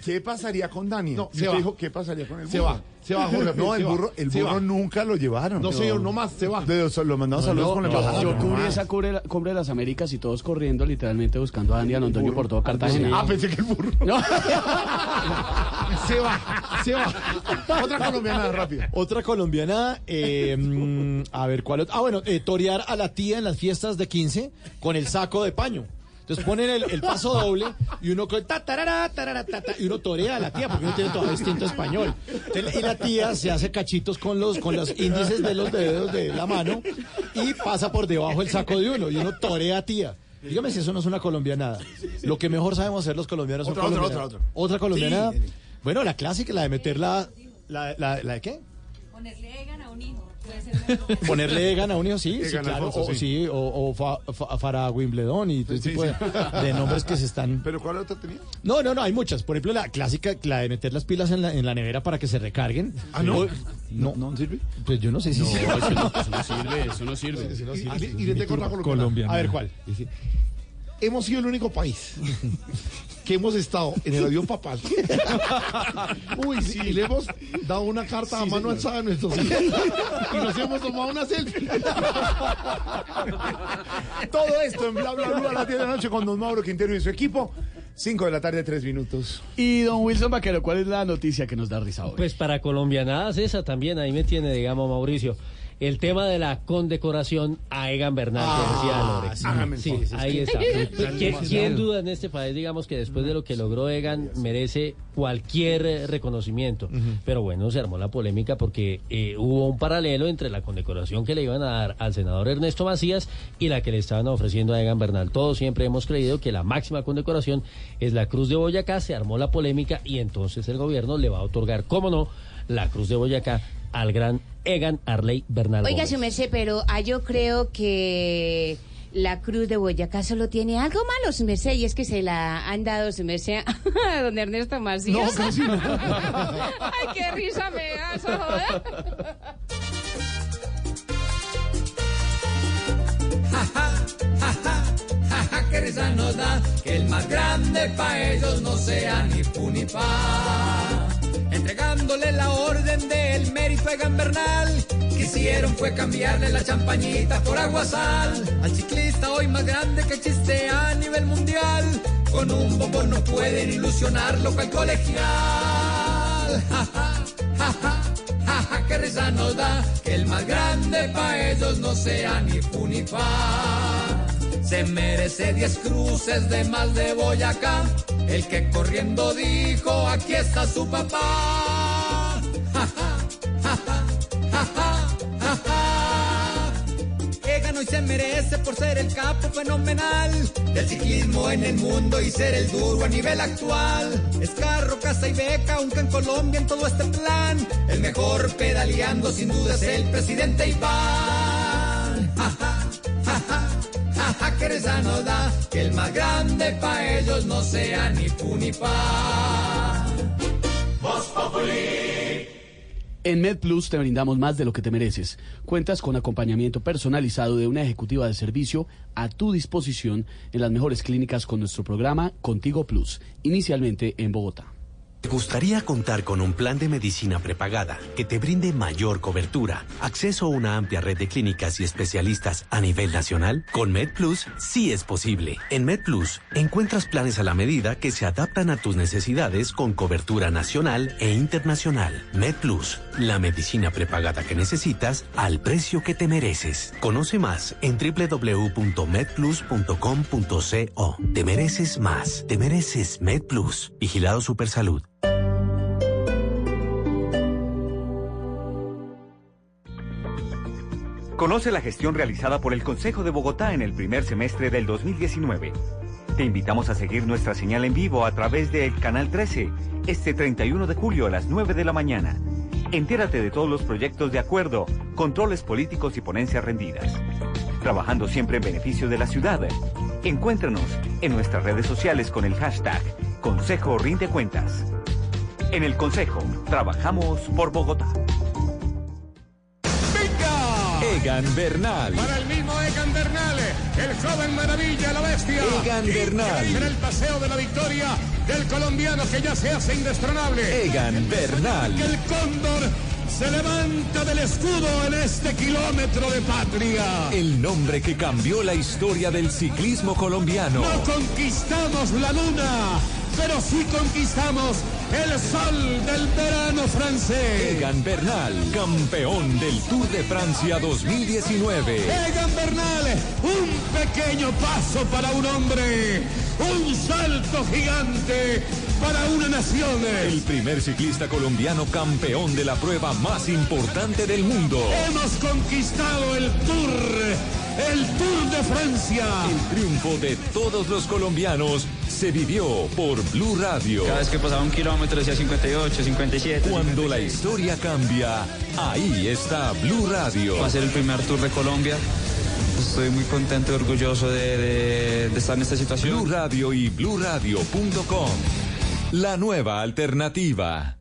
¿qué pasaría con Daniel? No, se dijo, ¿qué pasaría con el burro? Se va, Jorge. No, el burro nunca lo llevaron. No, señor, no más, se va. Lo mandamos saludos con el pasado. Yo cubrí esa cumbre de las Américas y todos corriendo, literalmente buscando a Daniel Londoño por todo Cartagena. Ah, pensé que el burro. No. Se va. Otra colombiana, rápido. Otra colombiana, a ver, ¿cuál otra? Ah, bueno, torear a la tía en las fiestas de 15 con el saco de paño. Entonces ponen el paso doble y uno y uno torea a la tía porque uno tiene todo distinto español. Entonces, y la tía se hace cachitos con los índices de los dedos de la mano y pasa por debajo el saco de uno y uno torea a tía. Dígame si eso no es una colombianada. Sí. Lo que mejor sabemos hacer los colombianos son colombianadas. Otra colombianada. Sí. Bueno, la clásica, la de meter la de qué? Ponerle Egan a un hijo. Ponerle Egan a un hijo, sí, sí, claro. Sí, o Farah Wimbledon y todo ese tipo de nombres que se están... ¿Pero cuál otra tenía? No, hay muchas. Por ejemplo, la clásica, la de meter las pilas en la nevera para que se recarguen. Ah, no. ¿No sirve? Pues yo no sé si sirve. Eso no sirve. Y te corta Colombia. A ver, ¿cuál? Hemos sido el único país que hemos estado en el avión papal. Uy, sí. Y le hemos dado una carta a mano alzada a nuestros hijos. Y nos hemos tomado una selfie. Todo esto en Bla Bla Bla a las 10 de la noche con don Mauro Quintero y su equipo. 5 de la tarde, 3 minutos. Y don Wilson Vaquero, ¿cuál es la noticia que nos da risa hoy? Pues para colombianadas esa también, ahí me tiene, digamos, Mauricio. El tema de la condecoración a Egan Bernal, que decía Lore, ahí está. ¿Quién duda en este país, digamos, que después de lo que logró Egan merece cualquier reconocimiento? Uh-huh. Pero bueno, se armó la polémica porque hubo un paralelo entre la condecoración que le iban a dar al senador Ernesto Macías y la que le estaban ofreciendo a Egan Bernal. Todos siempre hemos creído que la máxima condecoración es la Cruz de Boyacá. Se armó la polémica y entonces el gobierno le va a otorgar, cómo no, la Cruz de Boyacá al gran Egan Arley Bernal. Oiga, su merced, pero yo creo que la Cruz de Boyacá solo tiene algo malo, su merced, y es que se la han dado, su merced, a don Ernesto Macías. No, casi no. Ay, qué risa me da eso, joder. Qué risa nos da que el más grande pa' ellos no sea ni pu ni pa. Entregándole la orden del mérito a Egan Bernal, quisieron fue cambiarle la champañita por aguasal. Al ciclista hoy más grande que existe a nivel mundial, con un bombón no pueden ilusionarlo cual colegial. Ja, ja, ja, ja, ja, ja, qué risa nos da que el más grande pa' ellos no sea ni fu ni fa. Se merece 10 cruces de más de Boyacá, el que corriendo dijo, aquí está su papá. Ja, ja, ja, ja, ja, ja. Egan hoy se merece por ser el capo fenomenal del ciclismo en el mundo y ser el duro a nivel actual. Es carro, casa y beca, aunque en Colombia en todo este plan, el mejor pedaleando sin duda es el presidente Iván. Ja, ja, ja, ja. Ajá, que risa nos da que el más grande pa' ellos no sea ni pu ni pa. Voz Populi. En MedPlus te brindamos más de lo que te mereces. Cuentas con acompañamiento personalizado de una ejecutiva de servicio a tu disposición en las mejores clínicas con nuestro programa Contigo Plus, inicialmente en Bogotá. ¿Te gustaría contar con un plan de medicina prepagada que te brinde mayor cobertura, acceso a una amplia red de clínicas y especialistas a nivel nacional? Con MedPlus sí es posible. En MedPlus encuentras planes a la medida que se adaptan a tus necesidades con cobertura nacional e internacional. MedPlus, la medicina prepagada que necesitas al precio que te mereces. Conoce más en www.medplus.com.co. Te mereces más. Te mereces MedPlus. Vigilado Supersalud. Conoce la gestión realizada por el Consejo de Bogotá en el primer semestre del 2019. Te invitamos a seguir nuestra señal en vivo a través del Canal 13, este 31 de julio a las 9 de la mañana. Entérate de todos los proyectos de acuerdo, controles políticos y ponencias rendidas. Trabajando siempre en beneficio de la ciudad. Encuéntranos en nuestras redes sociales con el hashtag Consejo Rinde Cuentas. En el Consejo, trabajamos por Bogotá. Egan Bernal. Para el mismo Egan Bernal, el joven maravilla, la bestia. Egan Bernal. En el paseo de la victoria del colombiano que ya se hace indestronable. Egan Bernal. El cóndor se levanta del escudo en este kilómetro de patria. El nombre que cambió la historia del ciclismo colombiano. No conquistamos la luna, pero sí conquistamos el sol del verano francés. Egan Bernal, campeón del Tour de Francia 2019. Egan Bernal, un pequeño paso para un hombre, un salto gigante para una nación. El primer ciclista colombiano campeón de la prueba más importante del mundo. Hemos conquistado el Tour. El Tour de Francia. El triunfo de todos los colombianos se vivió por Blue Radio. Cada vez que pasaba un kilómetro decía 58, 57. Cuando 56. La historia cambia, ahí está Blue Radio. Va a ser el primer Tour de Colombia. Estoy muy contento y orgulloso de estar en esta situación. Blue Radio y BluRadio.com. La nueva alternativa.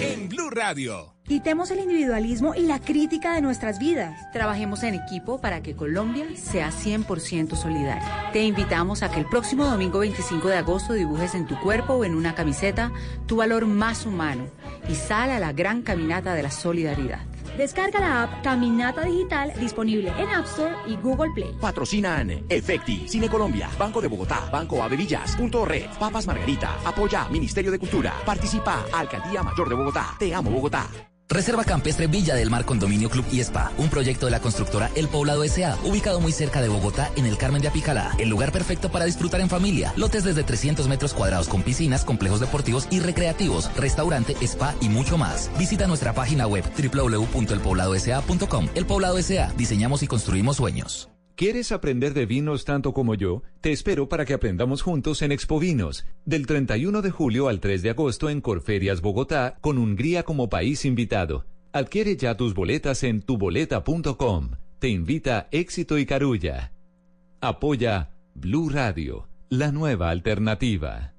En Blue Radio. Quitemos el individualismo y la crítica de nuestras vidas. Trabajemos en equipo para que Colombia sea 100% solidaria. Te invitamos a que el próximo domingo 25 de agosto dibujes en tu cuerpo o en una camiseta tu valor más humano y sal a la gran caminata de la solidaridad. Descarga la app Caminata Digital, disponible en App Store y Google Play. Patrocinan Efecti, Cine Colombia, Banco de Bogotá, Banco Avevillas, Punto Red, Papas Margarita. Apoya Ministerio de Cultura. Participa Alcaldía Mayor de Bogotá. Te amo Bogotá. Reserva Campestre Villa del Mar Condominio Club y Spa, un proyecto de la constructora El Poblado S.A., ubicado muy cerca de Bogotá en el Carmen de Apicalá. El lugar perfecto para disfrutar en familia. Lotes desde 300 metros cuadrados con piscinas, complejos deportivos y recreativos, restaurante, spa y mucho más. Visita nuestra página web www.elpobladosa.com. El Poblado S.A. Diseñamos y construimos sueños. ¿Quieres aprender de vinos tanto como yo? Te espero para que aprendamos juntos en Expovinos, del 31 de julio al 3 de agosto en Corferias, Bogotá, con Hungría como país invitado. Adquiere ya tus boletas en tuboleta.com. Te invita Éxito y Carulla. Apoya Blue Radio, la nueva alternativa.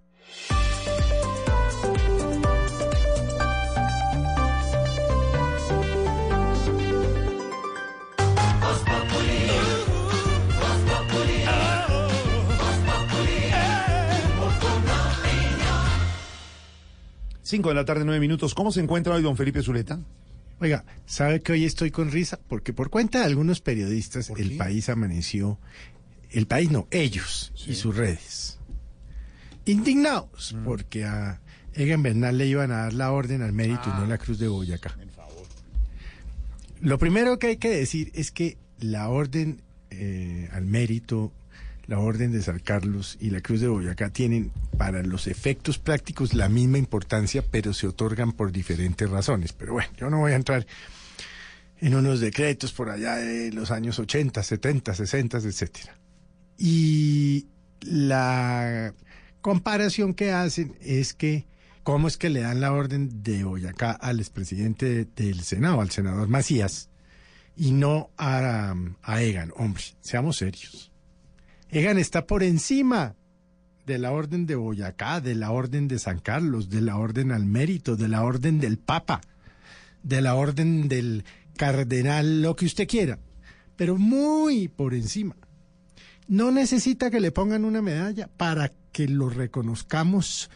Cinco de la tarde, 9 minutos. ¿Cómo se encuentra hoy don Felipe Zuleta? Oiga, ¿sabe que hoy estoy con risa? Porque por cuenta de algunos periodistas, el país amaneció... El país no, ellos sí. Y sus redes. Indignados, porque a Egan Bernal le iban a dar la orden al mérito y no la Cruz de Boyacá. Lo primero que hay que decir es que la orden al mérito... La Orden de San Carlos y la Cruz de Boyacá tienen para los efectos prácticos la misma importancia, pero se otorgan por diferentes razones. Pero bueno, yo no voy a entrar en unos decretos por allá de los años 80, 70, 60, etc. Y la comparación que hacen es que, ¿cómo es que le dan la Orden de Boyacá al expresidente del Senado, al senador Macías, y no a Egan? Hombre, seamos serios. Egan está por encima de la Orden de Boyacá, de la Orden de San Carlos, de la Orden al Mérito, de la Orden del Papa, de la Orden del Cardenal, lo que usted quiera, pero muy por encima. No necesita que le pongan una medalla para que lo reconozcamos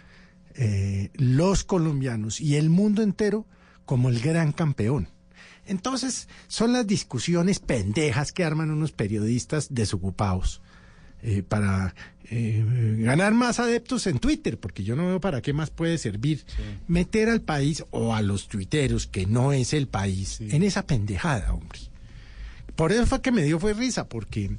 los colombianos y el mundo entero como el gran campeón. Entonces, son las discusiones pendejas que arman unos periodistas desocupados. Para ganar más adeptos en Twitter, porque yo no veo para qué más puede servir meter al país o a los tuiteros, que no es el país, en esa pendejada, hombre. Por eso fue que me dio risa, porque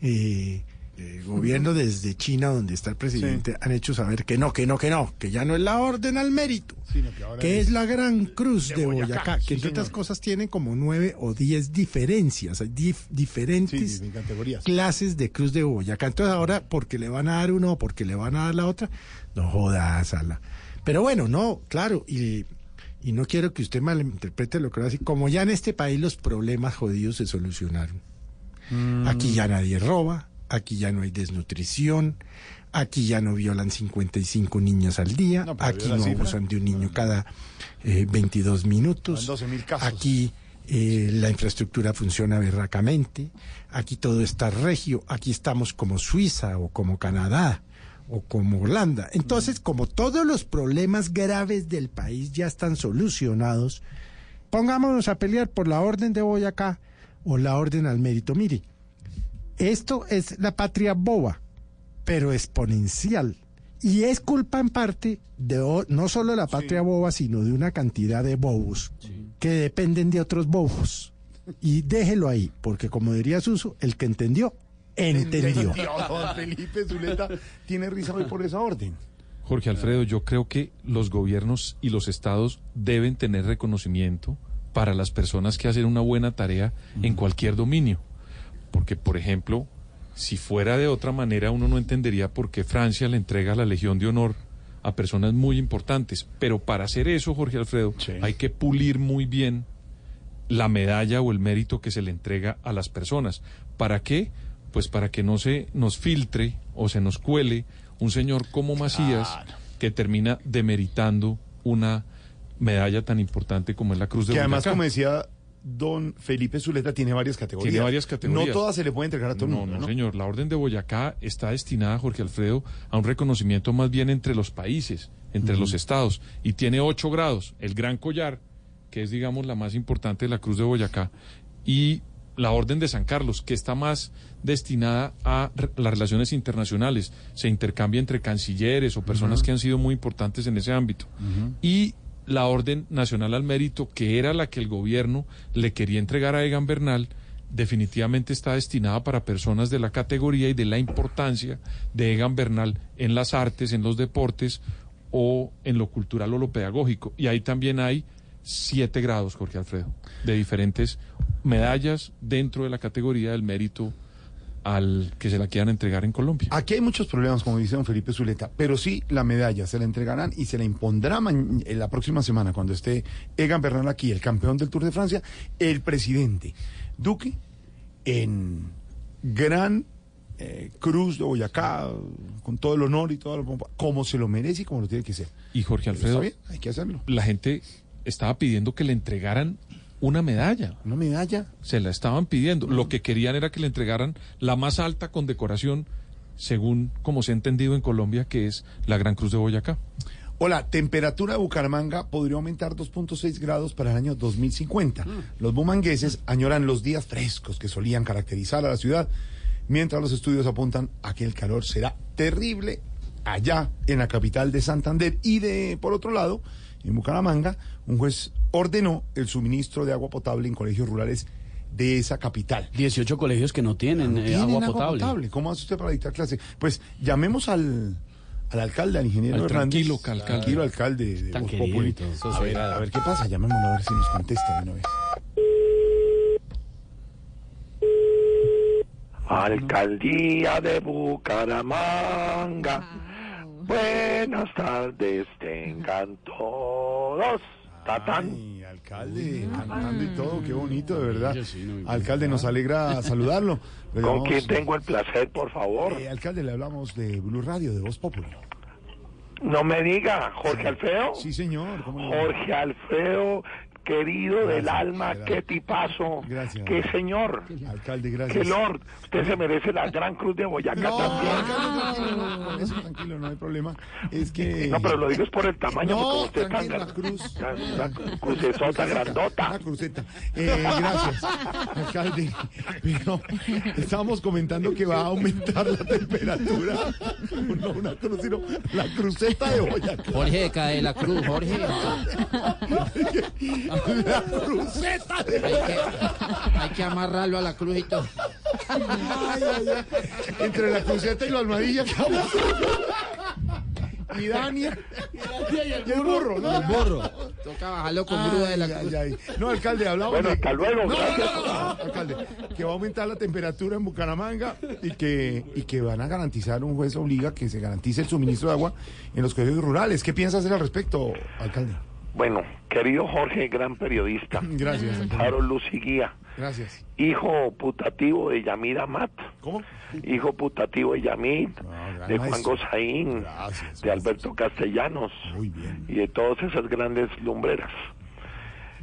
el gobierno desde China, donde está el presidente, han hecho saber que ya no es la orden al mérito, sino que ahora es la Gran Cruz de Boyacá, que entre otras cosas tiene como 9 o 10 diferencias, diferentes categorías, clases de Cruz de Boyacá. Entonces ahora, porque le van a dar uno o porque le van a dar la otra, no jodas, ala. Pero bueno, no, claro, y no quiero que usted malinterprete lo que va a decir, como ya en este país los problemas jodidos se solucionaron. Aquí ya nadie roba. Aquí ya no hay desnutrición, Aquí ya no violan 55 niños al día, no, aquí no abusan de un niño cada 22 minutos, 12.000 casos. Aquí la infraestructura funciona berracamente, aquí todo está regio, aquí estamos como Suiza o como Canadá o como Holanda. Entonces, como todos los problemas graves del país ya están solucionados, pongámonos a pelear por la orden de Boyacá o la orden al mérito. Mire, esto es la patria boba, pero exponencial. Y es culpa en parte de no solo de la patria boba, sino de una cantidad de bobos que dependen de otros bobos. Y déjelo ahí, porque como diría Suso, el que entendió, entendió. Don Felipe Zuleta tiene risa hoy por esa orden. Jorge Alfredo, yo creo que los gobiernos y los estados deben tener reconocimiento para las personas que hacen una buena tarea en cualquier dominio. Porque, por ejemplo, si fuera de otra manera, uno no entendería por qué Francia le entrega la Legión de Honor a personas muy importantes. Pero para hacer eso, Jorge Alfredo, hay que pulir muy bien la medalla o el mérito que se le entrega a las personas. ¿Para qué? Pues para que no se nos filtre o se nos cuele un señor como Macías, que termina demeritando una medalla tan importante como es la Cruz de Boyacá. Que además, como decía don Felipe Zuleta, tiene varias categorías. Tiene varias categorías. No todas se le puede entregar a todo el mundo. No, señor. La Orden de Boyacá está destinada, Jorge Alfredo, a un reconocimiento más bien entre los países, entre los estados, y tiene 8 grados. El Gran Collar, que es, digamos, la más importante de la Cruz de Boyacá, y la Orden de San Carlos, que está más destinada a las relaciones internacionales. Se intercambia entre cancilleres o personas que han sido muy importantes en ese ámbito. Y la Orden Nacional al Mérito, que era la que el gobierno le quería entregar a Egan Bernal, definitivamente está destinada para personas de la categoría y de la importancia de Egan Bernal en las artes, en los deportes o en lo cultural o lo pedagógico. Y ahí también hay 7 grados, Jorge Alfredo, de diferentes medallas dentro de la categoría del mérito al que se la quieran entregar en Colombia. Aquí hay muchos problemas, como dice don Felipe Zuleta, pero sí, la medalla se la entregarán y se la impondrá la próxima semana, cuando esté Egan Bernal aquí, el campeón del Tour de Francia, el presidente Duque, en gran Cruz de Boyacá, con todo el honor y toda la pompa, como se lo merece y como lo tiene que ser. Y Jorge Alfredo, está bien, hay que hacerlo. La gente estaba pidiendo que le entregaran una medalla. ¿Una medalla? Se la estaban pidiendo. Lo que querían era que le entregaran la más alta condecoración, según como se ha entendido en Colombia, que es la Gran Cruz de Boyacá. Hola, temperatura de Bucaramanga podría aumentar 2.6 grados para el año 2050. Los bumangueses añoran los días frescos que solían caracterizar a la ciudad, mientras los estudios apuntan a que el calor será terrible allá en la capital de Santander. Y por otro lado, en Bucaramanga, un juez ordenó el suministro de agua potable en colegios rurales de esa capital. 18 colegios que no tienen, agua potable. ¿Cómo hace usted para dictar clase? Pues llamemos al alcalde, al ingeniero Hernández. Tranquilo alcalde de Voz Populi. A ver qué pasa, llamémoslo a ver si nos contesta de una vez. Alcaldía de Bucaramanga, buenas tardes tengan todos. Ay, alcalde, cantando y todo, qué bonito, de verdad. Alcalde, nos alegra saludarlo. ¿Con quién tengo el placer, por favor? Alcalde, le hablamos de Blue Radio, de Voz Popular. No me diga, ¿Jorge Alfredo? Sí, señor. Jorge Alfredo, querido, gracias, del alma, gracias. Qué tipazo, gracias, qué señor, alcalde, gracias, qué lord, usted se merece la Gran Cruz de Boyacá también. Alcalde, tranquilo, no hay problema, es que... No, pero lo digo es por el tamaño, no, porque usted está... La cruzesota grandota. La cruceta. Gracias, alcalde, pero estábamos comentando que va a aumentar la temperatura, no una cruz, sino la cruceta de Boyacá. Jorge, cae la cruz, Jorge. La cruceta de... hay que amarrarlo a la cruz y todo. Entre la cruceta y la almohadilla. Y Dania y el burro, ¿no? El burro. Toca bajarlo con grúa de la cruz. No, alcalde, hablamos. Bueno, hasta luego. No, alcalde, que va a aumentar la temperatura en Bucaramanga y que van a garantizar, un juez obliga que se garantice el suministro de agua en los colegios rurales. ¿Qué piensa hacer al respecto, alcalde? Bueno, querido Jorge, gran periodista. Gracias. Harold Luciguía. Gracias. Hijo putativo de Yamid Amat. ¿Cómo? Hijo putativo de Yamid, de Juan Gosaín, de Alberto Castellanos. Muy bien. Y de todas esas grandes lumbreras.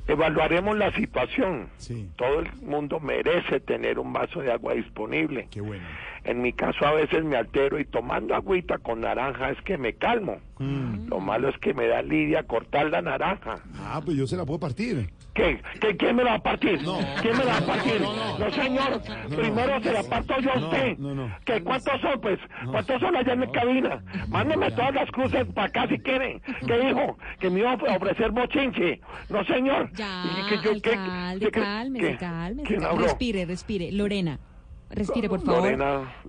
Evaluaremos la situación. Sí. Todo el mundo merece tener un vaso de agua disponible. Qué bueno. En mi caso a veces me altero y tomando agüita con naranja es que me calmo. Mm. Lo malo es que me da lidia cortar la naranja. Ah, pues yo se la puedo partir. ¿Qué? ¿Quién me la va a partir? No. ¿Quién me la va a partir? No, señor. Primero se la parto yo a usted. ¿Qué? ¿Cuántos son, pues? ¿Cuántos son allá en mi cabina? Mándeme todas las cruces para acá si quieren. ¿Qué dijo? Que me iba a ofrecer bochinche. No, señor. Ya, alcalde, cálmese, cálmese. Respire, respire. Lorena. Respire, por favor.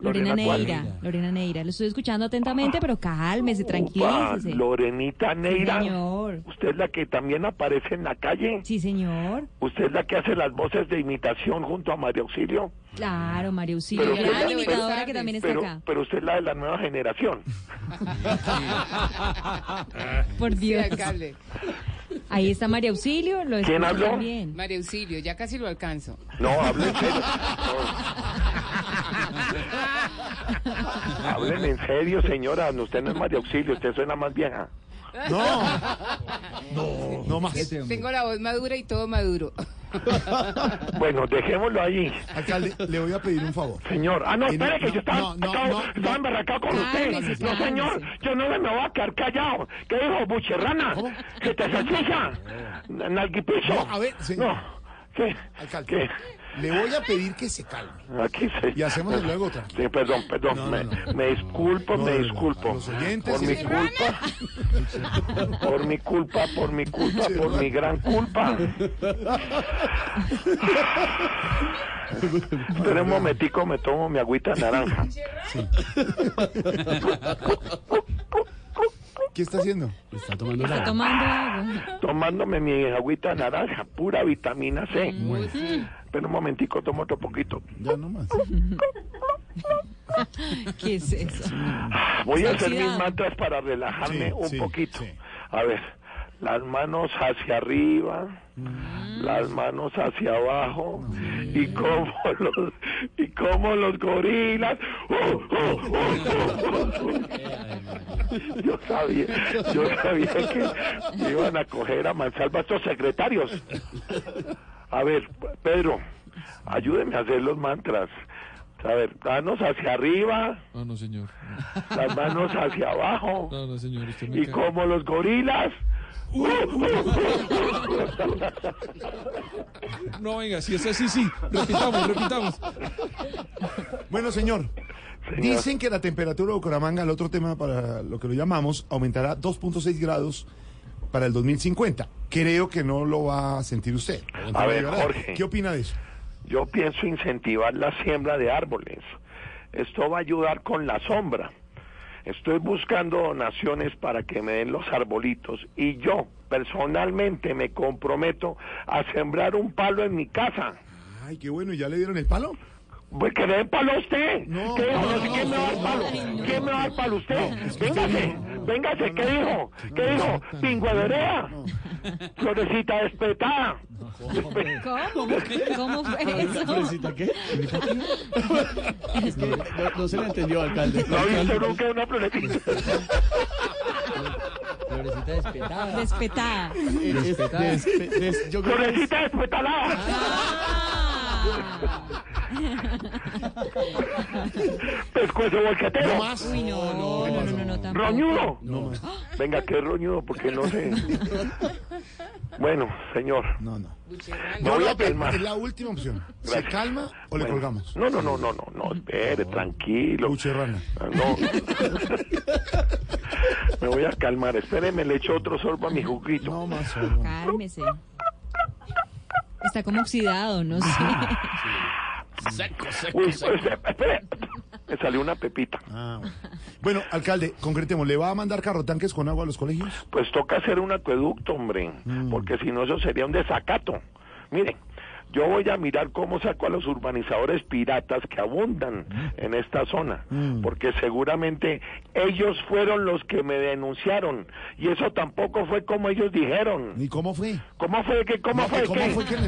Lorena Neira. Lorena Neira. Lo estoy escuchando atentamente, pero cálmese, tranquilícese. Lorenita Neira. Sí, señor. ¿Usted es la que también aparece en la calle? Sí, señor. ¿Usted es la que hace las voces de imitación junto a María Auxilio? Claro, María Auxilio. Pero gran imitadora que también está acá. Pero usted es la de la nueva generación. Por Dios. Sí, alcalde. Ahí está María Auxilio. Lo ¿quién habló? También. María Auxilio, ya casi lo alcanzo. No, hablo en serio. No. Hablen en serio, señora. Usted no es María Auxilio, usted suena más vieja. No, no, no más. Tengo la voz madura y todo maduro. Bueno, dejémoslo ahí. Alcalde, le voy a pedir un favor. Señor, ah, no, espere, que yo estaba embarracado con usted. No, señor, yo no me voy a quedar callado. ¿Qué dijo, bucherrana? ¿Que te salchicha? ¿Nalguipicho? No, a ver, señor. No. ¿Qué? Alcalde, ¿qué? Le voy a pedir que se calme. Aquí se... Y hacemos el luego otra. Sí, perdón. Me disculpo. Los oyentes, por mi gran culpa. Espera un momentico, me tomo mi agüita naranja. Sí. ¿Qué está haciendo? Está tomando agua. Tomándome mi agüita naranja, pura vitamina C. Bueno. Pero un momentico, tomo otro poquito. Ya nomás. ¿Qué es eso? Voy a hacer mis mantras para relajarme un poquito. Sí. A ver, las manos hacia arriba, las manos hacia abajo, y como los gorilas. Yo sabía que me iban a coger a mansalva estos secretarios. A ver, Pedro, ayúdeme a hacer los mantras. A ver, manos hacia arriba. No, no, señor. Las manos hacia abajo. No, no, señor. Usted me cae. Como los gorilas. No, venga, si es así, sí. Repitamos. Bueno, señor. Dicen que la temperatura de Bucaramanga, el otro tema para lo que lo llamamos, aumentará 2.6 grados para el 2050. Creo que no lo va a sentir usted. A ver, Jorge, ¿qué opina de eso? Yo pienso incentivar la siembra de árboles. Esto va a ayudar con la sombra. Estoy buscando donaciones para que me den los arbolitos y yo personalmente me comprometo a sembrar un palo en mi casa. Ay, qué bueno, ¿y ya le dieron el palo? Pues que le den palo a usted. No, ¿qué dijo? ¿Quién me va a dar palo? ¿Quién me va a dar palo a usted? Véngase, ¿qué dijo? ¿Qué dijo? Pingüederea. Florecita despetada. ¿Cómo fue eso? ¿Florecita qué? Es que no se le entendió, alcalde. No había visto nunca una florecita. Florecita despetada. Florecita despetalada. Pescuezo volcatero. No más. Uy, no. Roñudo. No. Venga, que es roñudo porque no sé. Bueno, señor. No. No voy a calmar. Es la última opción. Gracias. ¿Se calma o le colgamos? No. Espere, tranquilo. Bucherrana. No. Me voy a calmar. Espéreme, le echo otro sorbo a mi juguito. No más. Cálmese. Está como oxidado, no sé. Sí. Seco. Espera. Me salió una pepita. Ah, bueno, alcalde, concretemos, ¿le va a mandar carrotanques con agua a los colegios? Pues toca hacer un acueducto, hombre, porque si no eso sería un desacato. Miren, Yo voy a mirar cómo saco a los urbanizadores piratas que abundan en esta zona, porque seguramente ellos fueron los que me denunciaron, y eso tampoco fue como ellos dijeron. ¿Y cómo fue? ¿Cómo fue? ¿Cómo fue?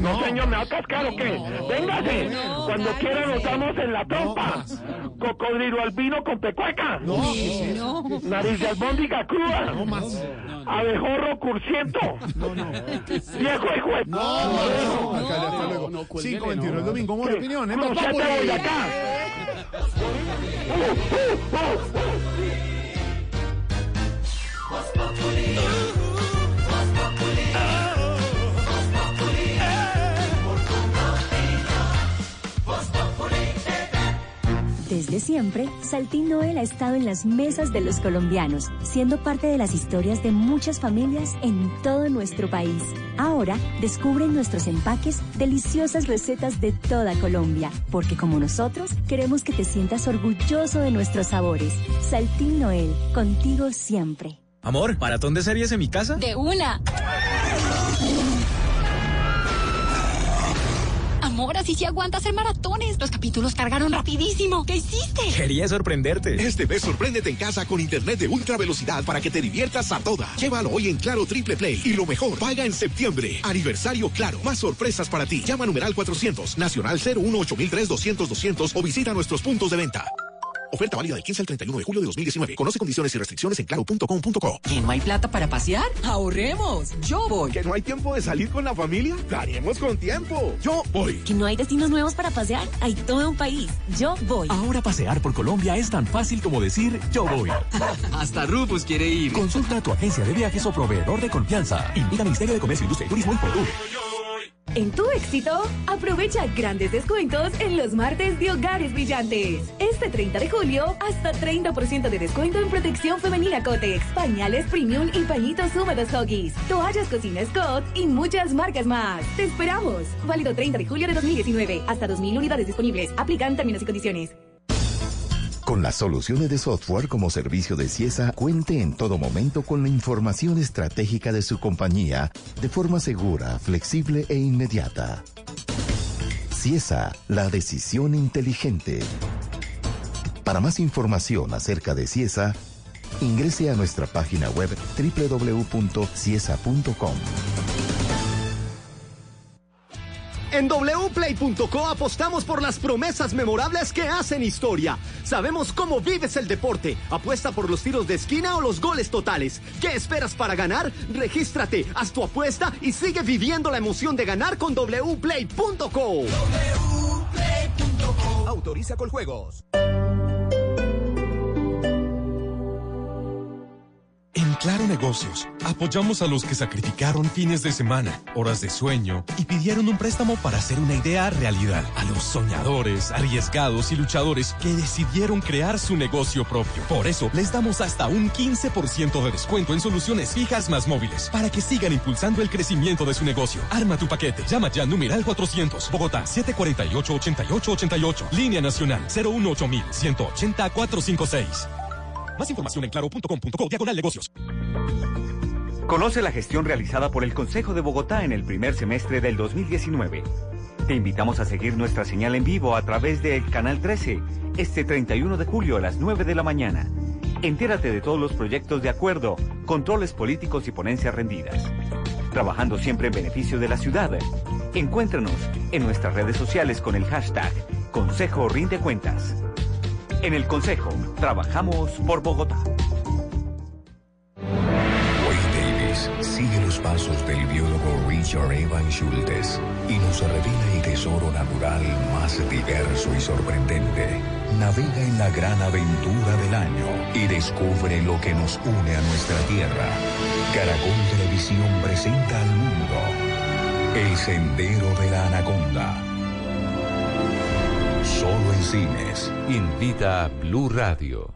No, señor, ¿me va a cascar o qué? ¡Véngase! Cuando quiera nos damos en la trompa. Cocodrilo albino con pecueca. Nariz de albóndiga cruda. Abejorro cursiento. Viejo hijo de... No. 5:21 el domingo, buena opinión, ¿eh? Desde siempre, Saltín Noel ha estado en las mesas de los colombianos, siendo parte de las historias de muchas familias en todo nuestro país. Ahora, descubren nuestros empaques, deliciosas recetas de toda Colombia, porque como nosotros, queremos que te sientas orgulloso de nuestros sabores. Saltín Noel, contigo siempre. Amor, ¿maratón de series en mi casa? ¡De una! Amor, así sí aguanta hacer maratones. Los capítulos cargaron rapidísimo. ¿Qué hiciste? Quería sorprenderte. Este mes sorpréndete en casa con internet de ultra velocidad para que te diviertas a toda. Llévalo hoy en Claro Triple Play. Y lo mejor, paga en septiembre. Aniversario Claro. Más sorpresas para ti. Llama numeral 400, nacional 018300200 o visita nuestros puntos de venta. Oferta válida del 15 al 31 de julio de 2019. Conoce condiciones y restricciones en claro.com.co. ¿Que no hay plata para pasear? ¡Ahorremos! ¡Yo voy! ¿Que no hay tiempo de salir con la familia? ¡Daremos con tiempo! ¡Yo voy! ¿Que no hay destinos nuevos para pasear? Hay todo un país. ¡Yo voy! Ahora pasear por Colombia es tan fácil como decir ¡yo voy! Hasta Rufus quiere ir. Consulta a tu agencia de viajes o proveedor de confianza. Invita al Ministerio de Comercio, Industria y Turismo y Producto. En Tu Éxito, aprovecha grandes descuentos en los martes de Hogares Brillantes. Este 30 de julio, hasta 30% de descuento en protección femenina Cotex, pañales premium y pañitos húmedos Huggies, toallas cocina Scott y muchas marcas más. ¡Te esperamos! Válido 30 de julio de 2019, hasta 2.000 unidades disponibles. Aplican términos y condiciones. Con las soluciones de software como servicio de Ciesa, cuente en todo momento con la información estratégica de su compañía de forma segura, flexible e inmediata. Ciesa, la decisión inteligente. Para más información acerca de Ciesa, ingrese a nuestra página web www.ciesa.com. En wplay.co apostamos por las promesas memorables que hacen historia. Sabemos cómo vives el deporte. Apuesta por los tiros de esquina o los goles totales. ¿Qué esperas para ganar? Regístrate, haz tu apuesta y sigue viviendo la emoción de ganar con wplay.co. wplay.co. Autoriza Coljuegos. En Claro Negocios, apoyamos a los que sacrificaron fines de semana, horas de sueño y pidieron un préstamo para hacer una idea realidad. A los soñadores, arriesgados y luchadores que decidieron crear su negocio propio. Por eso, les damos hasta un 15% de descuento en soluciones fijas más móviles para que sigan impulsando el crecimiento de su negocio. Arma tu paquete. Llama ya numeral 400, Bogotá 748-8888, Línea Nacional 018-180-456. Más información en claro.com.co/negocios. Conoce la gestión realizada por el Consejo de Bogotá en el primer semestre del 2019. Te invitamos a seguir nuestra señal en vivo a través del Canal 13, este 31 de julio a las 9 de la mañana. Entérate de todos los proyectos de acuerdo, controles políticos y ponencias rendidas. Trabajando siempre en beneficio de la ciudad. Encuéntranos en nuestras redes sociales con el hashtag Consejo Rinde Cuentas. En el Consejo, trabajamos por Bogotá. Wade Davis sigue los pasos del biólogo Richard Evan Schultes y nos revela el tesoro natural más diverso y sorprendente. Navega en la gran aventura del año y descubre lo que nos une a nuestra tierra. Caracol Televisión presenta al mundo El Sendero de la Anaconda. Solo en cines. Invita a Blue Radio.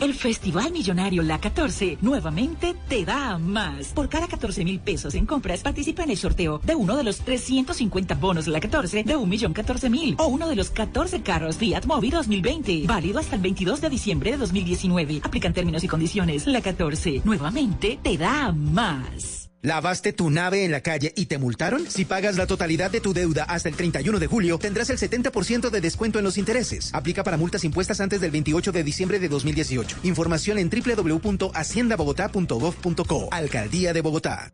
El Festival Millonario La 14 nuevamente te da más. Por cada 14.000 pesos en compras, participa en el sorteo de uno de los 350 bonos La 14 de 1.014.000 o uno de los 14 carros Fiat Mobi 2020. Válido hasta el 22 de diciembre de 2019. Aplican términos y condiciones. La 14 nuevamente te da más. ¿Lavaste tu nave en la calle y te multaron? Si pagas la totalidad de tu deuda hasta el 31 de julio, tendrás el 70% de descuento en los intereses. Aplica para multas impuestas antes del 28 de diciembre de 2018. Información en www.haciendabogotá.gov.co. Alcaldía de Bogotá.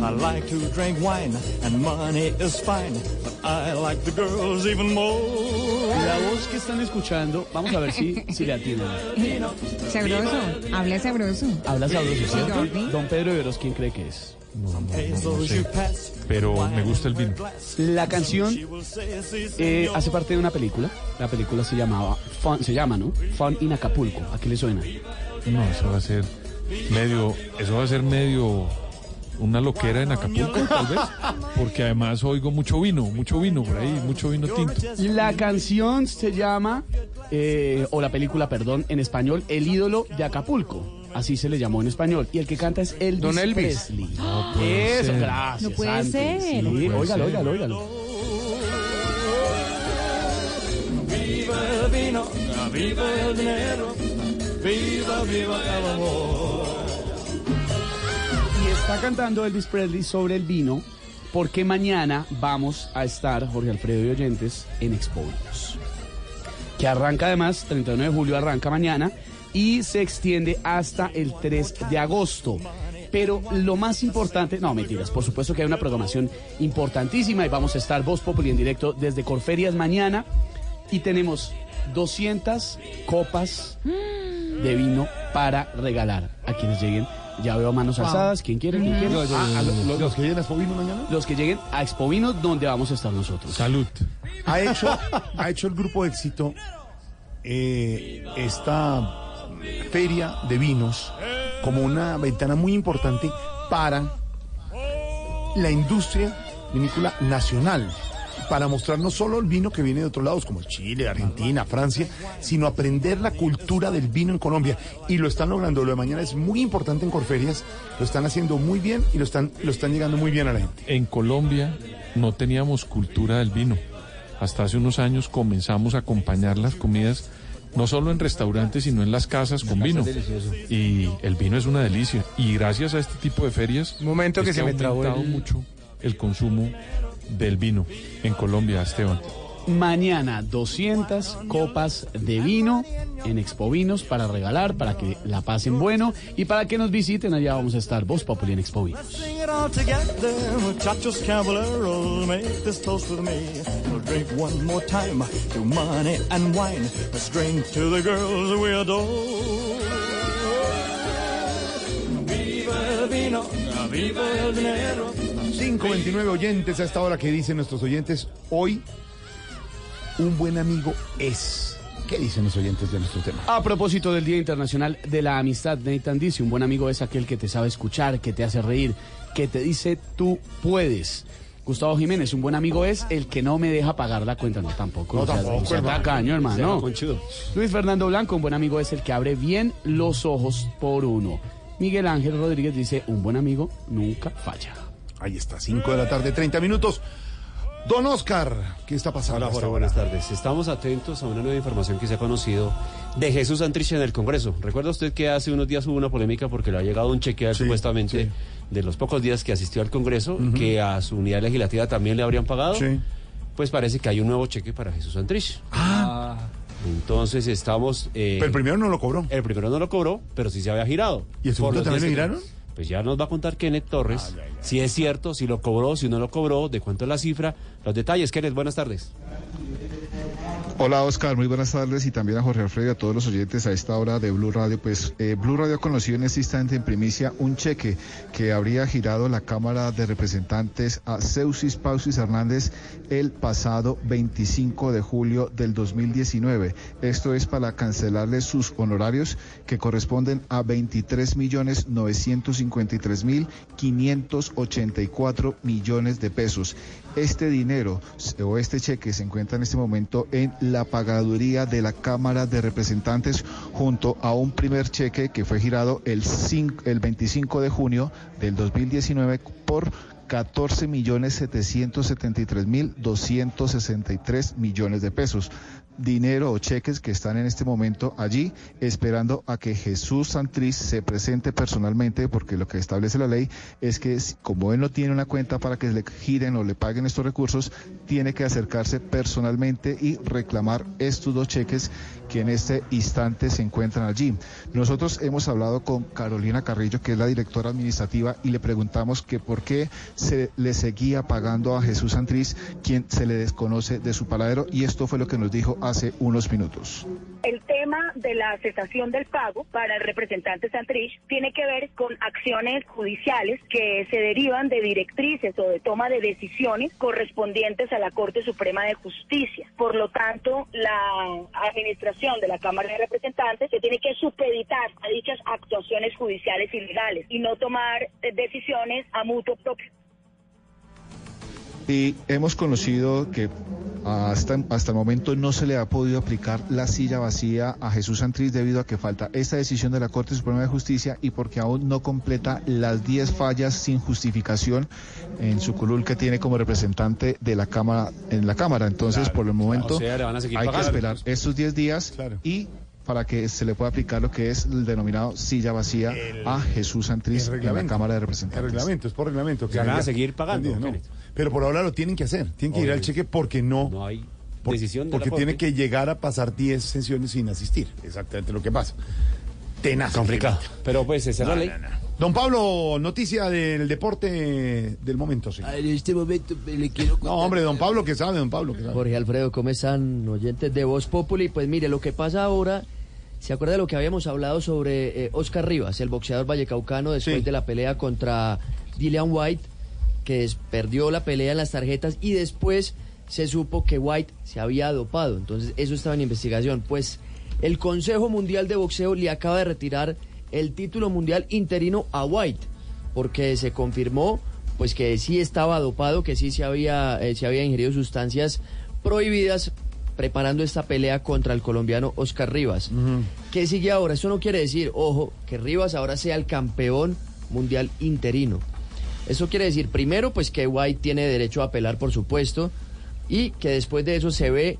I like to drink wine, and money is fine, but I like the girls even more. La voz que están escuchando, vamos a ver si le atinan. Sabroso, habla sabroso. Habla sabroso, ¿cierto? Don Pedro Iberos, ¿quién cree que es? No sé, pero me gusta el vino. La canción hace parte de una película. La película se llamaba Fun, ¿no? Fun in Acapulco. ¿A qué le suena? No, eso va a ser medio... una loquera en Acapulco, tal vez, porque además oigo mucho vino por ahí, mucho vino tinto. La canción se llama, o la película, perdón, en español, El ídolo de Acapulco. Así se le llamó en español. Y el que canta es Elvis Presley. No puede ser. Eso, gracias. No puede Andy, ser. Sí, no puede óigalo. Viva el vino, viva el dinero, viva el amor. Está cantando Elvis Presley sobre el vino, porque mañana vamos a estar, Jorge Alfredo y oyentes, en Expo Vinos, que arranca además, 31 de julio arranca mañana, y se extiende hasta el 3 de agosto. Pero lo más importante, no, mentiras, por supuesto que hay una programación importantísima, y vamos a estar Voz Populi en directo desde Corferias mañana, y tenemos 200 copas de vino para regalar a quienes lleguen. Ya veo manos alzadas, ¿quién quiere? ¿Los que lleguen a Expovinos mañana? Los que lleguen a Expovinos, donde vamos a estar nosotros. Salud. Ha hecho el Grupo Éxito esta feria de vinos como una ventana muy importante para la industria vinícola nacional, para mostrar no solo el vino que viene de otros lados, como Chile, Argentina, Francia, sino aprender la cultura del vino en Colombia. Y lo están logrando. Lo de mañana es muy importante en Corferias, lo están haciendo muy bien y lo están llegando muy bien a la gente. En Colombia no teníamos cultura del vino. Hasta hace unos años comenzamos a acompañar las comidas, no solo en restaurantes, sino en las casas con vino. Y el vino es una delicia. Y gracias a este tipo de ferias, momento que se me trabó mucho el consumo del vino en Colombia, Esteban. Mañana 200 copas de vino en Expovinos para regalar, para que la pasen bueno y para que nos visiten. Allá vamos a estar, Voz Populi en Expovinos. Viva el vino, viva el dinero. 5:29 oyentes a esta hora. Que dicen nuestros oyentes hoy? Un buen amigo es. ¿Qué dicen los oyentes de nuestro tema? A propósito del Día Internacional de la Amistad, Nathan dice: un buen amigo es aquel que te sabe escuchar, que te hace reír, que te dice tú puedes. Gustavo Jiménez: un buen amigo es el que no me deja pagar la cuenta. No, tampoco. No, tampoco. Se da caño, hermano. Luis Fernando Blanco: un buen amigo es el que abre bien los ojos por uno. Miguel Ángel Rodríguez dice: un buen amigo nunca falla. Ahí está, 5:30 p.m. Don Oscar, ¿qué está pasando? Hola, Jorge, buenas tardes. Estamos atentos a una nueva información que se ha conocido de Jesús Santrich en el Congreso. ¿Recuerda usted que hace unos días hubo una polémica porque le ha llegado un cheque supuestamente de los pocos días que asistió al Congreso, que a su unidad legislativa también le habrían pagado? Sí. Pues parece que hay un nuevo cheque para Jesús Santrich. Entonces estamos... pero el primero no lo cobró. El primero no lo cobró, pero sí se había girado. ¿Y el segundo también le giraron? Pues ya nos va a contar Kenneth Torres si es cierto, si lo cobró, si no lo cobró, de cuánto es la cifra, los detalles. Kenneth, buenas tardes. Hola Oscar, muy buenas tardes y también a Jorge Alfredo y a todos los oyentes a esta hora de Blue Radio. Pues Blue Radio ha conocido en este instante en primicia un cheque que habría girado la Cámara de Representantes a Seuxis Pauxis Hernández el pasado 25 de julio del 2019. Esto es para cancelarle sus honorarios que corresponden a 23.953.584 millones de pesos. Este dinero o este cheque se encuentra en este momento en la pagaduría de la Cámara de Representantes junto a un primer cheque que fue girado el 25 de junio del 2019 por 14.773.263 millones de pesos. Dinero o cheques que están en este momento allí esperando a que Jesús Santriz se presente personalmente, porque lo que establece la ley es que como él no tiene una cuenta para que le giren o le paguen estos recursos, tiene que acercarse personalmente y reclamar estos dos cheques que en este instante se encuentran allí. Nosotros hemos hablado con Carolina Carrillo, que es la directora administrativa, y le preguntamos que por qué se le seguía pagando a Jesús Santriz, quien se le desconoce de su paradero, y esto fue lo que nos dijo hace unos minutos. El tema de la cesación del pago para el representante Santrich tiene que ver con acciones judiciales que se derivan de directrices o de toma de decisiones correspondientes a la Corte Suprema de Justicia. Por lo tanto, la administración de la Cámara de Representantes se tiene que supeditar a dichas actuaciones judiciales y legales y no tomar decisiones a mutuo propio. Y hemos conocido que hasta el momento no se le ha podido aplicar la silla vacía a Jesús Santriz debido a que falta esta decisión de la Corte Suprema de Justicia y porque aún no completa las 10 fallas sin justificación en su curul que tiene como representante de la Cámara en la Cámara. Entonces, claro, por el momento hay que esperar estos 10 días y para que se le pueda aplicar lo que es el denominado silla vacía a Jesús Santriz en la Cámara de Representantes. El reglamento, es por reglamento. Que van a seguir pagando. No, pero por ahora lo tienen que hacer, tienen que ir al cheque porque no hay decisión de porque tiene que llegar a pasar 10 sesiones sin asistir. Exactamente lo que pasa. Tenaz. Complicado. Pero pues esa es la ley. Don Pablo, noticia del deporte del momento, señor. En este momento le quiero contar. No, hombre, don Pablo, que sabe. Jorge Alfredo, ¿cómo están, oyentes de Voz Populi? Pues mire, lo que pasa ahora, ¿se acuerda de lo que habíamos hablado sobre Oscar Rivas, el boxeador vallecaucano, después de la pelea contra Dillian White, que perdió la pelea en las tarjetas y después se supo que White se había dopado? Entonces eso estaba en investigación. Pues el Consejo Mundial de Boxeo le acaba de retirar el título mundial interino a White porque se confirmó pues que sí estaba dopado, que sí se había ingerido sustancias prohibidas preparando esta pelea contra el colombiano Oscar Rivas. Uh-huh. ¿Qué sigue ahora? Eso no quiere decir, ojo, que Rivas ahora sea el campeón mundial interino. Eso quiere decir, primero, pues que White tiene derecho a apelar, por supuesto, y que después de eso se ve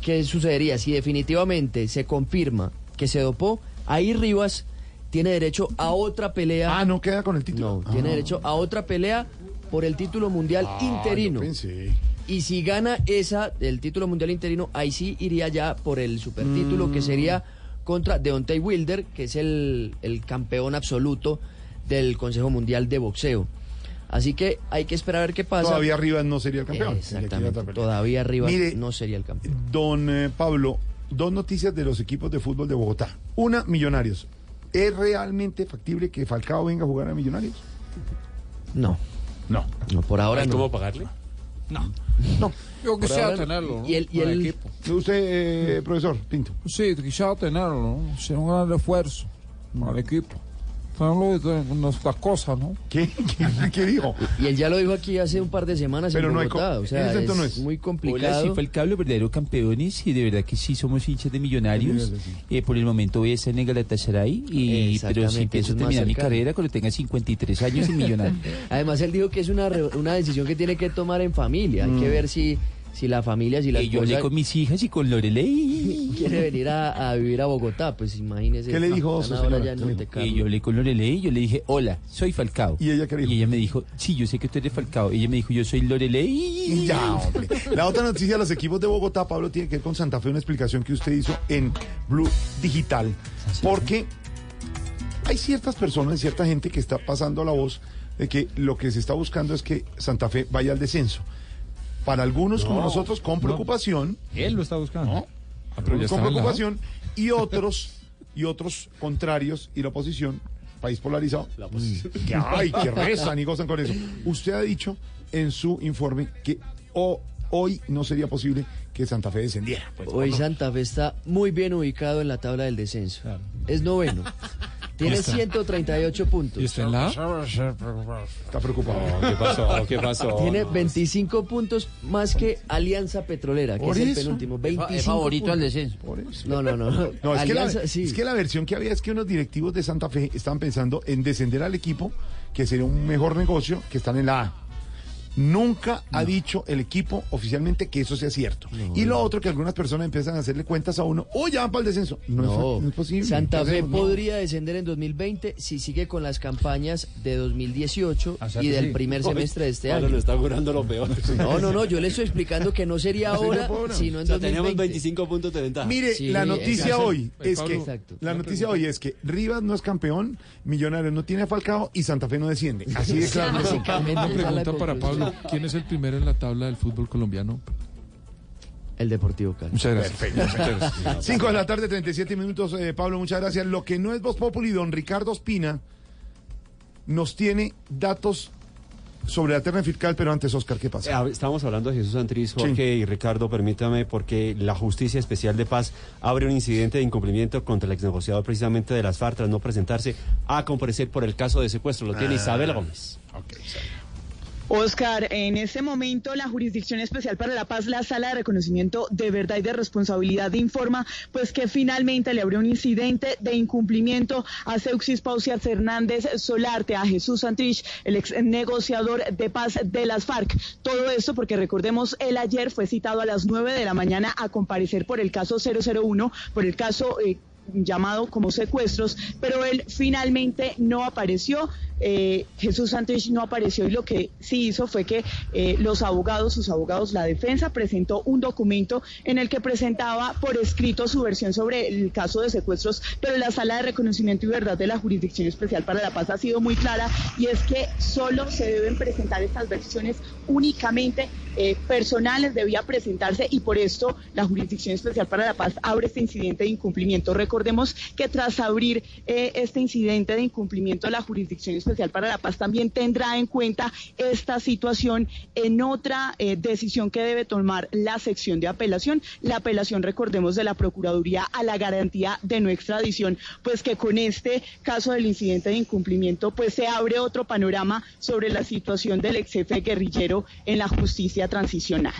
qué sucedería. Si definitivamente se confirma que se dopó, ahí Rivas tiene derecho a otra pelea. Ah, no queda con el título. No, tiene derecho a otra pelea por el título mundial interino. Yo pensé. Y si gana esa, el título mundial interino, ahí sí iría ya por el supertítulo, que sería contra Deontay Wilder, que es el campeón absoluto del Consejo Mundial de Boxeo. Así que hay que esperar a ver qué pasa. Todavía Rivas no sería el campeón. Exactamente, todavía Rivas no sería el campeón. Don Pablo, dos noticias de los equipos de fútbol de Bogotá. Una, Millonarios. ¿Es realmente factible que Falcao venga a jugar a Millonarios? No, por ahora no. ¿Cómo pagarle? No. Yo quisiera tenerlo, ¿no? Y el equipo. ¿Usted, profesor Pinto? Sí, quisiera tenerlo, ¿no? Sería un gran refuerzo para el equipo. Nuestras cosas, ¿no? ¿Qué dijo? Y él ya lo dijo aquí hace un par de semanas. Pero en Bogotá, o sea, es muy complicado. Hola, sí fue el Cable, verdadero campeones, y de verdad que sí somos hinchas de Millonarios. Por el momento voy a estar en Galatasaray, pero si pienso terminar mi carrera cuando tenga 53 años en Millonarios. Además, él dijo que es una decisión que tiene que tomar en familia. Hay que ver si la familia, si la esposa... Y yo hablé con mis hijas y con Loreley. Quiere venir a vivir a Bogotá, pues imagínese. ¿Qué le dijo Oso, señora? Y yo hablé con Loreley, yo le dije, hola, soy Falcao. ¿Y ella qué dijo? Y ella me dijo, sí, yo sé que usted es de Falcao. Y ella me dijo, yo soy Loreley. Ya, hombre. La otra noticia de los equipos de Bogotá, Pablo, tiene que ver con Santa Fe, una explicación que usted hizo en Blue Digital. Porque hay ciertas personas, cierta gente que está pasando la voz de que lo que se está buscando es que Santa Fe vaya al descenso. para algunos como nosotros con preocupación. Él lo está buscando. ¿No? Con preocupación y otros contrarios y la oposición, país polarizado, la oposición. Que ay, que rezan y gozan con eso. Usted ha dicho en su informe que hoy no sería posible que Santa Fe descendiera. Pues, hoy no. Santa Fe está muy bien ubicado en la tabla del descenso. Claro. Es noveno. Tiene 138 puntos. ¿Y está en la? Está preocupado. ¿Qué pasó? ¿Qué pasó? Tiene 25 puntos más que Alianza Petrolera, que es el penúltimo. 25 es favorito puntos. Al descenso. Por eso. No, Alianza, es que la versión que había es que unos directivos de Santa Fe estaban pensando en descender al equipo, que sería un mejor negocio, que están en la A. Nunca ha dicho el equipo oficialmente que eso sea cierto. No, y lo otro que algunas personas empiezan a hacerle cuentas a uno, ya van para el descenso. No es posible. Santa Fe podría descender en 2020 si sigue con las campañas de 2018 y del primer semestre de este año. Lo está curando lo peor. No, yo le estoy explicando que no sería ahora, sino en 2020. Tenemos 25 puntos de ventaja. Mire, la noticia hoy es que Rivas no es campeón, Millonarios no tiene a Falcao y Santa Fe no desciende. Así de claro. Una pregunta para Pablo. ¿Quién es el primero en la tabla del fútbol colombiano? El Deportivo Cali. Muchas gracias. Perfecto. 5 de la tarde, 37 minutos. Pablo, muchas gracias. Lo que no es Voz Populi, don Ricardo Ospina nos tiene datos sobre la terna fiscal, pero antes, Oscar, ¿qué pasa? Estábamos hablando de Jesús Antris, Jorge y Ricardo, permítame, porque la Justicia Especial de Paz abre un incidente de incumplimiento contra el exnegociador precisamente de las FARC tras no presentarse a comparecer por el caso de secuestro. Lo tiene Isabel Gómez. Oscar, en este momento la Jurisdicción Especial para la Paz, la Sala de Reconocimiento de Verdad y de Responsabilidad, informa pues que finalmente le abrió un incidente de incumplimiento a Seuxis Pausias Hernández Solarte, a Jesús Santrich, el ex negociador de paz de las FARC. Todo esto porque recordemos, él ayer fue citado a las 9:00 a.m. a comparecer por el caso 001, por el caso llamado como secuestros, pero él finalmente no apareció. Jesús Santrich no apareció y lo que sí hizo fue que sus abogados, la defensa, presentó un documento en el que presentaba por escrito su versión sobre el caso de secuestros, pero la Sala de Reconocimiento y Verdad de la Jurisdicción Especial para la Paz ha sido muy clara, y es que solo se deben presentar estas versiones únicamente personales, debía presentarse, y por esto la Jurisdicción Especial para la Paz abre este incidente de incumplimiento. Recordemos que tras abrir este incidente de incumplimiento, la Jurisdicción Especial para la Paz también tendrá en cuenta esta situación en otra decisión que debe tomar la sección de apelación. La apelación, recordemos, de la Procuraduría a la garantía de no extradición, pues que con este caso del incidente de incumplimiento pues se abre otro panorama sobre la situación del ex jefe guerrillero en la justicia transicional.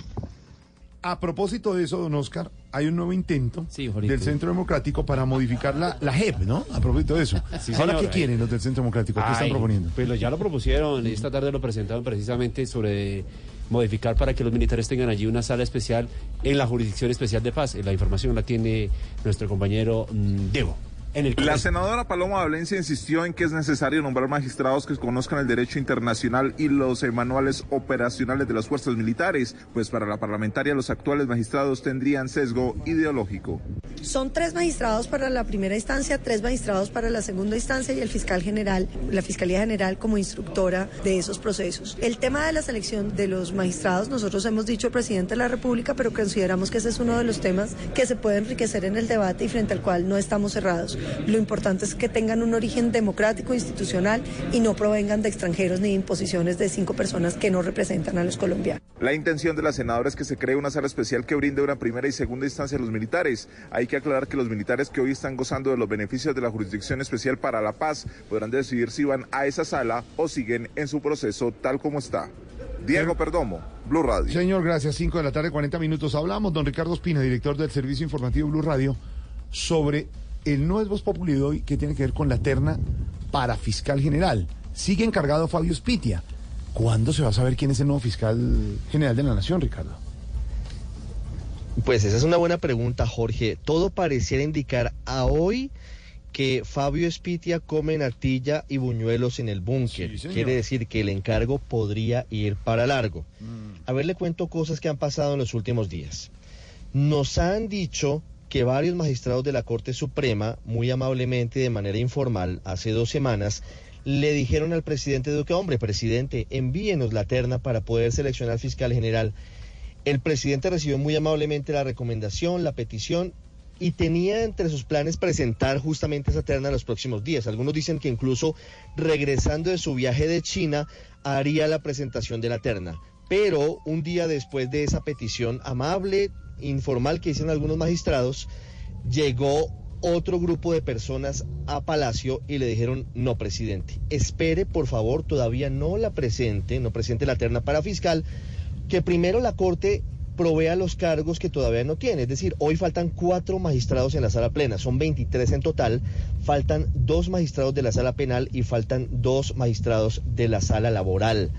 A propósito de eso, don Oscar, hay un nuevo intento del Centro Democrático para modificar la JEP, ¿no? A propósito de eso. Sí, ahora, ¿qué quieren los del Centro Democrático? ¿Qué están proponiendo? Pues ya lo propusieron, esta tarde lo presentaron precisamente sobre modificar para que los militares tengan allí una sala especial en la Jurisdicción Especial de Paz. La información la tiene nuestro compañero Diego. La senadora Paloma Valencia insistió en que es necesario nombrar magistrados que conozcan el derecho internacional y los manuales operacionales de las fuerzas militares, pues para la parlamentaria los actuales magistrados tendrían sesgo ideológico. Son 3 magistrados para la primera instancia, 3 magistrados para la segunda instancia y el fiscal general, la Fiscalía General como instructora de esos procesos. El tema de la selección de los magistrados, nosotros hemos dicho al presidente de la República, pero consideramos que ese es uno de los temas que se puede enriquecer en el debate y frente al cual no estamos cerrados. Lo importante es que tengan un origen democrático, institucional y no provengan de extranjeros ni de imposiciones de 5 personas que no representan a los colombianos. La intención de la senadora es que se cree una sala especial que brinde una primera y segunda instancia a los militares. Hay que aclarar que los militares que hoy están gozando de los beneficios de la Jurisdicción Especial para la Paz podrán decidir si van a esa sala o siguen en su proceso tal como está. Diego Perdomo, Blue Radio. Señor, gracias. 5 de la tarde, 40 minutos. Hablamos, don Ricardo Ospina, director del Servicio Informativo Blue Radio, sobre el no es Voz Populi de hoy, que tiene que ver con la terna para fiscal general. Sigue encargado Fabio Spitia. ¿Cuándo se va a saber quién es el nuevo fiscal general de la Nación, Ricardo? Pues esa es una buena pregunta, Jorge. Todo pareciera indicar a hoy que Fabio Spitia come natilla y buñuelos en el búnker. Sí, quiere decir que el encargo podría ir para largo. A ver, le cuento cosas que han pasado en los últimos días. Nos han dicho que varios magistrados de la Corte Suprema, muy amablemente, de manera informal, hace 2 semanas, le dijeron al presidente Duque: hombre, presidente, envíenos la terna para poder seleccionar fiscal general. El presidente recibió muy amablemente la recomendación, la petición, y tenía entre sus planes presentar justamente esa terna en los próximos días. Algunos dicen que incluso regresando de su viaje de China haría la presentación de la terna. Pero un día después de esa petición amable, informal que hicieron algunos magistrados, llegó otro grupo de personas a Palacio y le dijeron: no, presidente, espere por favor, todavía no la presente, no presente la terna para fiscal, que primero la Corte provea los cargos que todavía no tiene. Es decir, hoy faltan 4 magistrados en la sala plena, son 23 en total, faltan 2 magistrados de la sala penal y faltan 2 magistrados de la sala laboral.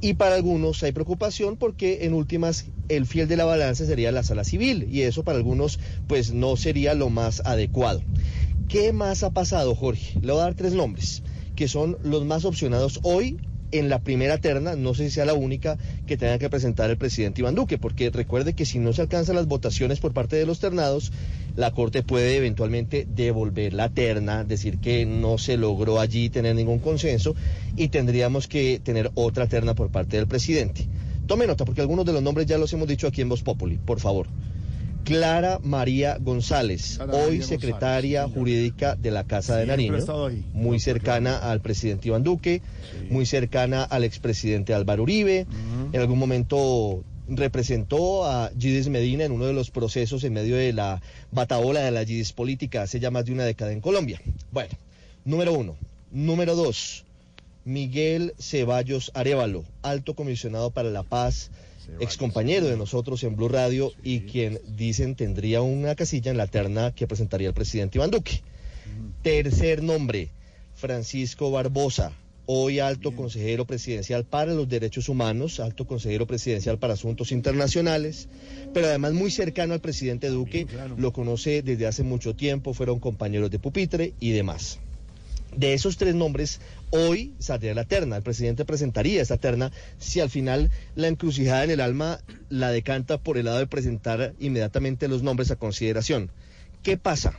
Y para algunos hay preocupación porque en últimas el fiel de la balanza sería la sala civil, y eso para algunos pues no sería lo más adecuado. ¿Qué más ha pasado, Jorge? Le voy a dar 3 nombres que son los más opcionados hoy en la primera terna, no sé si sea la única que tenga que presentar el presidente Iván Duque, porque recuerde que si no se alcanzan las votaciones por parte de los ternados, la Corte puede eventualmente devolver la terna, decir que no se logró allí tener ningún consenso y tendríamos que tener otra terna por parte del presidente. Tome nota, porque algunos de los nombres ya los hemos dicho aquí en Voz Populi, por favor. Clara María González, hoy secretaria jurídica de la Casa de Nariño, muy cercana al presidente Iván Duque, muy cercana al expresidente Álvaro Uribe, en algún momento representó a Yidis Medina en uno de los procesos en medio de la batahola de la Yidis política hace ya más de una década en Colombia. Bueno, número 1. Número 2, Miguel Ceballos Arévalo, alto comisionado para la paz, excompañero de nosotros en Blue Radio, y quien dicen tendría una casilla en la terna que presentaría el presidente Iván Duque. Tercer nombre, Francisco Barbosa, hoy alto consejero presidencial para los derechos humanos, alto consejero presidencial para asuntos internacionales, pero además muy cercano al presidente Duque, lo conoce desde hace mucho tiempo, fueron compañeros de pupitre y demás. De esos 3 nombres, hoy saldría la terna. El presidente presentaría esa terna si al final la encrucijada en el alma la decanta por el lado de presentar inmediatamente los nombres a consideración. ¿Qué pasa?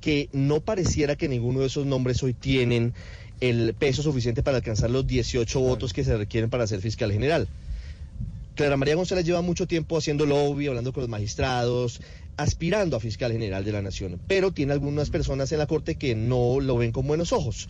Que no pareciera que ninguno de esos nombres hoy tienen el peso suficiente para alcanzar los 18 votos que se requieren para ser fiscal general. Clara María González lleva mucho tiempo haciendo lobby, hablando con los magistrados, aspirando a fiscal general de la nación, pero tiene algunas personas en la Corte que no lo ven con buenos ojos.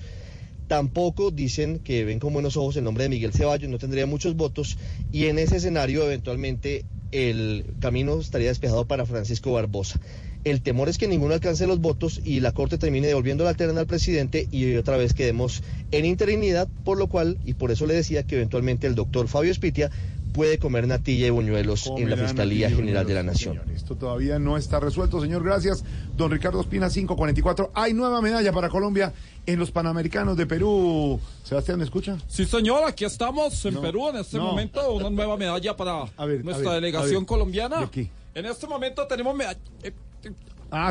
Tampoco dicen que ven con buenos ojos el nombre de Miguel Ceballos, no tendría muchos votos, y en ese escenario eventualmente el camino estaría despejado para Francisco Barbosa. El temor es que ninguno alcance los votos y la Corte termine devolviendo la terna al presidente y otra vez quedemos en interinidad, por lo cual, y por eso le decía que eventualmente el doctor Fabio Espitia puede comer natilla y buñuelos en la Fiscalía General de la Nación. Señor, esto todavía no está resuelto, señor. Gracias, don Ricardo Espina, 544. Hay nueva medalla para Colombia en los Panamericanos de Perú. Sebastián, ¿me escucha? Sí, señor, aquí estamos en Perú en este momento. Una nueva medalla para nuestra delegación colombiana. Aquí. En este momento tenemos medalla.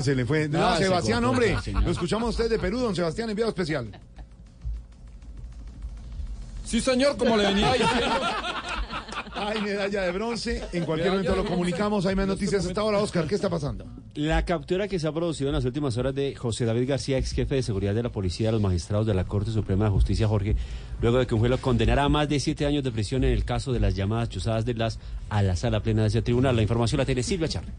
Se le fue. No, Sebastián, hombre. Lo escuchamos a usted de Perú, don Sebastián, enviado especial. Sí, señor, como le venía diciendo. Hay medalla de bronce, en cualquier momento lo comunicamos, hay más noticias hasta ahora. Oscar, ¿qué está pasando? La captura que se ha producido en las últimas horas de José David García, ex jefe de seguridad de la policía, de los magistrados de la Corte Suprema de Justicia, Jorge, luego de que un juez lo condenara a más de 7 años de prisión en el caso de las llamadas chuzadas de las a la sala plena de ese tribunal. La información la tiene Silvia Charly.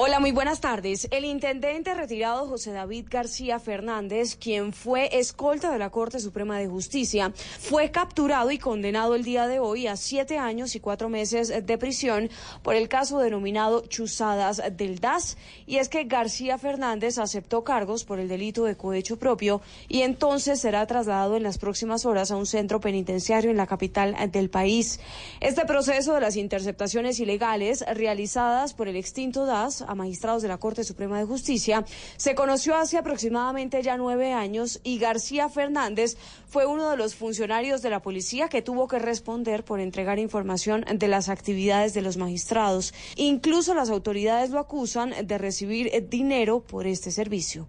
Hola, muy buenas tardes. El intendente retirado José David García Fernández, quien fue escolta de la Corte Suprema de Justicia, fue capturado y condenado el día de hoy a 7 años y 4 meses de prisión por el caso denominado Chuzadas del DAS. Y es que García Fernández aceptó cargos por el delito de cohecho propio y entonces será trasladado en las próximas horas a un centro penitenciario en la capital del país. Este proceso de las interceptaciones ilegales realizadas por el extinto DAS a magistrados de la Corte Suprema de Justicia se conoció hace aproximadamente ya 9 años, y García Fernández fue uno de los funcionarios de la policía que tuvo que responder por entregar información de las actividades de los magistrados. Incluso las autoridades lo acusan de recibir dinero por este servicio.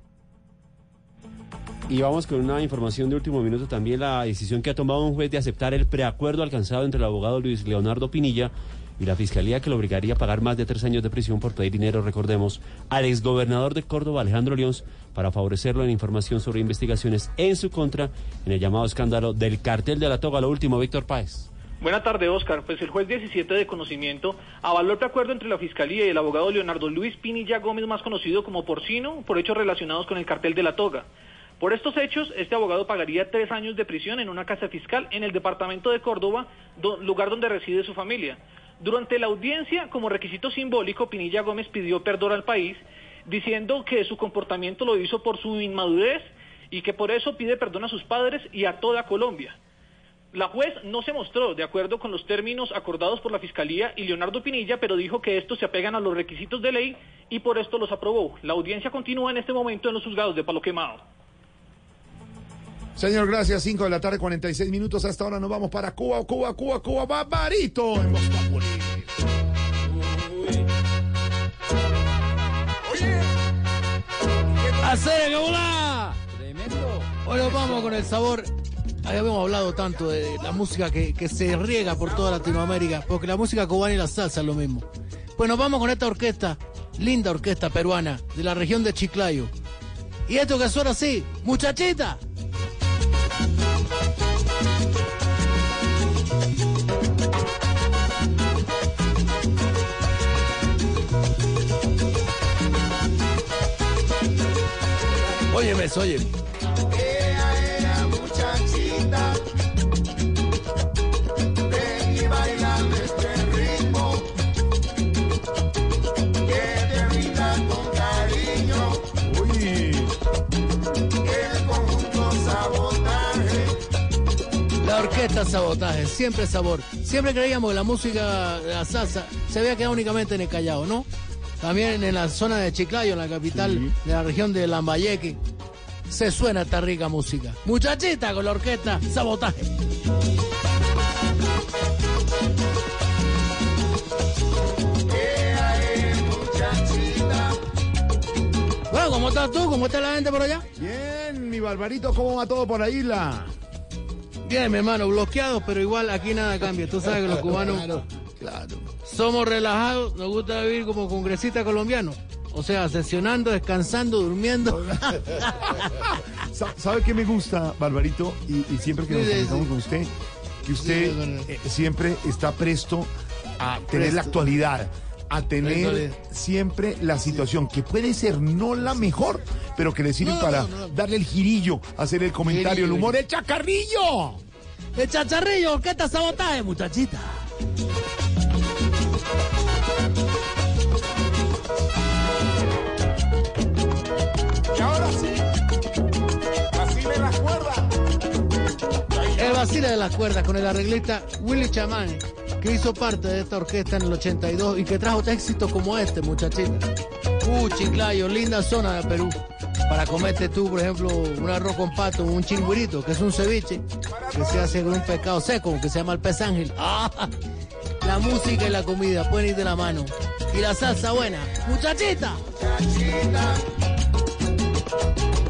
Y vamos con una información de último minuto también, la decisión que ha tomado un juez de aceptar el preacuerdo alcanzado entre el abogado Luis Leonardo Pinilla y la Fiscalía, que lo obligaría a pagar más de 3 años de prisión por pedir dinero, recordemos, al exgobernador de Córdoba, Alejandro Leons, para favorecerlo en información sobre investigaciones en su contra en el llamado escándalo del cartel de la toga. Lo último, Víctor Páez. Buenas tardes, Óscar. Pues el juez 17 de conocimiento avaló el preacuerdo entre la Fiscalía y el abogado Leonardo Luis Pinilla Gómez, más conocido como Porcino, por hechos relacionados con el cartel de La Toga. Por estos hechos, este abogado pagaría 3 años de prisión en una casa fiscal en el departamento de Córdoba, lugar donde reside su familia. Durante la audiencia, como requisito simbólico, Pinilla Gómez pidió perdón al país, diciendo que su comportamiento lo hizo por su inmadurez y que por eso pide perdón a sus padres y a toda Colombia. La juez no se mostró de acuerdo con los términos acordados por la Fiscalía y Leonardo Pinilla, pero dijo que estos se apegan a los requisitos de ley y por esto los aprobó. La audiencia continúa en este momento en los juzgados de Palo Quemado. Señor, gracias. 5 de la tarde, 46 minutos. Hasta ahora nos vamos para Cuba, Barbarito. En Voz Populi. Oye, ¡hacele, que volá! Tremendo. Hoy nos vamos con el sabor... Habíamos hablado tanto de la música que se riega por toda Latinoamérica, porque la música cubana y la salsa es lo mismo. Pues nos vamos con esta orquesta, linda orquesta peruana, de la región de Chiclayo. Y esto que suena así, muchachita. Óyeme. Orquesta Sabotaje, siempre sabor. Siempre creíamos que la música, la salsa, se había quedado únicamente en el Callao, ¿no? También en la zona de Chiclayo, en la capital de la región de Lambayeque, se suena esta rica música. Muchachita con la orquesta Sabotaje. Bueno, ¿cómo estás tú? ¿Cómo está la gente por allá? Bien, mi Barbarito, ¿cómo va todo por ahí, la...? Bien, mi hermano, bloqueados, pero igual aquí nada cambia. Tú sabes que los cubanos claro. Somos relajados, nos gusta vivir como congresistas colombianos. O sea, sesionando, descansando, durmiendo. ¿Sabe qué me gusta, Barbarito? Y siempre que nos comunicamos con usted, que usted siempre está presto a tener la actualidad, a tener siempre la situación, que puede ser no la mejor, pero que le sirve para darle el girillo, hacer el comentario, el humor, el chacarrillo. El chacharrillo, orquesta Sabotaje, muchachita. Y ahora sí, vacile las cuerdas. El vacile de las cuerdas con el arreglista Willy Chamán, que hizo parte de esta orquesta en el 82 y que trajo éxitos como este, muchachita. Chiclayo, linda zona de Perú. Para comerte tú, por ejemplo, un arroz con pato, un chingüirito, que es un ceviche, que se hace con un pescado seco, que se llama el pez ángel. ¡Ah! La música y la comida pueden ir de la mano. Y la salsa buena. ¡Muchachita! Muchachita,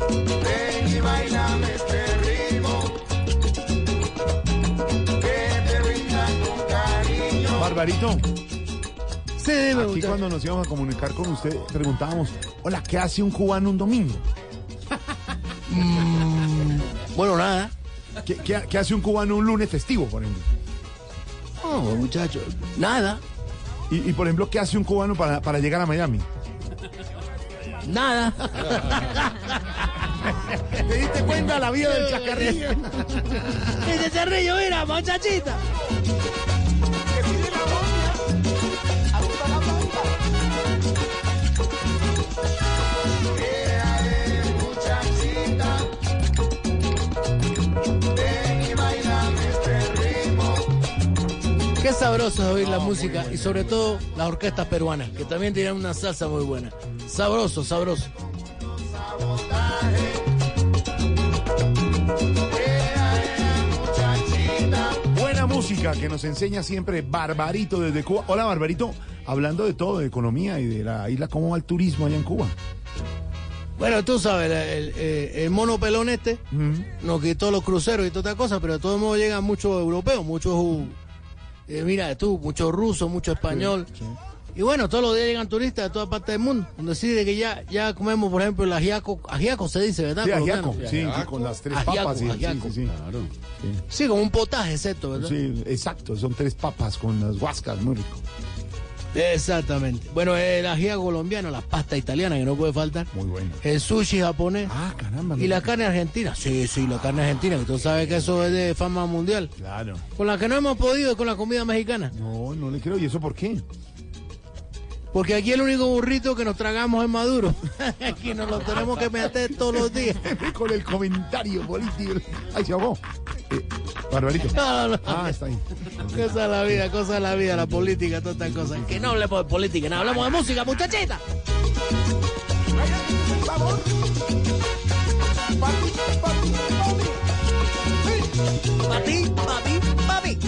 ven y bailame este ritmo, que te brinda con cariño. Barbarito. Sí, aquí cuando nos íbamos a comunicar con usted, preguntábamos, hola, ¿qué hace un cubano un domingo? Bueno, nada. ¿Qué hace un cubano un lunes festivo, por ejemplo? Oh, muchacho, nada. Y por ejemplo, ¿qué hace un cubano para llegar a Miami? Nada. ¿Te diste cuenta de la vida del chacarrillo? El chacarrillo, mira, muchachita. Qué sabroso es oír la música y sobre todo las orquestas peruanas, que también tienen una salsa muy buena. Sabroso, sabroso. Buena música que nos enseña siempre Barbarito desde Cuba. Hola, Barbarito, hablando de todo, de economía y de la isla, ¿cómo va el turismo allá en Cuba? Bueno, tú sabes, el mono pelón este nos quitó los cruceros y toda esta cosa, pero de todos modos llegan muchos europeos, muchos... mira tú, mucho ruso, mucho español, sí. Y bueno, todos los días llegan turistas de toda parte del mundo. Cuando decide que ya comemos, por ejemplo, el ajiaco. Ajiaco se dice, ¿verdad? Sí, ajiaco, sí, con las tres papas. Ajiaco, sí, claro. Sí, como un potaje, excepto, ¿verdad? Sí, exacto, son tres papas con las guascas, muy rico. Exactamente. Bueno, el ajiaco colombiano, la pasta italiana que no puede faltar. Muy bueno. El sushi japonés. Ah, caramba. Y la carne argentina. Sí, sí, la carne argentina, que tú sabes que eso es de fama mundial. Claro. Con la que no hemos podido es con la comida mexicana. No, no le creo. ¿Y eso por qué? Porque aquí el único burrito que nos tragamos es Maduro. Aquí nos lo tenemos que meter todos los días. Con el comentario político. Ay, se ahogó. Barbarito. No. Ah, está ahí. Cosa de la vida, la política, todas estas cosas. Que no hablemos de política, no hablemos de música, muchachita. Vamos. Papi, papi, papi. Papi, papi, papi.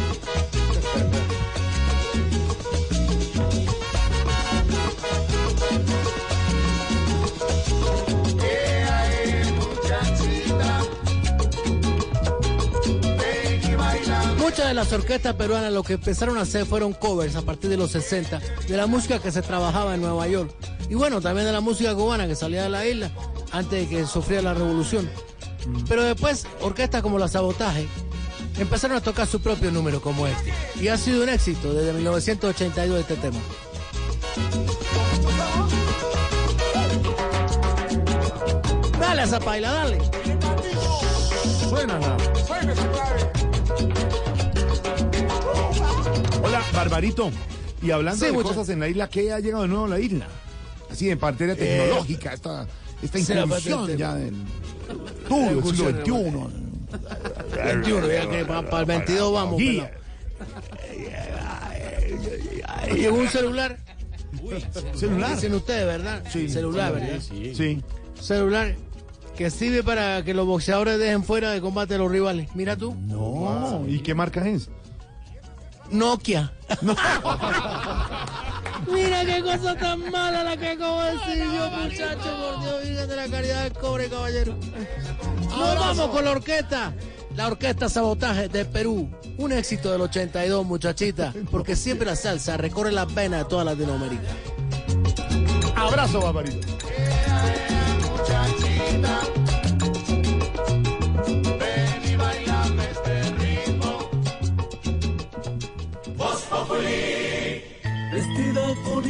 Muchas de las orquestas peruanas lo que empezaron a hacer fueron covers a partir de los 60 de la música que se trabajaba en Nueva York y bueno, también de la música cubana que salía de la isla antes de que sufriera la revolución. Pero después orquestas como La Sabotaje empezaron a tocar su propio número como este y ha sido un éxito desde 1982 este tema. Dale a esa paila, dale. Suena, suena ese clave. Hola, Barbarito. Y hablando de cosas en la isla, ¿qué ha llegado de nuevo a la isla? Así, en parte tecnológica, esta inclusión ya del siglo XXI. Ya que para el 22 vamos. Llegó un celular. ¿Celular? Dicen ustedes, ¿verdad? Sí. Celular, ¿verdad? Sí. Celular que sirve para que los boxeadores dejen fuera de combate a los rivales. Mira tú. No. ¿Y qué marca es? Nokia. No. Mira qué cosa tan mala la que acabo de decir yo, muchacho, por Dios, virgen de la caridad del cobre, caballero. Nos vamos con la orquesta Sabotaje de Perú. Un éxito del 82, muchachita, porque siempre la salsa recorre las venas de toda Latinoamérica. Abrazo, Barbarito. Vestida con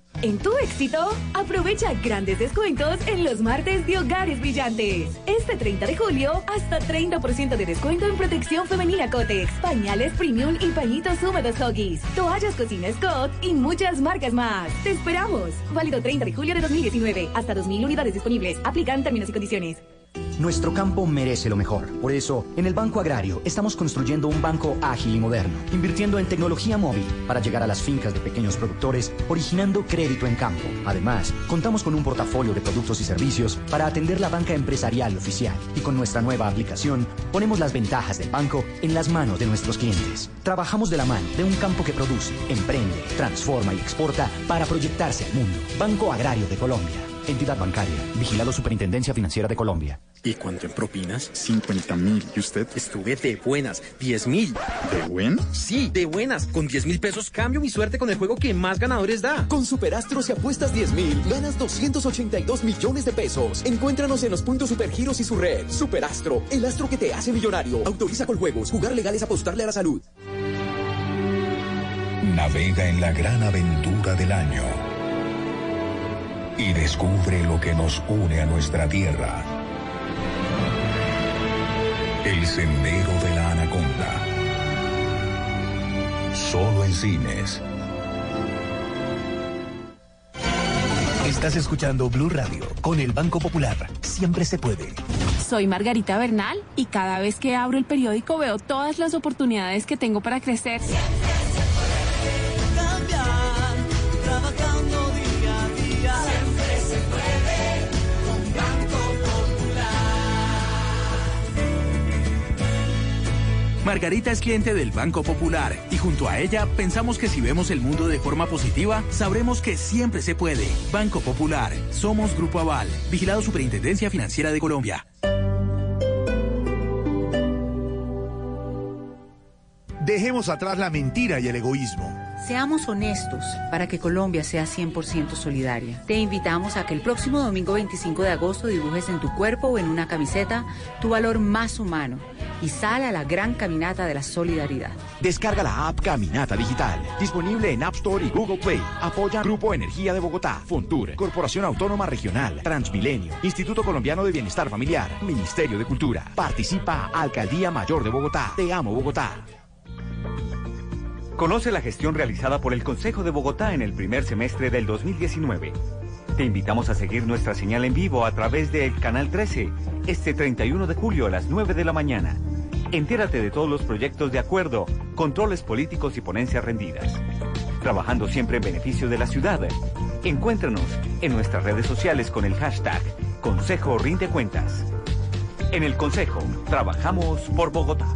En tu éxito, aprovecha grandes descuentos en los martes de Hogares Brillantes. Este 30 de julio, hasta 30% de descuento en protección femenina Cotex, pañales premium y pañitos húmedos Huggies, toallas cocina Scott y muchas marcas más. ¡Te esperamos! Válido 30 de julio de 2019, hasta 2.000 unidades disponibles. Aplican términos y condiciones. Nuestro campo merece lo mejor. Por eso, en el Banco Agrario estamos construyendo un banco ágil y moderno, invirtiendo en tecnología móvil para llegar a las fincas de pequeños productores, originando crédito en campo. Además, contamos con un portafolio de productos y servicios para atender la banca empresarial oficial. Y con nuestra nueva aplicación, ponemos las ventajas del banco en las manos de nuestros clientes. Trabajamos de la mano de un campo que produce, emprende, transforma y exporta para proyectarse al mundo. Banco Agrario de Colombia. Entidad bancaria. Vigilado Superintendencia Financiera de Colombia. ¿Y cuánto en propinas? 50.000. ¿Y usted? Estuve de buenas. 10.000. ¿De buenas? Sí, de buenas. Con 10.000 pesos cambio mi suerte con el juego que más ganadores da. Con Superastro, si apuestas 10.000, ganas 282 millones de pesos. Encuéntranos en los puntos Supergiros y su red. Superastro, el astro que te hace millonario. Autoriza con juegos. Jugar legal es apostarle a la salud. Navega en la gran aventura del año y descubre lo que nos une a nuestra tierra. El Sendero de la Anaconda. Solo en cines. Estás escuchando Blue Radio con el Banco Popular. Siempre se puede. Soy Margarita Bernal y cada vez que abro el periódico veo todas las oportunidades que tengo para crecer. Siempre se puede cambiar, trabajando día a día. Margarita es cliente del Banco Popular y junto a ella pensamos que si vemos el mundo de forma positiva, sabremos que siempre se puede. Banco Popular, somos Grupo Aval, vigilado Superintendencia Financiera de Colombia. Dejemos atrás la mentira y el egoísmo. Seamos honestos para que Colombia sea 100% solidaria. Te invitamos a que el próximo domingo 25 de agosto dibujes en tu cuerpo o en una camiseta tu valor más humano y sal a la gran caminata de la solidaridad. Descarga la app Caminata Digital, disponible en App Store y Google Play. Apoya Grupo Energía de Bogotá, Fontur, Corporación Autónoma Regional, Transmilenio, Instituto Colombiano de Bienestar Familiar, Ministerio de Cultura. Participa Alcaldía Mayor de Bogotá. Te amo, Bogotá. Conoce la gestión realizada por el Consejo de Bogotá en el primer semestre del 2019. Te invitamos a seguir nuestra señal en vivo a través del Canal 13, este 31 de julio a las 9 de la mañana. Entérate de todos los proyectos de acuerdo, controles políticos y ponencias rendidas. Trabajando siempre en beneficio de la ciudad. Encuéntranos en nuestras redes sociales con el hashtag Consejo Rinde Cuentas. En el Consejo, trabajamos por Bogotá.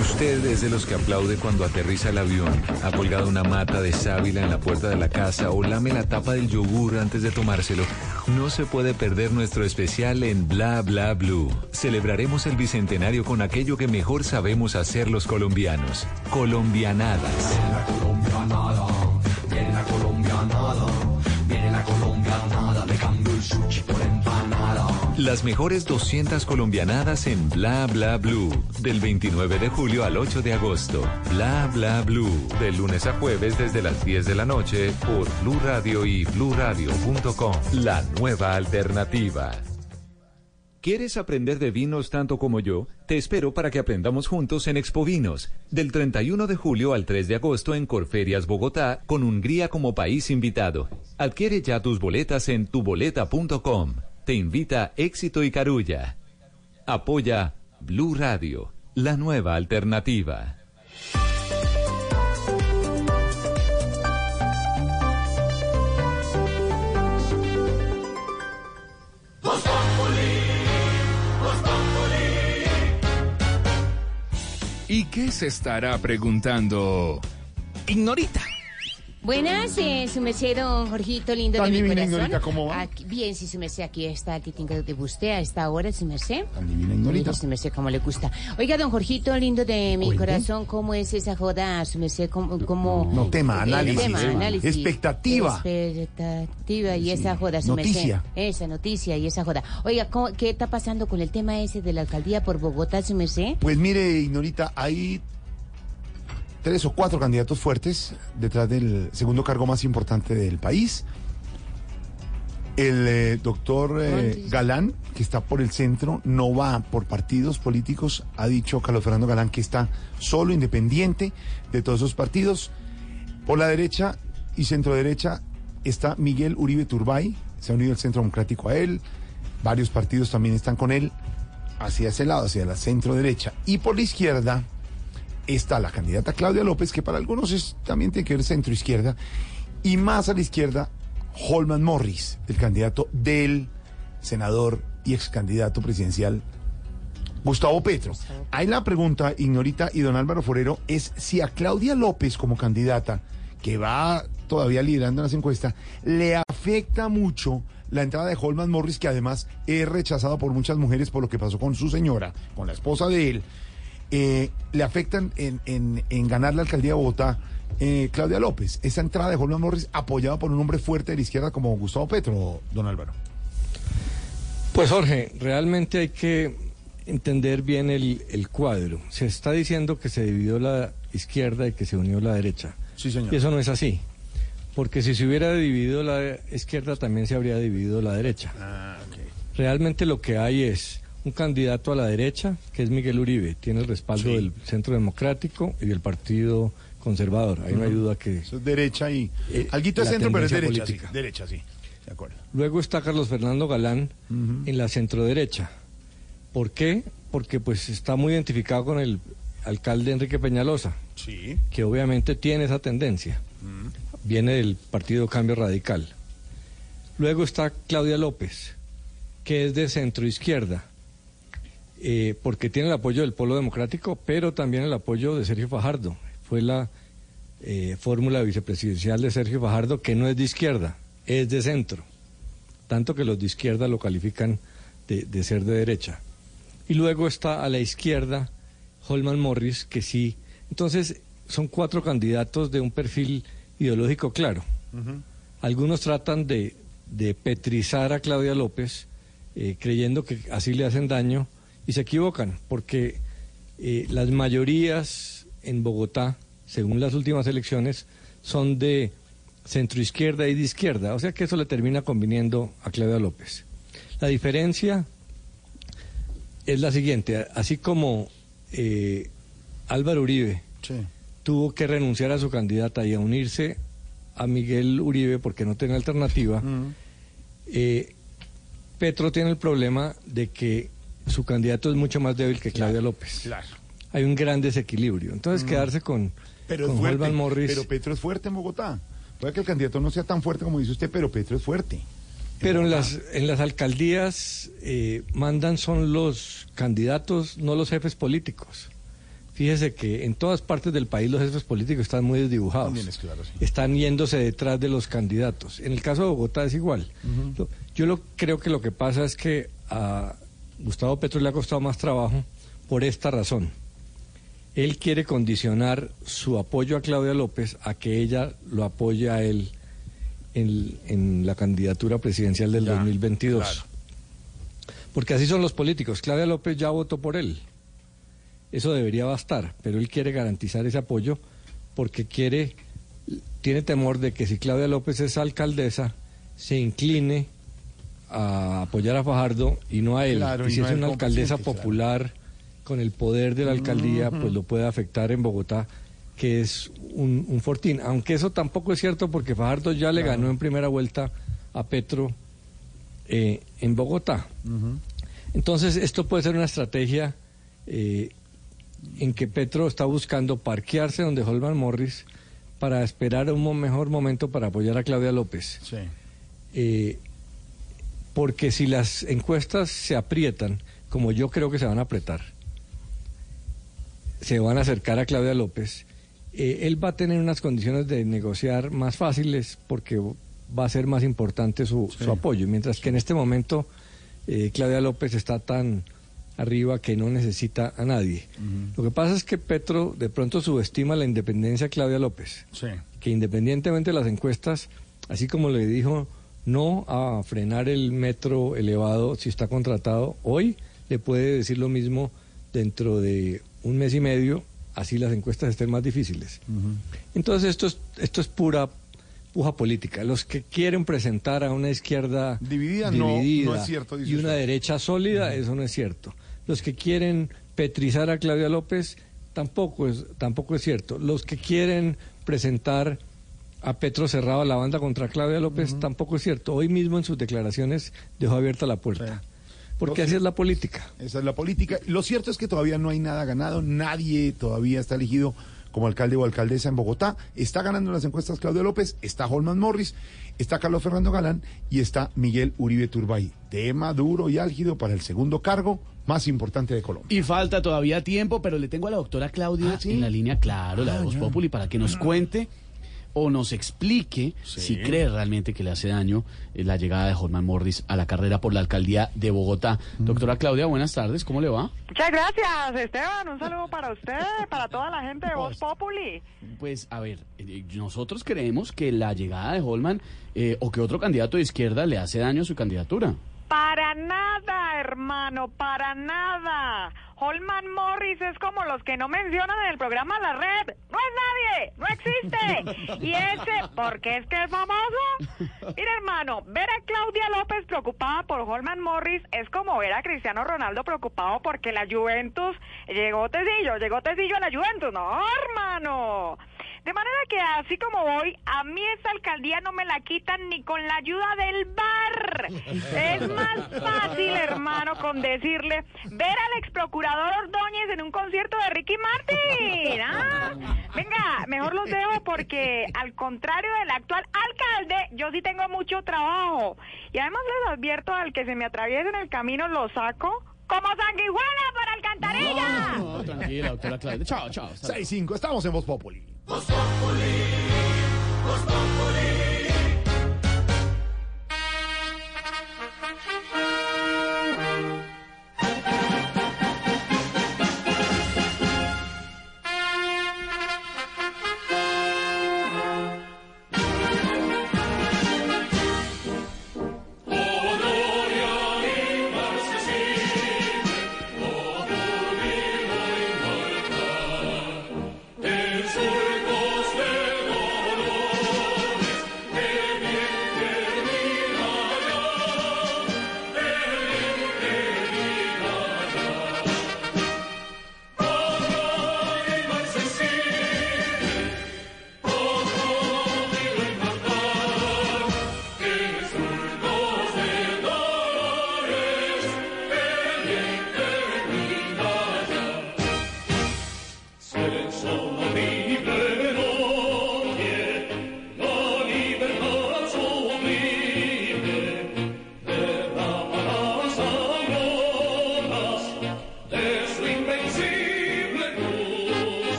Usted es de los que aplaude cuando aterriza el avión, ha colgado una mata de sábila en la puerta de la casa o lame la tapa del yogur antes de tomárselo. No se puede perder nuestro especial en Bla Bla Blue. Celebraremos el bicentenario con aquello que mejor sabemos hacer los colombianos. Colombianadas. Viene la colombianada, viene la colombianada, viene la colombianada, me cambio el sushi por empanada. Las mejores 200 colombianadas en Bla Bla Blue, del 29 de julio al 8 de agosto. Bla Bla Blue, de lunes a jueves desde las 10 de la noche por Blue Radio y bluradio.com. La nueva alternativa. ¿Quieres aprender de vinos tanto como yo? Te espero para que aprendamos juntos en Expo Vinos, del 31 de julio al 3 de agosto en Corferias, Bogotá, con Hungría como país invitado. Adquiere ya tus boletas en tuboleta.com. Te invita Éxito y Carulla. Apoya Blue Radio, la nueva alternativa. ¿Y qué se estará preguntando Ignorita? Buenas, su merced, don Jorgito, lindo tan de mi corazón. Ignorita, ¿cómo va? Aquí, bien, sí, su merced, aquí está, aquí tengo de usted a esta hora, su merced. Tan divina Ignorita. Mira, su merced, cómo le gusta. Oiga, don Jorgito, lindo de mi corazón, ¿cómo es esa joda, su merced? ¿Cómo no, tema, análisis. Tema, análisis. Expectativa. Expectativa y sí, esa joda, su merced. Noticia. Esa noticia y esa joda. Oiga, ¿qué está pasando con el tema ese de la alcaldía por Bogotá, su merced? Pues mire, Ignorita, ahí 3 o 4 candidatos fuertes detrás del segundo cargo más importante del país. El doctor Galán, que está por el centro, no va por partidos políticos. Ha dicho Carlos Fernando Galán que está solo, independiente de todos esos partidos. Por la derecha y centroderecha está Miguel Uribe Turbay. Se ha unido el Centro Democrático a él. Varios partidos también están con él hacia ese lado, hacia la centroderecha. Y por la izquierda está la candidata Claudia López, que para algunos también tiene que ver centro izquierda, y más a la izquierda, Holman Morris, el candidato del senador y ex candidato presidencial Gustavo Petro. Ahí la pregunta, Ignorita y don Álvaro Forero, es si a Claudia López como candidata, que va todavía liderando las encuestas, le afecta mucho la entrada de Holman Morris, que además es rechazado por muchas mujeres por lo que pasó con su señora, con la esposa de él. Le afectan en ganar la alcaldía de Bogotá Claudia López, esa entrada de Holman Morris apoyado por un hombre fuerte de la izquierda como Gustavo Petro, don Álvaro. Pues Jorge, realmente hay que entender bien el cuadro. Se está diciendo que se dividió la izquierda y que se unió la derecha. Sí, señor. Y eso no es así, porque si se hubiera dividido la izquierda también se habría dividido la derecha. Ah, okay. Realmente lo que hay es un candidato a la derecha, que es Miguel Uribe, tiene el respaldo sí del Centro Democrático y del Partido Conservador. Ahí no hay duda que eso es derecha y alguito es centro, pero es derecha, sí, derecha, sí. De acuerdo. Luego está Carlos Fernando Galán en la centroderecha. ¿Por qué? Porque pues está muy identificado con el alcalde Enrique Peñalosa, sí, que obviamente tiene esa tendencia. Viene del Partido Cambio Radical. Luego está Claudia López, que es de centro izquierda. porque tiene el apoyo del Polo Democrático, pero también el apoyo de Sergio Fajardo. Fue la fórmula vicepresidencial de Sergio Fajardo, que no es de izquierda, es de centro. Tanto que los de izquierda lo califican de ser de derecha. Y luego está a la izquierda Holman Morris, que sí. Entonces, son cuatro candidatos de un perfil ideológico claro. Uh-huh. Algunos tratan de petrizar a Claudia López, creyendo que así le hacen daño, y se equivocan, porque las mayorías en Bogotá, según las últimas elecciones, son de centroizquierda y de izquierda, o sea que eso le termina conviniendo a Claudia López. La diferencia es la siguiente: así como Álvaro Uribe tuvo que renunciar a su candidata y a unirse a Miguel Uribe porque no tenía alternativa, Petro tiene el problema de que su candidato es mucho más débil que Claudia López. Claro. Hay un gran desequilibrio. Entonces, quedarse con Holman Morris... Pero Petro es fuerte en Bogotá. Puede que el candidato no sea tan fuerte como dice usted, pero Petro es fuerte. Pero en las alcaldías mandan son los candidatos, no los jefes políticos. Fíjese que en todas partes del país los jefes políticos están muy desdibujados. También es claro, sí. Están yéndose detrás de los candidatos. En el caso de Bogotá es igual. Uh-huh. Creo que lo que pasa es que a Gustavo Petro le ha costado más trabajo por esta razón. Él quiere condicionar su apoyo a Claudia López a que ella lo apoye a él en la candidatura presidencial del 2022. Claro. Porque así son los políticos. Claudia López ya votó por él. Eso debería bastar, pero él quiere garantizar ese apoyo porque tiene temor de que si Claudia López es alcaldesa, se incline a apoyar a Fajardo y no a él. Claro, y si no es una alcaldesa popular... con el poder de la alcaldía, pues lo puede afectar en Bogotá, que es un fortín. Aunque eso tampoco es cierto, porque Fajardo ya le ganó en primera vuelta a Petro en Bogotá. Uh-huh. Entonces, esto puede ser una estrategia en que Petro está buscando parquearse donde Holman Morris para esperar un mejor momento para apoyar a Claudia López. Sí. Porque si las encuestas se aprietan, como yo creo que se van a apretar, se van a acercar a Claudia López, él va a tener unas condiciones de negociar más fáciles porque va a ser más importante su apoyo, mientras que en este momento Claudia López está tan arriba que no necesita a nadie. Uh-huh. Lo que pasa es que Petro de pronto subestima la independencia de Claudia López, que independientemente de las encuestas, así como le dijo no a frenar el metro elevado si está contratado hoy, le puede decir lo mismo dentro de un mes y medio, así las encuestas estén más difíciles. Uh-huh. Entonces esto es pura puja política. Los que quieren presentar a una izquierda dividida no es cierto, dice y una derecha sólida, eso no es cierto. Los que quieren petrizar a Claudia López, tampoco es cierto. Los que quieren presentar a Petro cerrado a la banda contra Claudia López, tampoco es cierto. Hoy mismo en sus declaraciones dejó abierta la puerta. Sí. Porque así es la política. Esa es la política. Lo cierto es que todavía no hay nada ganado, nadie todavía está elegido como alcalde o alcaldesa en Bogotá. Está ganando en las encuestas Claudia López, está Holman Morris, está Carlos Fernando Galán y está Miguel Uribe Turbay. Tema duro y álgido para el segundo cargo más importante de Colombia. Y falta todavía tiempo, pero le tengo a la doctora Claudia en la línea, la de Voz Populi, para que nos cuente o nos explique si cree realmente que le hace daño la llegada de Holman Morris a la carrera por la alcaldía de Bogotá. Doctora Claudia, buenas tardes, ¿cómo le va? Muchas gracias, Esteban, un saludo para usted, para toda la gente de Voz Populi. Pues, a ver, nosotros creemos que la llegada de Holman o que otro candidato de izquierda le hace daño a su candidatura. Para nada, hermano, para nada. Holman Morris es como los que no mencionan en el programa La Red. ¡No es nadie! ¡No existe! Y ese, ¿por qué es que es famoso? Mira, hermano, ver a Claudia López preocupada por Holman Morris es como ver a Cristiano Ronaldo preocupado porque la Juventus llegó Tecillo a la Juventus. ¡No, hermano! De manera que así como voy, a mí esa alcaldía no me la quitan ni con la ayuda del VAR. Es más fácil, hermano, con decirle ver al exprocurador Ordóñez en un concierto de Ricky Martin. ¿Ah? Venga, mejor los dejo porque al contrario del actual alcalde, yo sí tengo mucho trabajo. Y además les advierto al que se me atraviese en el camino, lo saco ¡Como sanguijuela para Alcantarilla! No, tranquila, doctora Claudia. Chao, chao. 6-5, estamos en Voz Populi. Voz Populi, Voz Populi.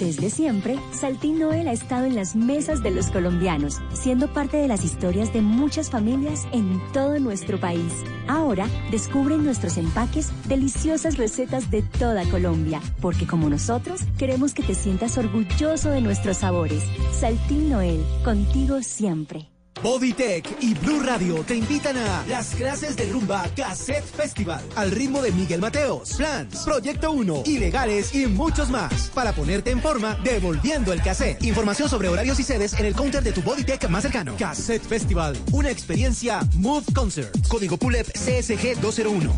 Desde siempre, Saltín Noel ha estado en las mesas de los colombianos, siendo parte de las historias de muchas familias en todo nuestro país. Ahora, descubren nuestros empaques deliciosas recetas de toda Colombia, porque como nosotros, queremos que te sientas orgulloso de nuestros sabores. Saltín Noel, contigo siempre. Bodytech y Blue Radio te invitan a las clases de rumba Cassette Festival al ritmo de Miguel Mateos, Plans, Proyecto 1, Ilegales y muchos más para ponerte en forma devolviendo el cassette. Información sobre horarios y sedes en el counter de tu Bodytech más cercano. Cassette Festival, una experiencia Move Concert. Código PULEP CSG 201.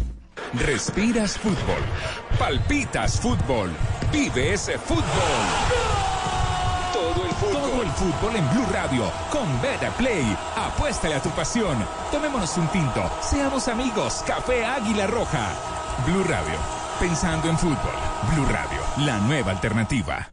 Respiras fútbol, palpitas fútbol, vives fútbol. Todo el fútbol en Blue Radio, con BetaPlay. Apuéstale a tu pasión. Tomémonos un tinto, seamos amigos. Café Águila Roja. Blue Radio, pensando en fútbol. Blue Radio, la nueva alternativa.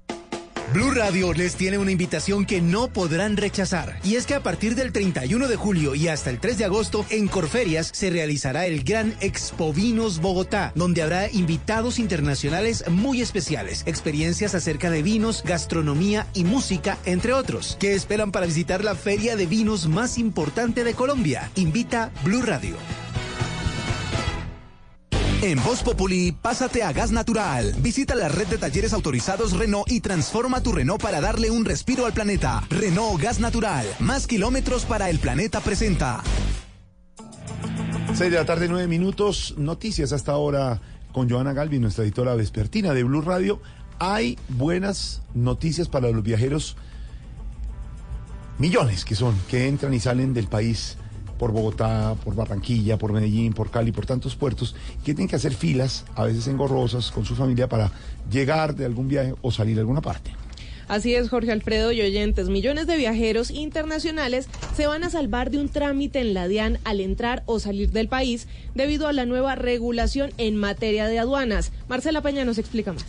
Blue Radio les tiene una invitación que no podrán rechazar. Y es que a partir del 31 de julio y hasta el 3 de agosto, en Corferias se realizará el Gran Expo Vinos Bogotá, donde habrá invitados internacionales muy especiales, experiencias acerca de vinos, gastronomía y música, entre otros, que esperan para visitar la feria de vinos más importante de Colombia. Invita Blue Radio. En Voz Populi, pásate a Gas Natural. Visita la red de talleres autorizados Renault y transforma tu Renault para darle un respiro al planeta. Renault Gas Natural, más kilómetros para el planeta presenta. 6:09 de la tarde, noticias hasta ahora con Johanna Galvis, nuestra editora vespertina de Blue Radio. Hay buenas noticias para los viajeros, millones que entran y salen del país. Por Bogotá, por Barranquilla, por Medellín, por Cali, por tantos puertos, que tienen que hacer filas, a veces engorrosas, con su familia para llegar de algún viaje o salir a alguna parte. Así es, Jorge Alfredo y oyentes, millones de viajeros internacionales se van a salvar de un trámite en la DIAN al entrar o salir del país debido a la nueva regulación en materia de aduanas. Marcela Peña nos explica más.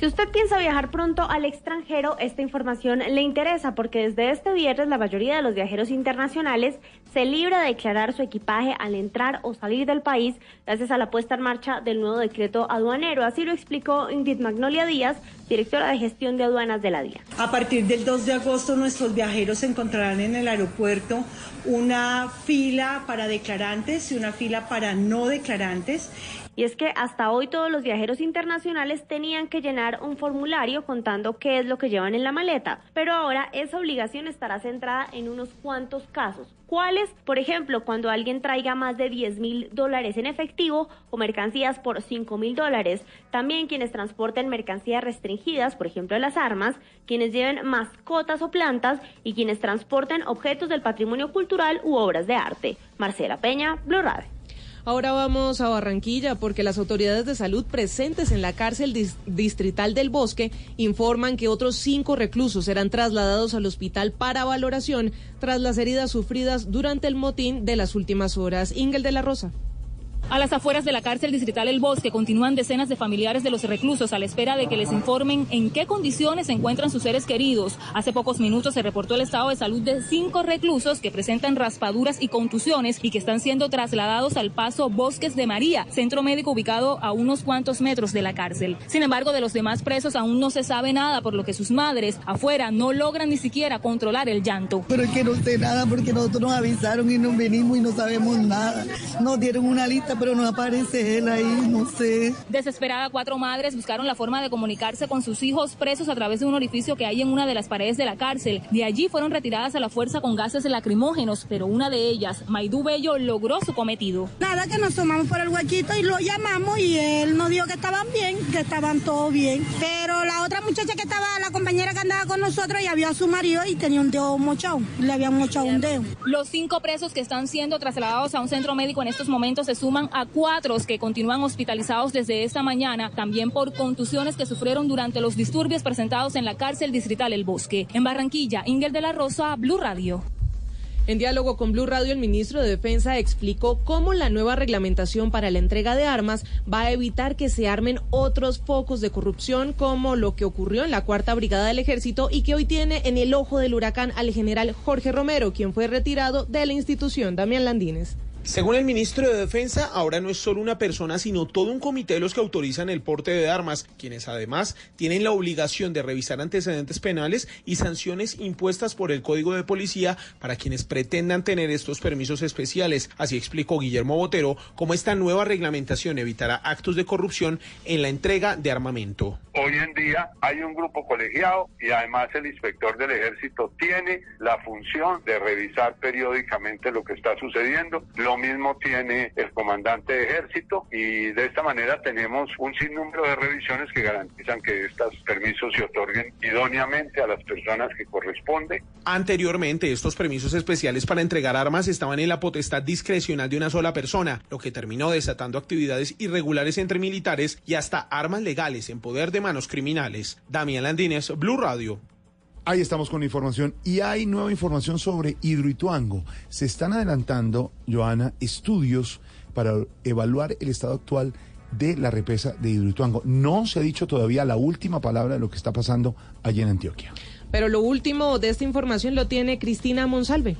Si usted piensa viajar pronto al extranjero, esta información le interesa porque desde este viernes la mayoría de los viajeros internacionales se libra de declarar su equipaje al entrar o salir del país gracias a la puesta en marcha del nuevo decreto aduanero. Así lo explicó Ingrid Magnolia Díaz, directora de gestión de aduanas de la DIAN. A partir del 2 de agosto nuestros viajeros encontrarán en el aeropuerto una fila para declarantes y una fila para no declarantes. Y es que hasta hoy todos los viajeros internacionales tenían que llenar un formulario contando qué es lo que llevan en la maleta, pero ahora esa obligación estará centrada en unos cuantos casos. ¿Cuáles? Por ejemplo, cuando alguien traiga más de $10,000 en efectivo o mercancías por $5,000. También quienes transporten mercancías restringidas, por ejemplo las armas, quienes lleven mascotas o plantas y quienes transporten objetos del patrimonio cultural u obras de arte. Marcela Peña, Blue Radio. Ahora vamos a Barranquilla porque las autoridades de salud presentes en la cárcel distrital del Bosque informan que otros 5 reclusos serán trasladados al hospital para valoración tras las heridas sufridas durante el motín de las últimas horas. Ingel de la Rosa. A las afueras de la cárcel distrital El Bosque continúan decenas de familiares de los reclusos a la espera de que les informen en qué condiciones se encuentran sus seres queridos. Hace pocos minutos se reportó el estado de salud de 5 reclusos que presentan raspaduras y contusiones y que están siendo trasladados al Paso Bosques de María, centro médico ubicado a unos cuantos metros de la cárcel. Sin embargo, de los demás presos aún no se sabe nada, por lo que sus madres afuera no logran ni siquiera controlar el llanto. Pero es que no sé nada porque nosotros nos avisaron y nos venimos y no sabemos nada. Nos dieron una lista, pero no aparece él ahí, no sé. Desesperada, 4 madres buscaron la forma de comunicarse con sus hijos presos a través de un orificio que hay en una de las paredes de la cárcel. De allí fueron retiradas a la fuerza con gases lacrimógenos, pero una de ellas, Maidú Bello, logró su cometido. Nada, que nos tomamos por el huequito y lo llamamos y él nos dijo que estaban bien, que estaban todos bien. Pero la otra muchacha que estaba, la compañera que andaba con nosotros, ya vio a su marido y tenía un dedo mochado, le habían mochado un dedo. Los 5 presos que están siendo trasladados a un centro médico en estos momentos se suman a 4 que continúan hospitalizados desde esta mañana, también por contusiones que sufrieron durante los disturbios presentados en la cárcel distrital El Bosque. En Barranquilla, Ingel de la Rosa, Blue Radio. En diálogo con Blue Radio, el ministro de Defensa explicó cómo la nueva reglamentación para la entrega de armas va a evitar que se armen otros focos de corrupción, como lo que ocurrió en la 4ª Brigada del Ejército y que hoy tiene en el ojo del huracán al general Jorge Romero, quien fue retirado de la institución. Damián Landines. Según el ministro de Defensa, ahora no es solo una persona, sino todo un comité de los que autorizan el porte de armas, quienes además tienen la obligación de revisar antecedentes penales y sanciones impuestas por el Código de Policía para quienes pretendan tener estos permisos especiales. Así explicó Guillermo Botero cómo esta nueva reglamentación evitará actos de corrupción en la entrega de armamento. Hoy en día hay un grupo colegiado y además el inspector del Ejército tiene la función de revisar periódicamente lo que está sucediendo. Lo mismo tiene el comandante de Ejército y de esta manera tenemos un sinnúmero de revisiones que garantizan que estos permisos se otorguen idóneamente a las personas que corresponde. Anteriormente, estos permisos especiales para entregar armas estaban en la potestad discrecional de una sola persona, lo que terminó desatando actividades irregulares entre militares y hasta armas legales en poder de manos criminales. Damián Landines, Blue Radio. Ahí estamos con información y hay nueva información sobre Hidroituango. Se están adelantando, Joana, estudios para evaluar el estado actual de la represa de Hidroituango. No se ha dicho todavía la última palabra de lo que está pasando allí en Antioquia. Pero lo último de esta información lo tiene Cristina Monsalve.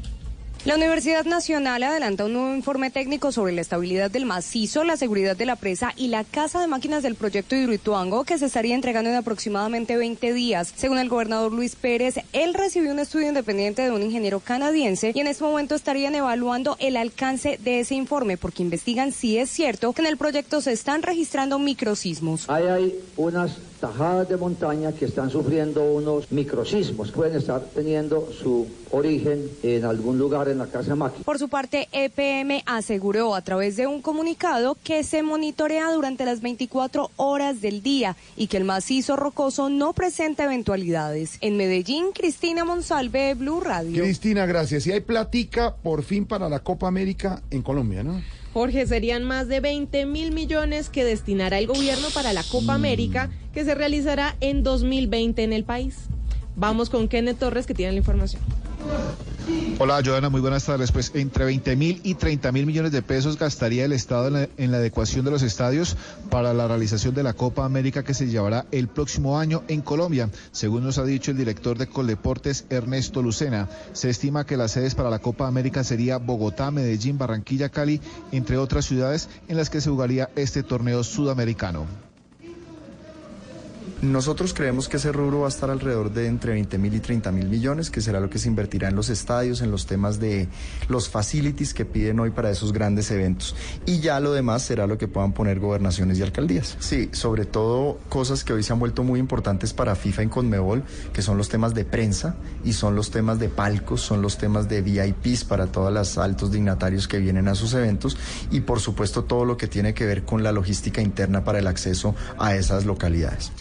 La Universidad Nacional adelanta un nuevo informe técnico sobre la estabilidad del macizo, la seguridad de la presa y la casa de máquinas del proyecto Hidroituango, que se estaría entregando en aproximadamente 20 días. Según el gobernador Luis Pérez, él recibió un estudio independiente de un ingeniero canadiense y en este momento estarían evaluando el alcance de ese informe porque investigan si es cierto que en el proyecto se están registrando microsismos. Ahí hay unas tajadas de montaña que están sufriendo unos microsismos, pueden estar teniendo su origen en algún lugar en la casa máquina. Por su parte, EPM aseguró a través de un comunicado que se monitorea durante las 24 horas del día y que el macizo rocoso no presenta eventualidades. En Medellín, Cristina Monsalve, Blue Radio. Cristina, gracias. Y hay platica por fin para la Copa América en Colombia, ¿no? Jorge, serían más de 20.000 millones que destinará el gobierno para la Copa América, que se realizará en 2020 en el país. Vamos con Kenneth Torres, que tiene la información. Hola, Joana, muy buenas tardes. Pues entre 20.000 y 30.000 millones de pesos gastaría el Estado en la adecuación de los estadios para la realización de la Copa América que se llevará el próximo año en Colombia. Según nos ha dicho el director de Coldeportes, Ernesto Lucena, se estima que las sedes para la Copa América sería Bogotá, Medellín, Barranquilla, Cali, entre otras ciudades en las que se jugaría este torneo sudamericano. Nosotros creemos que ese rubro va a estar alrededor de entre 20.000 y 30.000 millones, que será lo que se invertirá en los estadios, en los temas de los facilities que piden hoy para esos grandes eventos. Y ya lo demás será lo que puedan poner gobernaciones y alcaldías. Sí, sobre todo cosas que hoy se han vuelto muy importantes para FIFA en Conmebol, que son los temas de prensa y son los temas de palcos, son los temas de VIPs para todos los altos dignatarios que vienen a sus eventos y por supuesto todo lo que tiene que ver con la logística interna para el acceso a esas localidades.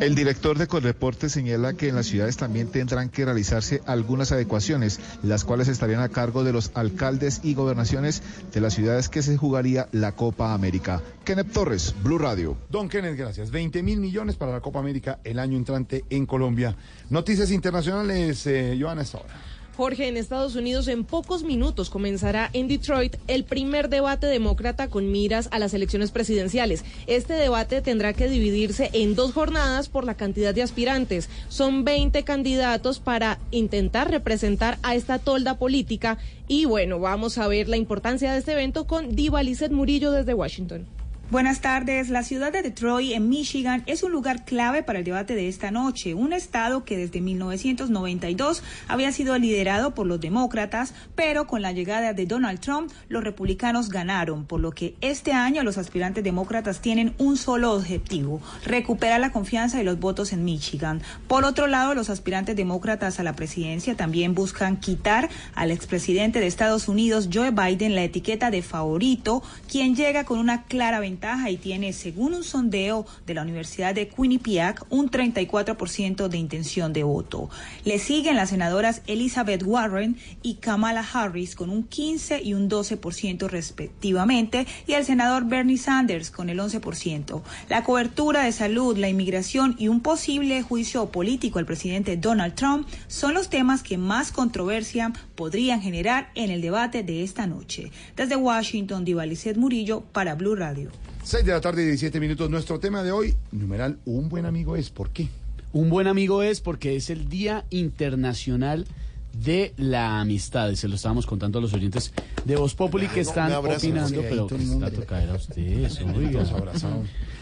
El director de Coldeportes señala que en las ciudades también tendrán que realizarse algunas adecuaciones, las cuales estarían a cargo de los alcaldes y gobernaciones de las ciudades que se jugaría la Copa América. Kenneth Torres, Blue Radio. Don Kenneth, gracias. 20.000 millones para la Copa América el año entrante en Colombia. Noticias internacionales, Joana, hasta ahora. Jorge, en Estados Unidos en pocos minutos comenzará en Detroit el primer debate demócrata con miras a las elecciones presidenciales. Este debate tendrá que dividirse en dos jornadas por la cantidad de aspirantes. Son 20 candidatos para intentar representar a esta tolda política. Y bueno, vamos a ver la importancia de este evento con Diva Lizeth Murillo desde Washington. Buenas tardes. La ciudad de Detroit, en Michigan, es un lugar clave para el debate de esta noche, un estado que desde 1992 había sido liderado por los demócratas, pero con la llegada de Donald Trump, los republicanos ganaron, por lo que este año los aspirantes demócratas tienen un solo objetivo, recuperar la confianza y los votos en Michigan. Por otro lado, los aspirantes demócratas a la presidencia también buscan quitar al expresidente de Estados Unidos, Joe Biden, la etiqueta de favorito, quien llega con una clara ventaja y tiene, según un sondeo de la Universidad de Quinnipiac, un 34% de intención de voto. Le siguen las senadoras Elizabeth Warren y Kamala Harris con un 15 y un 12% respectivamente, y el senador Bernie Sanders con el 11%. La cobertura de salud, la inmigración y un posible juicio político al presidente Donald Trump son los temas que más controversia podrían generar en el debate de esta noche. Desde Washington, Diva Lizeth Murillo para Blue Radio. 6:17 p.m. Nuestro tema de hoy, numeral, un buen amigo es. ¿Por qué? Un buen amigo es porque es el Día Internacional de la Amistad. Se lo estábamos contando a los oyentes de Voz Populi que están opinando, pero está tocando a ustedes.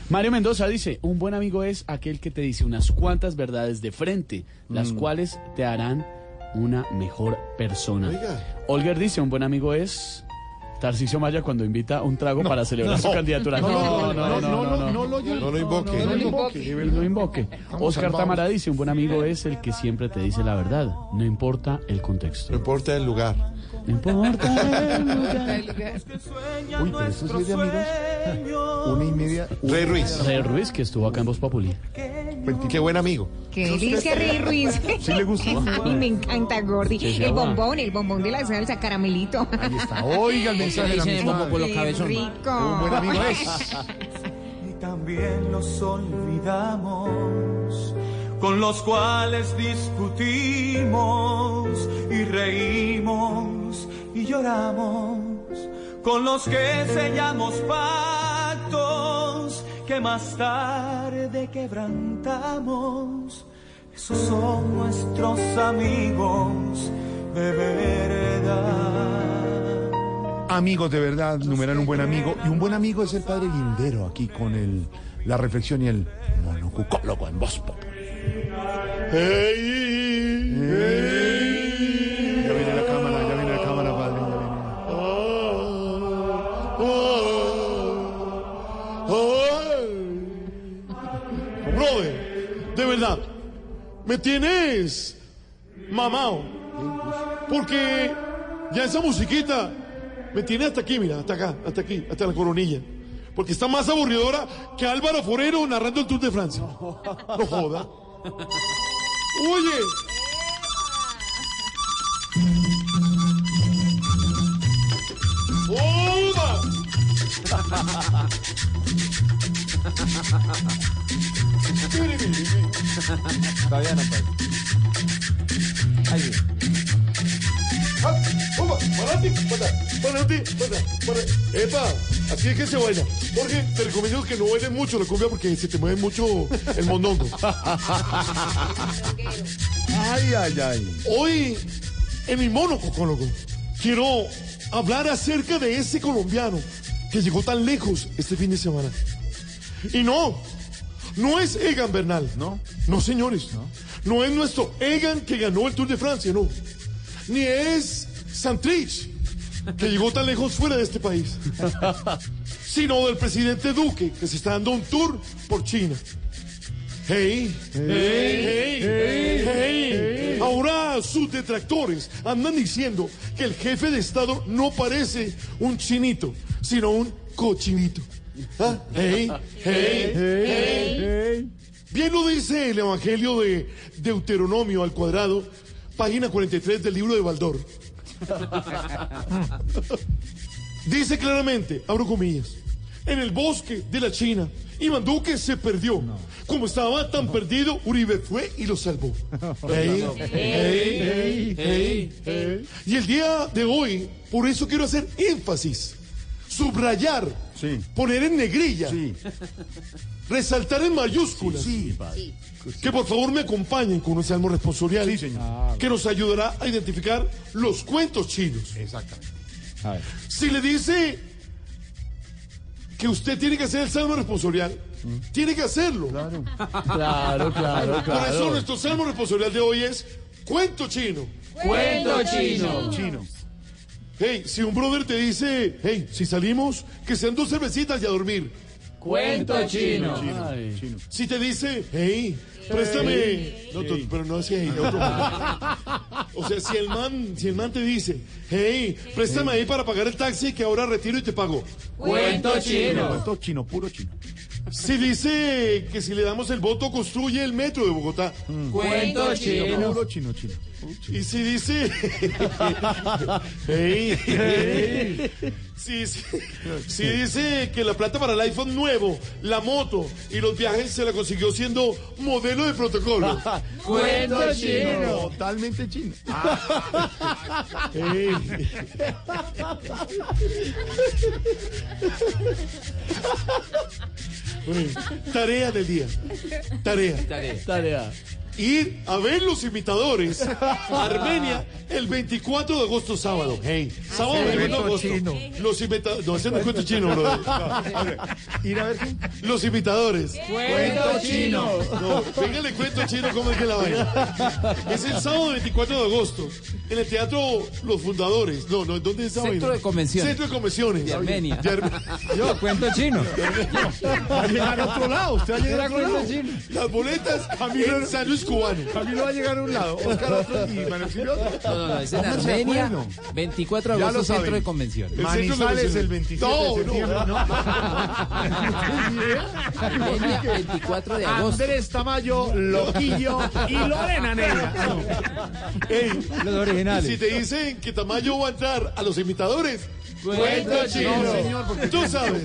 Mario Mendoza dice, un buen amigo es aquel que te dice unas cuantas verdades de frente, las cuales te harán una mejor persona. Olger dice, un buen amigo es... Tarcisio Maya cuando invita un trago para celebrar su candidatura. No lo invoque. No lo invoque. Oscar Tamara dice, un buen amigo es el que siempre te dice la verdad, no importa el contexto. No importa el lugar. No importa el lugar. Uy, pero eso sí es de amigos. 1:30. Rey Ruiz, que estuvo acá en Voz Populi. Qué buen amigo. Qué delicia, Rey Ruiz. Sí le gusta. A mí me encanta, Gordi. El bombón de la salsa, caramelito. Ahí está. Oiga el mensaje de la misma. Un buen amigo es. Y también los olvidamos, con los cuales discutimos y reímos y lloramos, con los que sellamos pactos que más tarde quebrantamos. Esos son nuestros amigos de verdad. Amigos de verdad, numeral un buen amigo. Y un buen amigo es el padre Guindero, aquí con la reflexión y el monocucólogo en Voz Populi. Hey. Ya viene la cámara, padre. Brother, de verdad, me tienes mamao, porque ya esa musiquita me tiene hasta aquí, mira, hasta acá, hasta aquí, hasta la coronilla, porque está más aburridora que Álvaro Forero narrando el Tour de Francia. No joda. Oye. ¡Oba! Todavía no puedo. Ahí. ¡Oba! ¡Para ti! ¡Epa! Así es que se baila. Jorge, te recomiendo que no bailes mucho la cumbia porque se te mueve mucho el mondongo. Ay. Hoy, en mi monococólogo, quiero hablar acerca de ese colombiano que llegó tan lejos este fin de semana. Y no es Egan Bernal. No, señores. No es nuestro Egan que ganó el Tour de Francia, no. Ni es Santrich, que llegó tan lejos fuera de este país, sino del presidente Duque, que se está dando un tour por China. Hey. Ahora sus detractores andan diciendo que el jefe de Estado no parece un chinito, sino un cochinito. ¿Ah? Hey. Bien lo dice el Evangelio de Deuteronomio al cuadrado, página 43 del libro de Baldor. Dice claramente, abro comillas, en el bosque de la China. Iván Duque se perdió. No. Como estaba tan perdido, Uribe fue y lo salvó. Y el día de hoy, por eso quiero hacer énfasis, subrayar, sí, poner en negrilla, sí, resaltar en mayúsculas, sí, sí, que por favor me acompañen con un salmo responsorial, sí, que nos ayudará a identificar los cuentos chinos. Exactamente. A ver. Si le dice que usted tiene que hacer el salmo responsorial, tiene que hacerlo. Claro, claro, claro. Por eso nuestro salmo responsorial de hoy es cuento chino. Cuento chino. Chino. Hey, si un brother te dice, hey, si salimos, que sean 2 cervecitas y a dormir. Cuento chino. Chino. Chino. Si te dice, hey, préstame. Hey. No, hey. Pero no es que hey, otro. O sea, si el man te dice, hey, préstame ahí para pagar el taxi que ahora retiro y te pago. Cuento chino. Cuento chino, puro chino. Si dice que si le damos el voto construye el metro de Bogotá. Cuento chino. Puro chino, chino. Y si dice, hey, hey. Si dice que la plata para el iPhone nuevo, la moto y los viajes se la consiguió siendo modelo de protocolo. Cuento chino. Totalmente chino. Hey. Uy, tarea del día. Tarea. Ir a ver los imitadores a Armenia el 24 de agosto, sábado. Hey, sábado 21 de agosto. Chino. Los imitadores. No, ese no es cuento chino, bro. Ir a ver. Los imitadores. Cuento chino. No, véngale cuento chino, ¿cómo es que la vaina? Es el sábado 24 de agosto. En el teatro Los Fundadores. No, no, ¿dónde es esa vaina? Centro de Convenciones. De Armenia. Yo, cuento chino. Va a llegar a otro lado. Usted va a llegar a otro lado. Las boletas, camino en San Luis Cubano. Camilo va a llegar a un lado, Oscar a otro y Manecillo a otro. No, es en Armenia, 24 de agosto, centro de convenciones. Manizales el 27 de septiembre. No, Armenia, 24 de agosto. Andrés Tamayo, Loquillo y Lorena Negra. Ey, los originales. Si te dicen que Tamayo va a entrar a los imitadores, cuento chino. No, señor, porque tú sabes.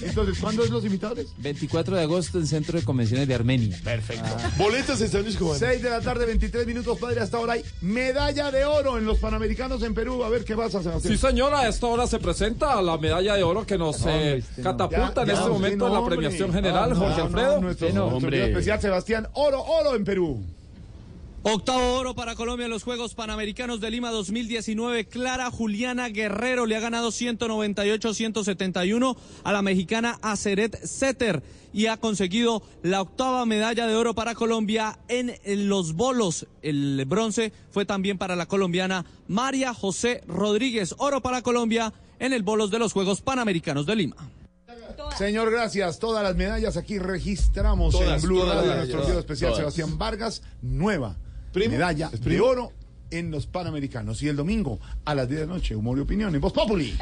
Entonces, ¿cuándo es los imitadores? 24 de agosto en Centro de Convenciones de Armenia. Perfecto. Boletas en San Luis Cubano. 6 de la tarde, 23 minutos, padre. Hasta ahora hay medalla de oro en los Panamericanos en Perú. A ver qué pasa, Sebastián. Sí, señora, a esta hora se presenta la medalla de oro que nos catapulta en este momento en la premiación general, Jorge Alfredo. Nuestro especial, Sebastián. Oro en Perú. Octavo oro para Colombia en los Juegos Panamericanos de Lima 2019. Clara Juliana Guerrero le ha ganado 198-171 a la mexicana Aceret Setter y ha conseguido la 8ª medalla de oro para Colombia en los bolos. El bronce fue también para la colombiana María José Rodríguez. Oro para Colombia en el bolos de los Juegos Panamericanos de Lima. Señor, gracias. Todas las medallas aquí registramos en Blue Radio, nuestro enviado especial Sebastián Vargas. Nueva medalla de oro en los Panamericanos. Y el domingo a las 10 de la noche, Humor y Opinión en Voz Populi.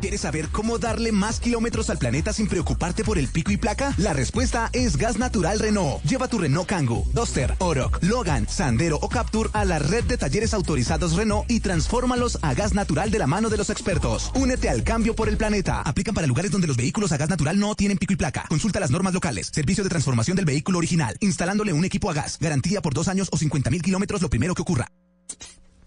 ¿Quieres saber cómo darle más kilómetros al planeta sin preocuparte por el pico y placa? La respuesta es Gas Natural Renault. Lleva tu Renault Kangoo, Duster, Oroch, Logan, Sandero o Captur a la red de talleres autorizados Renault y transfórmalos a gas natural de la mano de los expertos. Únete al cambio por el planeta. Aplican para lugares donde los vehículos a gas natural no tienen pico y placa. Consulta las normas locales. Servicio de transformación del vehículo original. Instalándole un equipo a gas. Garantía por 2 años o 50.000 kilómetros lo primero que ocurra.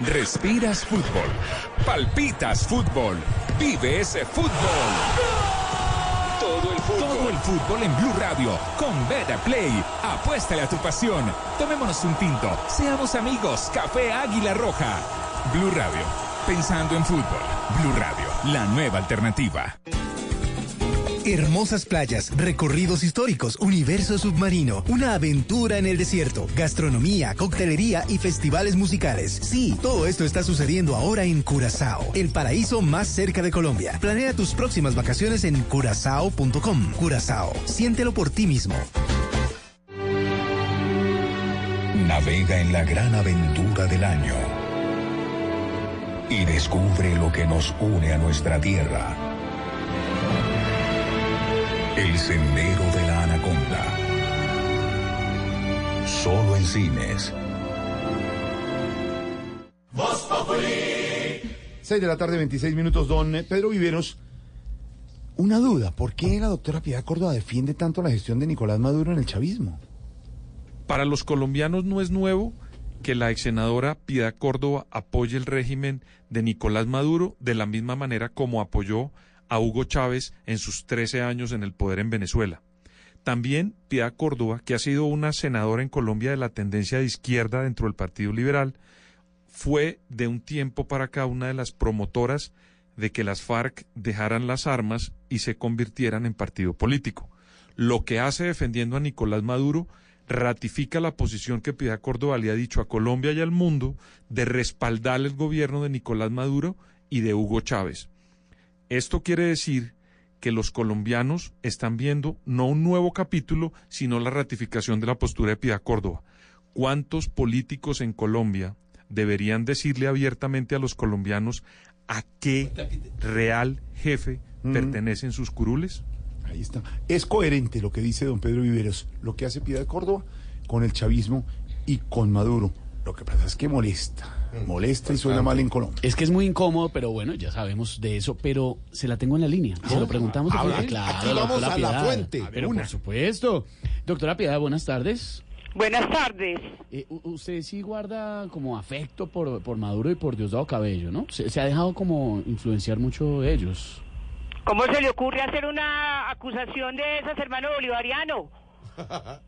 Respiras fútbol. Palpitas fútbol. Vive ese fútbol. ¡Gol! Todo el fútbol en Blue Radio. Con BetaPlay. Apuéstale a tu pasión. Tomémonos un tinto. Seamos amigos. Café Águila Roja. Blue Radio. Pensando en fútbol. Blue Radio. La nueva alternativa. Hermosas playas, recorridos históricos, universo submarino, una aventura en el desierto, gastronomía, coctelería y festivales musicales. Sí, todo esto está sucediendo ahora en Curazao, el paraíso más cerca de Colombia. Planea tus próximas vacaciones en curazao.com. Curazao, siéntelo por ti mismo. Navega en la gran aventura del año y descubre lo que nos une a nuestra tierra. El Sendero de la Anaconda. Solo en cines. 6 de la tarde, 26 minutos. Don Pedro Viveros, una duda, ¿por qué la doctora Piedad Córdoba defiende tanto la gestión de Nicolás Maduro en el chavismo? Para los colombianos no es nuevo que la exsenadora Piedad Córdoba apoye el régimen de Nicolás Maduro de la misma manera como apoyó a Hugo Chávez en sus 13 años en el poder en Venezuela. También Piedad Córdoba, que ha sido una senadora en Colombia de la tendencia de izquierda dentro del Partido Liberal, fue de un tiempo para acá una de las promotoras de que las FARC dejaran las armas y se convirtieran en partido político. Lo que hace defendiendo a Nicolás Maduro ratifica la posición que Piedad Córdoba le ha dicho a Colombia y al mundo de respaldar el gobierno de Nicolás Maduro y de Hugo Chávez. Esto quiere decir que los colombianos están viendo no un nuevo capítulo, sino la ratificación de la postura de Piedad Córdoba. ¿Cuántos políticos en Colombia deberían decirle abiertamente a los colombianos a qué real jefe pertenecen sus curules? Ahí está. Es coherente lo que dice don Pedro Viveros, lo que hace Piedad Córdoba con el chavismo y con Maduro. Lo que pasa es que molesta y suena mal en Colombia. Es que es muy incómodo, pero bueno, ya sabemos de eso, pero se la tengo en la línea. ¿No? Se lo preguntamos. Claro, vamos a la fuente. Pero por supuesto. Doctora Piedad, buenas tardes. Buenas tardes. Usted sí guarda como afecto por Maduro y por Diosdado Cabello, ¿no? Se ha dejado como influenciar mucho de ellos. ¿Cómo se le ocurre hacer una acusación de esas, hermano bolivariano?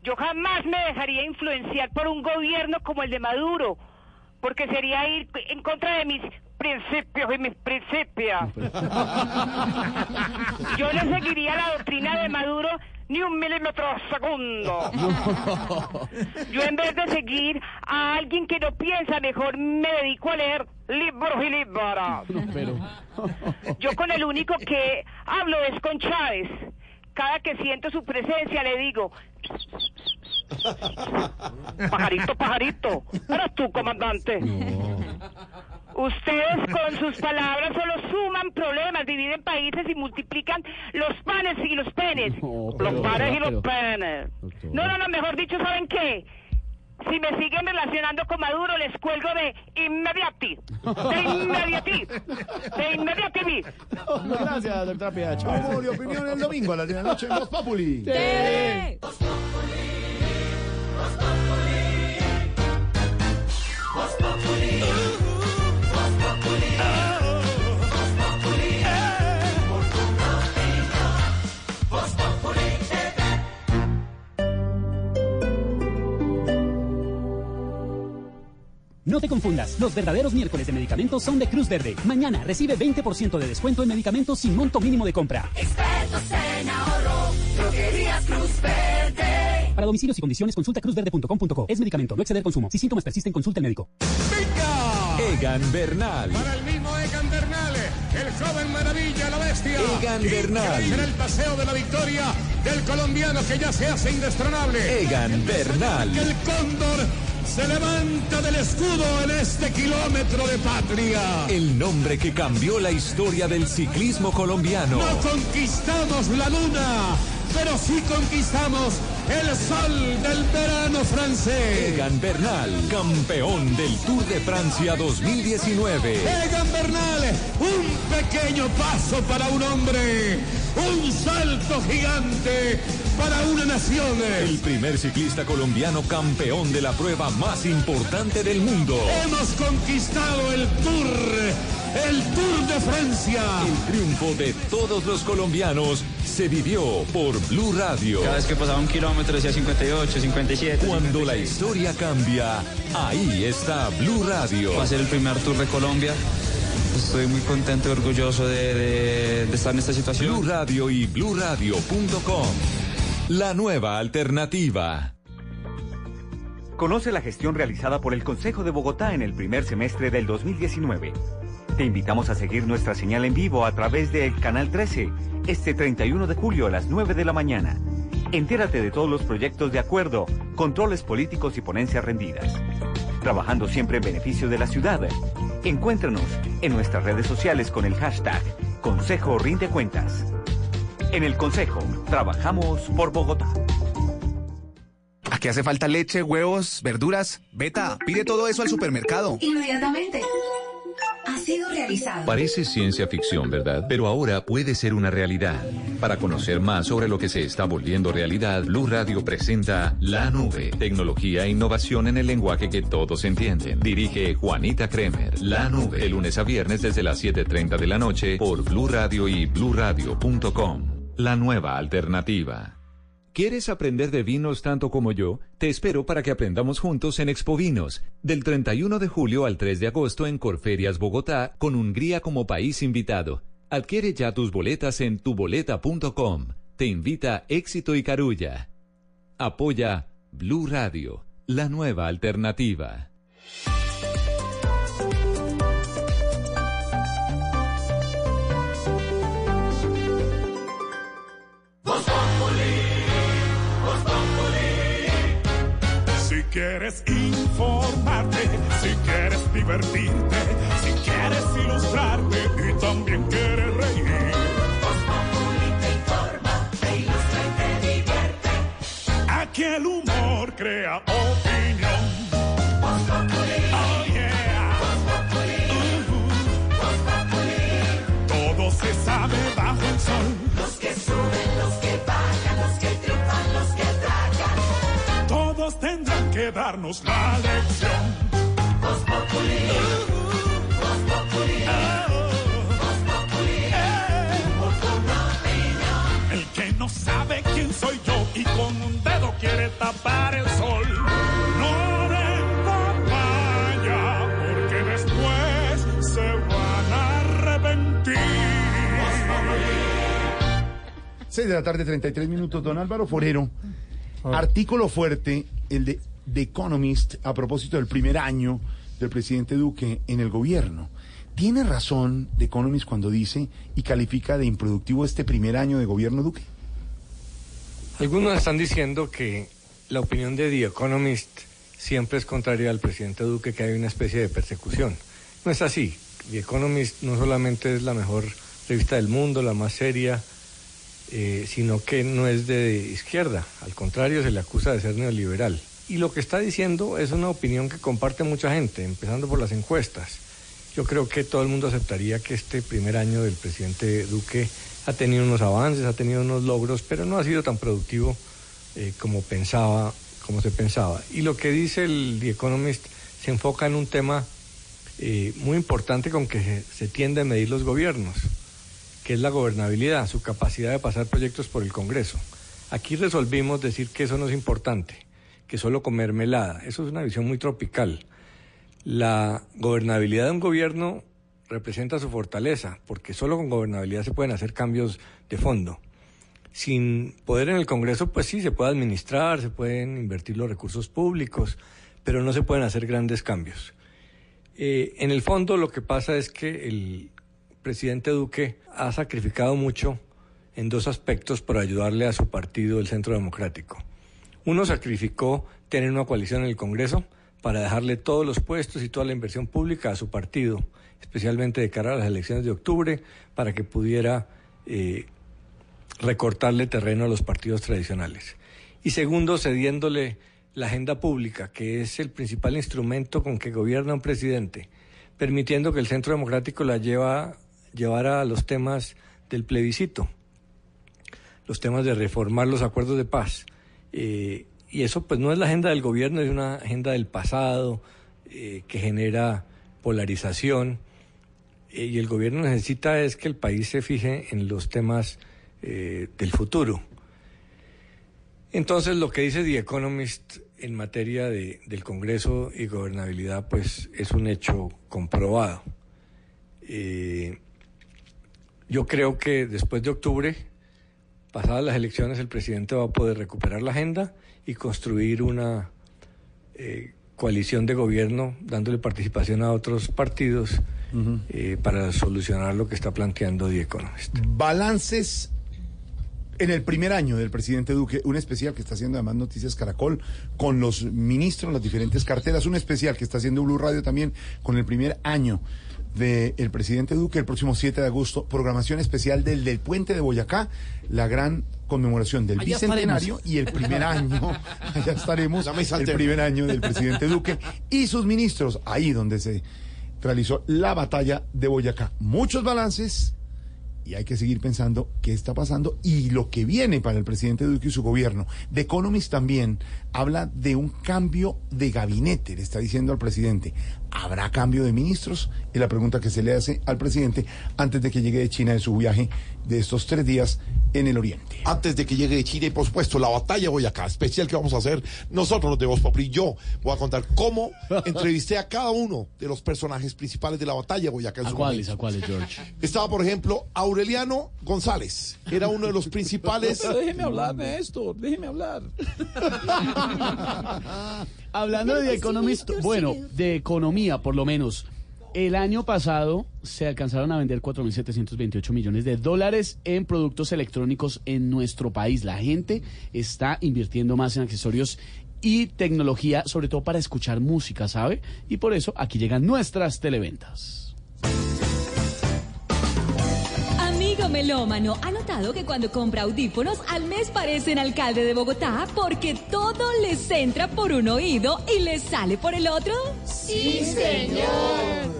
Yo jamás me dejaría influenciar por un gobierno como el de Maduro, porque sería ir en contra de mis principios y mis principias. Yo no seguiría la doctrina de Maduro ni un milímetro segundo. Yo, en vez de seguir a alguien que no piensa, mejor me dedico a leer libros y libros. Yo con el único que hablo es con Chávez. Cada que siento su presencia le digo: pajarito, pajarito, eres tú, comandante. No. Ustedes con sus palabras solo suman problemas, dividen países y multiplican los panes y los penes. No, mejor dicho, ¿saben qué? Si me siguen relacionando con Maduro, les cuelgo de inmediati. De inmediati. No, gracias, doctora Piedad. Vamos de opinión el domingo a las 10 de la noche en Voz Populi. ¡Tere! Voz Populi. No te confundas, los verdaderos miércoles de medicamentos son de Cruz Verde. Mañana recibe 20% de descuento en medicamentos sin monto mínimo de compra. Expertos en ahorro, droguerías Cruz Verde. Para domicilios y condiciones consulta cruzverde.com.co. Es medicamento, no exceder consumo. Si síntomas persisten, consulta al médico. ¡Venga! Egan Bernal. Para el mismo Egan Bernal, el joven maravilla, la bestia. Egan Bernal. En el paseo de la victoria del colombiano que ya se hace indestronable. Egan Bernal. El cóndor se levanta del escudo en este kilómetro de patria. El nombre que cambió la historia del ciclismo colombiano. No conquistamos la luna, pero sí conquistamos el sol del verano francés. Egan Bernal, campeón del Tour de Francia 2019. Egan Bernal, un pequeño paso para un hombre, un salto gigante para una nación. El primer ciclista colombiano campeón de la prueba más importante del mundo. Hemos conquistado el Tour de Francia. El triunfo de todos los colombianos se vivió por Blue Radio. Cada vez que pasaba un kilómetro decía 58, 57. Cuando 56. La historia cambia, ahí está Blue Radio. Va a ser el primer Tour de Colombia. Estoy muy contento y orgulloso de estar en esta situación. Blue Radio y BlueRadio.com, la nueva alternativa. Conoce la gestión realizada por el Consejo de Bogotá en el primer semestre del 2019. Te invitamos a seguir nuestra señal en vivo a través del Canal 13, este 31 de julio a las 9 de la mañana. Entérate de todos los proyectos de acuerdo, controles políticos y ponencias rendidas. Trabajando siempre en beneficio de la ciudad. Encuéntranos en nuestras redes sociales con el hashtag Consejo Rinde Cuentas. En el Consejo, trabajamos por Bogotá. ¿A qué hace falta leche, huevos, verduras? Beta, pide todo eso al supermercado. Inmediatamente. Ha sido realizado. Parece ciencia ficción, ¿verdad? Pero ahora puede ser una realidad. Para conocer más sobre lo que se está volviendo realidad, Blue Radio presenta La Nube, tecnología e innovación en el lenguaje que todos entienden. Dirige Juanita Kremer. La Nube, de lunes a viernes desde las 7:30 de la noche por Blue Radio y BlueRadio.com. La nueva alternativa. ¿Quieres aprender de vinos tanto como yo? Te espero para que aprendamos juntos en Expovinos, del 31 de julio al 3 de agosto en Corferias Bogotá, con Hungría como país invitado. Adquiere ya tus boletas en tuboleta.com. Te invita Éxito y Carulla. Apoya Blue Radio, la nueva alternativa. Si quieres informarte, si quieres divertirte, si quieres ilustrarte y también quieres reír. Voz Populi te informa, te ilustra y te divierte. Aquí el humor crea opinión. Voz Populi, oh yeah. Voz Populi, Voz Populi. Todo se sabe bajo el sol. Los que suben, los que bajan, los que triunfan, los que tragan. Todos tendrán que darnos la lección. Voz Populi, Voz Populi, Voz Populi, humor con opinión. El que no sabe quién soy yo y con un dedo quiere tapar el sol, no le vaya, porque después se van a arrepentir. 6 de la tarde, 33 minutos, don Álvaro Forero. Artículo fuerte, el de The Economist, a propósito del primer año del presidente Duque en el gobierno. ¿Tiene razón The Economist cuando dice y califica de improductivo este primer año de gobierno Duque? Algunos están diciendo que la opinión de The Economist siempre es contraria al presidente Duque, que hay una especie de persecución. No es así. The Economist no solamente es la mejor revista del mundo, la más seria, sino que no es de izquierda, al contrario, se le acusa de ser neoliberal. Y lo que está diciendo es una opinión que comparte mucha gente, empezando por las encuestas. Yo creo que todo el mundo aceptaría que este primer año del presidente Duque ha tenido unos avances, ha tenido unos logros, pero no ha sido tan productivo como se pensaba. Y lo que dice el The Economist se enfoca en un tema muy importante con que se tiende a medir los gobiernos, que es la gobernabilidad, su capacidad de pasar proyectos por el Congreso. Aquí resolvimos decir que eso no es importante, que solo comer melada. Eso es una visión muy tropical. La gobernabilidad de un gobierno representa su fortaleza, porque solo con gobernabilidad se pueden hacer cambios de fondo. Sin poder en el Congreso, pues sí, se puede administrar, se pueden invertir los recursos públicos, pero no se pueden hacer grandes cambios. En el fondo lo que pasa es que el presidente Duque ha sacrificado mucho en dos aspectos para ayudarle a su partido, el Centro Democrático. Uno, sacrificó tener una coalición en el Congreso para dejarle todos los puestos y toda la inversión pública a su partido, especialmente de cara a las elecciones de octubre, para que pudiera recortarle terreno a los partidos tradicionales. Y segundo, cediéndole la agenda pública, que es el principal instrumento con que gobierna un presidente, permitiendo que el Centro Democrático la llevara a los temas del plebiscito, los temas de reformar los acuerdos de paz. Y eso pues no es la agenda del gobierno, es una agenda del pasado que genera polarización. Y el gobierno necesita es que el país se fije en los temas del futuro. Entonces lo que dice The Economist en materia del Congreso y gobernabilidad pues es un hecho comprobado. Yo creo que después de octubre, pasadas las elecciones, el presidente va a poder recuperar la agenda y construir una coalición de gobierno, dándole participación a otros partidos para solucionar lo que está planteando The Economist. Balances en el primer año del presidente Duque, un especial que está haciendo además Noticias Caracol con los ministros, las diferentes carteras, un especial que está haciendo Blue Radio también con el primer año del presidente Duque, el próximo 7 de agosto, programación especial del Puente de Boyacá, la gran conmemoración del bicentenario y el primer año, allá estaremos, el primer año del presidente Duque y sus ministros, ahí donde se realizó la batalla de Boyacá. Muchos balances. Y hay que seguir pensando qué está pasando y lo que viene para el presidente Duque y su gobierno. The Economist también habla de un cambio de gabinete, le está diciendo al presidente. ¿Habrá cambio de ministros? Es la pregunta que se le hace al presidente antes de que llegue de China de su viaje de estos 3 días en el Oriente. Antes de que llegue de China y, por supuesto, la batalla de Boyacá, especial que vamos a hacer nosotros los de Voz Populi. Yo voy a contar cómo entrevisté a cada uno de los personajes principales de la batalla de Boyacá. ¿A cuáles, George? Estaba, por ejemplo, Aureliano González, era uno de los principales... Déjeme hablar de esto, déjeme hablar. Hablando de economista, bueno, de economía por lo menos, el año pasado se alcanzaron a vender 4.728 millones de dólares en productos electrónicos en nuestro país. La gente está invirtiendo más en accesorios y tecnología, sobre todo para escuchar música, ¿sabe? Y por eso aquí llegan nuestras televentas. Amigo melómano, ¿ha notado que cuando compra audífonos al mes parecen alcalde de Bogotá porque todo les entra por un oído y les sale por el otro? ¡Sí, señor!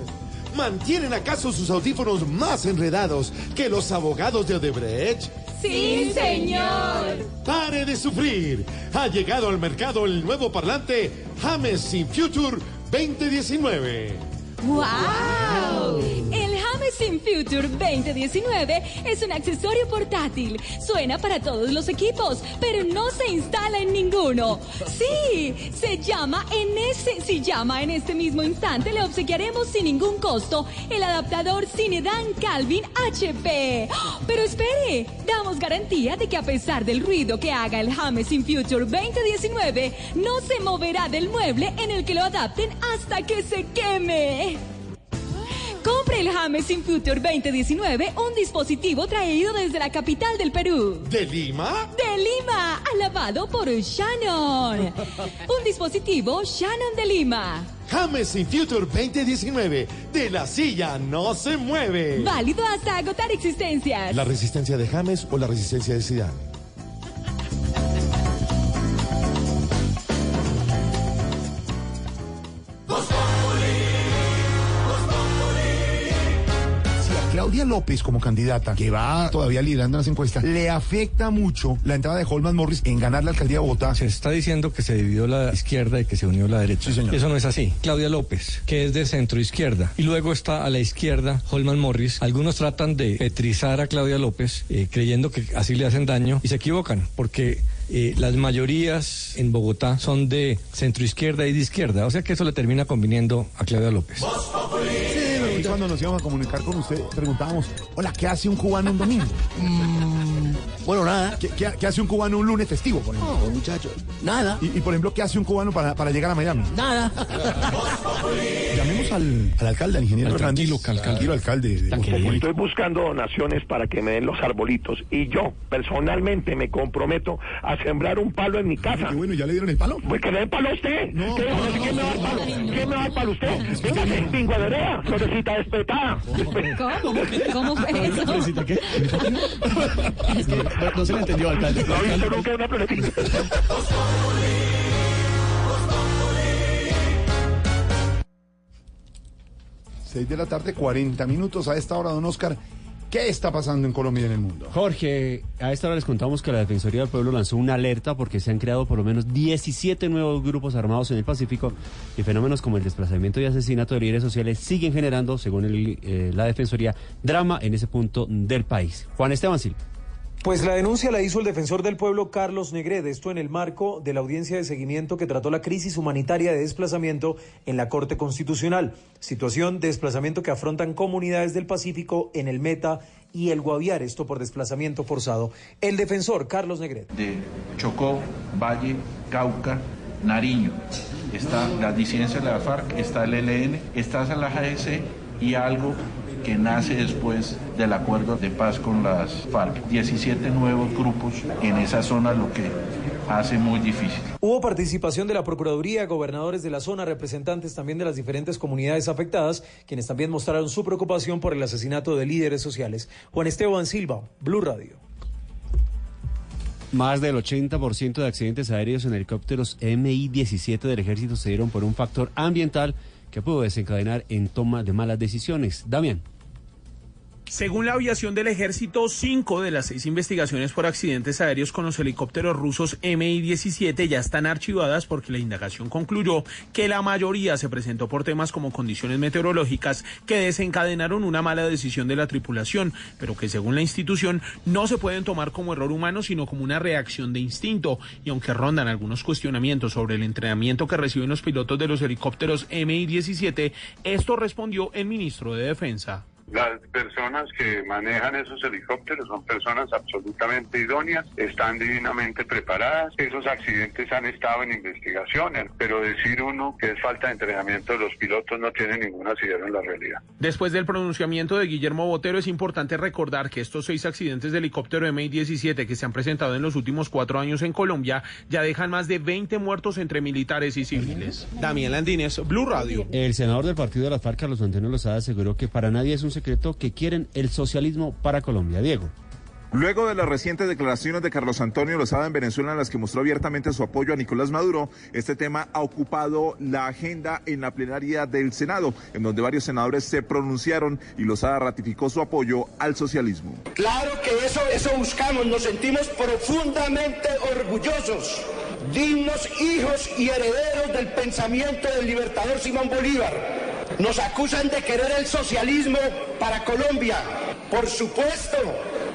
¿Mantienen acaso sus audífonos más enredados que los abogados de Odebrecht? ¡Sí, señor! ¡Pare de sufrir! Ha llegado al mercado el nuevo parlante James In Future 2019. ¡Wow! In Future 2019 es un accesorio portátil. Suena para todos los equipos, pero no se instala en ninguno. Sí, si llama en este mismo instante, le obsequiaremos sin ningún costo el adaptador Cinedan Calvin HP. Pero espere, damos garantía de que a pesar del ruido que haga el James In Future 2019, no se moverá del mueble en el que lo adapten hasta que se queme. Compre el James In Future 2019, un dispositivo traído desde la capital del Perú. ¿De Lima? De Lima, alabado por Shannon. Un dispositivo Shannon de Lima. James In Future 2019, de la silla no se mueve. Válido hasta agotar existencias. ¿La resistencia de James o la resistencia de Zidane? Claudia López como candidata, que va todavía liderando las encuestas, ¿le afecta mucho la entrada de Holman Morris en ganar la alcaldía de Bogotá? Se está diciendo que se dividió la izquierda y que se unió la derecha. Sí, señor. Eso no es así. Claudia López, que es de centro izquierda, y luego está a la izquierda Holman Morris. Algunos tratan de petrizar a Claudia López, creyendo que así le hacen daño, y se equivocan, porque... las mayorías en Bogotá son de centroizquierda y de izquierda, o sea que eso le termina conviniendo a Claudia López. Sí, cuando nos íbamos a comunicar con usted, preguntábamos, hola, ¿qué hace un cubano un domingo? Bueno, nada. ¿Qué hace un cubano un lunes festivo, por ejemplo? Oh, muchachos, nada. Y, por ejemplo, ¿qué hace un cubano para llegar a Miami? Nada. Llamemos al alcalde, al ingeniero Hernández. Tranquilo, alcalde. Estoy buscando donaciones para que me den los arbolitos y yo, personalmente, me comprometo a sembrar un palo en mi casa. Qué bueno, ¿ya le dieron el palo? Pues que le den palo a usted. No, ¿quién me va a dar palo? ¿Quién me va a dar palo a usted? Fíjate, pinguaderea, florecita despetada. ¿Cómo fue eso? ¿Florecita qué? Es que no se le entendió, alcalde. No, yo nunca una florecita. Seis de la tarde, 40 minutos. A esta hora, don Oscar, ¿qué está pasando en Colombia y en el mundo? Jorge, a esta hora les contamos que la Defensoría del Pueblo lanzó una alerta porque se han creado por lo menos 17 nuevos grupos armados en el Pacífico y fenómenos como el desplazamiento y asesinato de líderes sociales siguen generando, según la Defensoría, drama en ese punto del país. Juan Esteban Silva. Pues la denuncia la hizo el defensor del pueblo Carlos Negret, esto en el marco de la audiencia de seguimiento que trató la crisis humanitaria de desplazamiento en la Corte Constitucional, situación de desplazamiento que afrontan comunidades del Pacífico en el Meta y el Guaviare, esto por desplazamiento forzado. El defensor Carlos Negret. De Chocó, Valle, Cauca, Nariño, está las disidencias de la FARC, está el ELN, está la JEC y algo que nace después del acuerdo de paz con las FARC. 17 nuevos grupos en esa zona, lo que hace muy difícil. Hubo participación de la Procuraduría, gobernadores de la zona, representantes también de las diferentes comunidades afectadas, quienes también mostraron su preocupación por el asesinato de líderes sociales. Juan Esteban Silva, Blue Radio. Más del 80% de accidentes aéreos en helicópteros Mi-17 del Ejército se dieron por un factor ambiental que pudo desencadenar en toma de malas decisiones. Damián. Según la aviación del Ejército, 5 de las 6 investigaciones por accidentes aéreos con los helicópteros rusos Mi-17 ya están archivadas porque la indagación concluyó que la mayoría se presentó por temas como condiciones meteorológicas que desencadenaron una mala decisión de la tripulación, pero que según la institución no se pueden tomar como error humano, sino como una reacción de instinto. Y aunque rondan algunos cuestionamientos sobre el entrenamiento que reciben los pilotos de los helicópteros Mi-17, esto respondió el ministro de Defensa. Las personas que manejan esos helicópteros son personas absolutamente idóneas, están divinamente preparadas. Esos accidentes han estado en investigaciones, pero decir uno que es falta de entrenamiento de los pilotos no tiene ningún asidero en la realidad. Después del pronunciamiento de Guillermo Botero, es importante recordar que estos 6 accidentes de helicóptero Mi-17 que se han presentado en los últimos 4 años en Colombia ya dejan más de 20 muertos entre militares y civiles. Damián Landines, Blue Radio. El senador del partido de las FARC, Carlos Antonio Lozada, aseguró que para nadie es un secreto que quieren el socialismo para Colombia. Diego. Luego de las recientes declaraciones de Carlos Antonio Lozada en Venezuela, en las que mostró abiertamente su apoyo a Nicolás Maduro, este tema ha ocupado la agenda en la plenaria del Senado, en donde varios senadores se pronunciaron y Lozada ratificó su apoyo al socialismo. Claro que eso buscamos, nos sentimos profundamente orgullosos, dignos hijos y herederos del pensamiento del libertador Simón Bolívar. Nos acusan de querer el socialismo para Colombia. Por supuesto,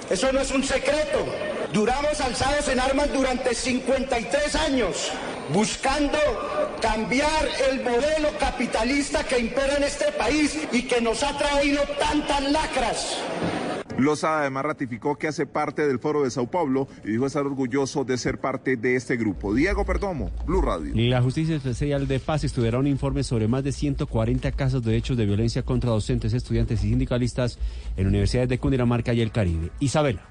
eso no es un secreto. Duramos alzados en armas durante 53 años, buscando cambiar el modelo capitalista que impera en este país y que nos ha traído tantas lacras. Lozada además ratificó que hace parte del Foro de Sao Paulo y dijo estar orgulloso de ser parte de este grupo. Diego Perdomo, Blue Radio. La Justicia Especial de Paz estudiará un informe sobre más de 140 casos de hechos de violencia contra docentes, estudiantes y sindicalistas en universidades de Cundinamarca y el Caribe. Isabela.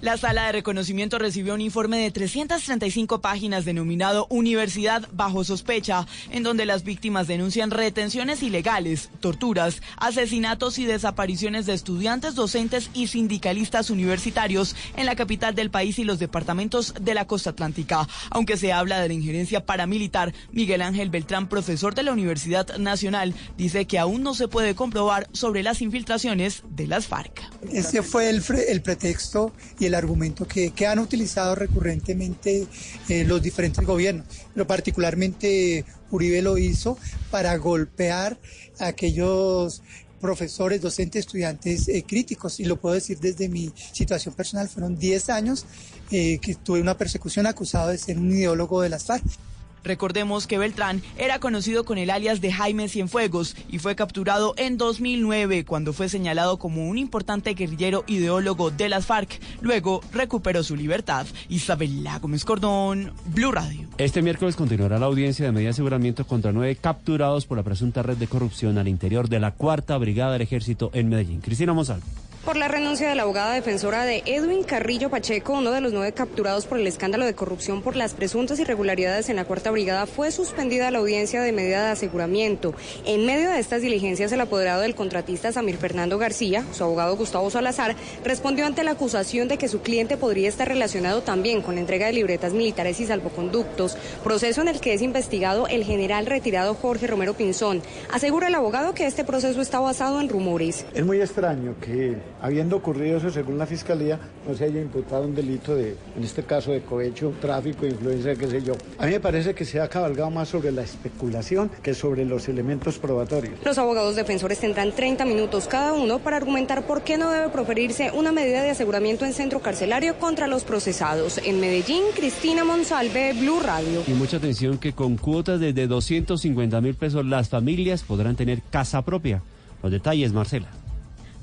La Sala de Reconocimiento recibió un informe de 335 páginas denominado Universidad bajo sospecha, en donde las víctimas denuncian retenciones ilegales, torturas, asesinatos y desapariciones de estudiantes, docentes y sindicalistas universitarios en la capital del país y los departamentos de la costa atlántica. Aunque se habla de la injerencia paramilitar, Miguel Ángel Beltrán, profesor de la Universidad Nacional, dice que aún no se puede comprobar sobre las infiltraciones de las FARC. Ese fue el pretexto y el argumento que han utilizado recurrentemente los diferentes gobiernos, pero particularmente Uribe lo hizo para golpear a aquellos profesores, docentes, estudiantes críticos, y lo puedo decir desde mi situación personal. Fueron 10 años que tuve una persecución acusado de ser un ideólogo de las FARC. Recordemos que Beltrán era conocido con el alias de Jaime Cienfuegos y fue capturado en 2009 cuando fue señalado como un importante guerrillero ideólogo de las FARC. Luego recuperó su libertad. Isabela Gómez Cordón, Blue Radio. Este miércoles continuará la audiencia de medida de aseguramiento contra 9 capturados por la presunta red de corrupción al interior de la Cuarta Brigada del Ejército en Medellín. Cristina Monsalve. Por la renuncia de la abogada defensora de Edwin Carrillo Pacheco, uno de los 9 capturados por el escándalo de corrupción por las presuntas irregularidades en la Cuarta Brigada, fue suspendida la audiencia de medida de aseguramiento. En medio de estas diligencias, el apoderado del contratista Samir Fernando García, su abogado Gustavo Salazar, respondió ante la acusación de que su cliente podría estar relacionado también con la entrega de libretas militares y salvoconductos, proceso en el que es investigado el general retirado Jorge Romero Pinzón. Asegura el abogado que este proceso está basado en rumores. Es muy extraño que habiendo ocurrido eso, según la Fiscalía, no se haya imputado un delito de, en este caso, de cohecho, tráfico, influencia, qué sé yo. A mí me parece que se ha cabalgado más sobre la especulación que sobre los elementos probatorios. Los abogados defensores tendrán 30 minutos cada uno para argumentar por qué no debe proferirse una medida de aseguramiento en centro carcelario contra los procesados. En Medellín, Cristina Monsalve, Blue Radio. Y mucha atención que con cuotas desde 250.000 pesos las familias podrán tener casa propia. Los detalles, Marcela.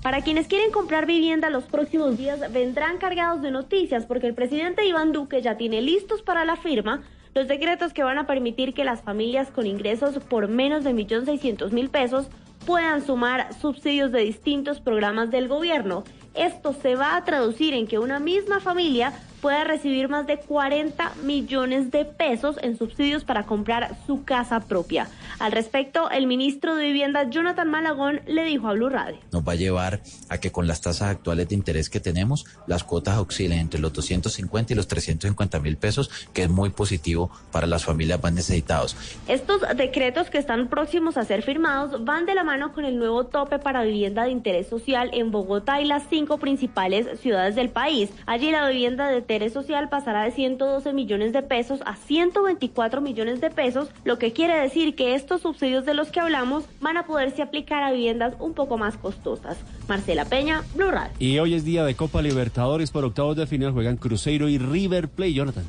Para quienes quieren comprar vivienda, los próximos días vendrán cargados de noticias porque el presidente Iván Duque ya tiene listos para la firma los decretos que van a permitir que las familias con ingresos por menos de 1.600.000 pesos puedan sumar subsidios de distintos programas del gobierno. Esto se va a traducir en que una misma familia pueda recibir más de 40 millones de pesos en subsidios para comprar su casa propia. Al respecto, el ministro de Vivienda, Jonathan Malagón, le dijo a Blue Radio. Nos va a llevar a que con las tasas actuales de interés que tenemos, las cuotas oscilen entre los 250 y los 350.000 pesos, que es muy positivo para las familias más necesitadas. Estos decretos que están próximos a ser firmados van de la mano con el nuevo tope para vivienda de interés social en Bogotá y las 5 principales ciudades del país. Allí la vivienda de interés social pasará de 112 millones de pesos a 124 millones de pesos, lo que quiere decir que estos subsidios de los que hablamos van a poderse aplicar a viviendas un poco más costosas. Marcela Peña, Blue Radio. Y hoy es día de Copa Libertadores. Por octavos de final juegan Cruzeiro y River Plate, Jonathan.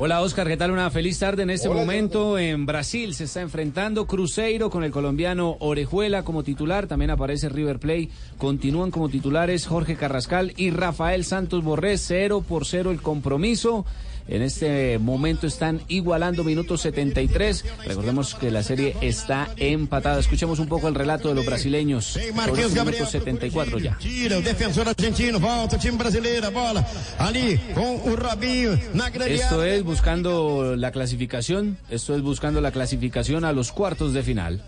Hola Oscar, ¿qué tal? Una feliz tarde. En este momento en Brasil se está enfrentando Cruzeiro con el colombiano Orejuela como titular, también aparece River Plate, continúan como titulares Jorge Carrascal y Rafael Santos Borré. 0-0 el compromiso. En este momento están igualando, minuto 73. Recordemos que la serie está empatada. Escuchemos un poco el relato de los brasileños. Marquinhos Gabriel, minuto 74 ya. Tira, defensor argentino, volta, team brasileira, bola. Ali con Rabinho na grande área. Esto es buscando la clasificación. Esto es buscando la clasificación a los cuartos de final.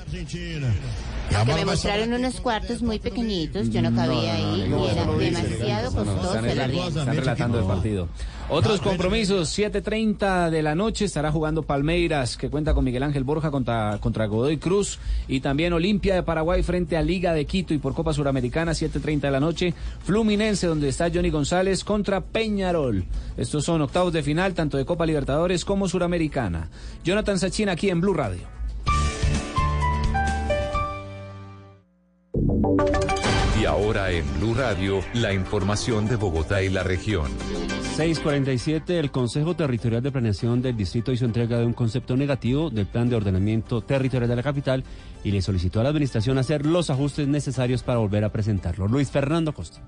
Argentina. Aunque me mostraron unos cuartos muy pequeñitos, yo no cabía ahí, y era demasiado costoso el arriendo. Están relatando el partido. Otros compromisos, 7:30 de la noche estará jugando Palmeiras, que cuenta con Miguel Ángel Borja contra Godoy Cruz, y también Olimpia de Paraguay frente a Liga de Quito. Y por Copa Suramericana, 7:30 de la noche, Fluminense, donde está Johnny González, contra Peñarol. Estos son octavos de final, tanto de Copa Libertadores como Suramericana. Jonathan Sachin aquí en Blue Radio. Y ahora en Blue Radio, la información de Bogotá y la región. 6:47, el Consejo Territorial de Planeación del Distrito hizo entrega de un concepto negativo del Plan de Ordenamiento Territorial de la Capital y le solicitó a la administración hacer los ajustes necesarios para volver a presentarlo. Luis Fernando Costa.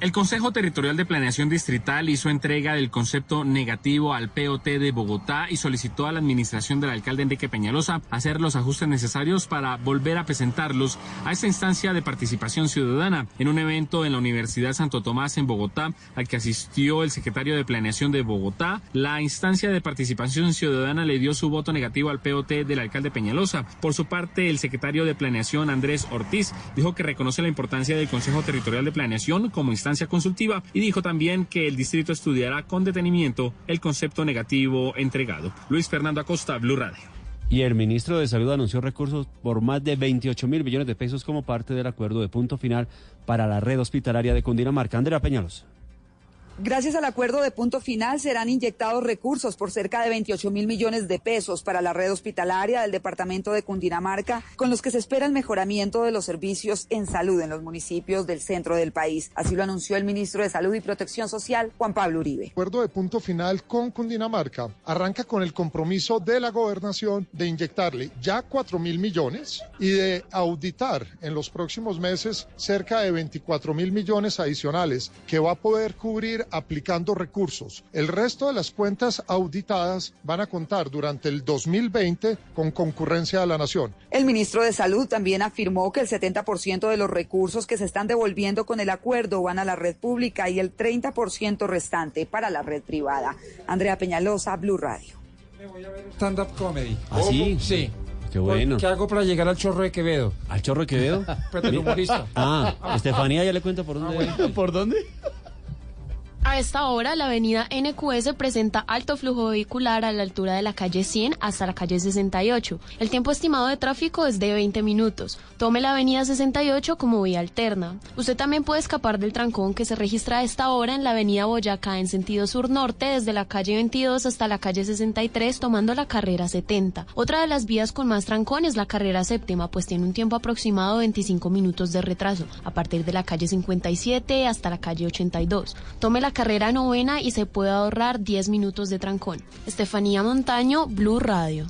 El Consejo Territorial de Planeación Distrital hizo entrega del concepto negativo al POT de Bogotá y solicitó a la administración del alcalde Enrique Peñalosa hacer los ajustes necesarios para volver a presentarlos a esta instancia de participación ciudadana. En un evento en la Universidad Santo Tomás en Bogotá, al que asistió el secretario de Planeación de Bogotá, la instancia de participación ciudadana le dio su voto negativo al POT del alcalde Peñalosa. Por su parte, el secretario de Planeación, Andrés Ortiz, dijo que reconoce la importancia del Consejo Territorial de Planeación como instancia consultiva y dijo también que el distrito estudiará con detenimiento el concepto negativo entregado. Luis Fernando Acosta, Blue Radio. Y el ministro de Salud anunció recursos por más de 28.000 millones de pesos como parte del acuerdo de punto final para la red hospitalaria de Cundinamarca. Andrea Peñalosa. Gracias al acuerdo de punto final serán inyectados recursos por cerca de 28.000 millones de pesos para la red hospitalaria del departamento de Cundinamarca, con los que se espera el mejoramiento de los servicios en salud en los municipios del centro del país. Así lo anunció el ministro de Salud y Protección Social, Juan Pablo Uribe. El acuerdo de punto final con Cundinamarca arranca con el compromiso de la gobernación de inyectarle ya 4.000 millones y de auditar en los próximos meses cerca de 24.000 millones adicionales que va a poder cubrir aplicando recursos. El resto de las cuentas auditadas van a contar durante el 2020 con concurrencia de la nación. El ministro de Salud también afirmó que el 70% de los recursos que se están devolviendo con el acuerdo van a la red pública y el 30% restante para la red privada. Andrea Peñalosa, Blue Radio. Me voy a ver un stand-up comedy. ¿Ah, sí? Sí. Qué bueno. ¿Qué hago para llegar al Chorro de Quevedo? ¿Al Chorro de Quevedo? Pero el humorista. Estefanía ya le cuenta por dónde. ¿Por dónde? A esta hora, la avenida NQS presenta alto flujo vehicular a la altura de la calle 100 hasta la calle 68. El tiempo estimado de tráfico es de 20 minutos. Tome la avenida 68 como vía alterna. Usted también puede escapar del trancón que se registra a esta hora en la avenida Boyacá en sentido sur-norte desde la calle 22 hasta la calle 63 tomando la carrera 70. Otra de las vías con más trancón es la carrera séptima, pues tiene un tiempo aproximado de 25 minutos de retraso, a partir de la calle 57 hasta la calle 82. Tome la carrera novena y se puede ahorrar 10 minutos de trancón. Estefanía Montaño, Blue Radio.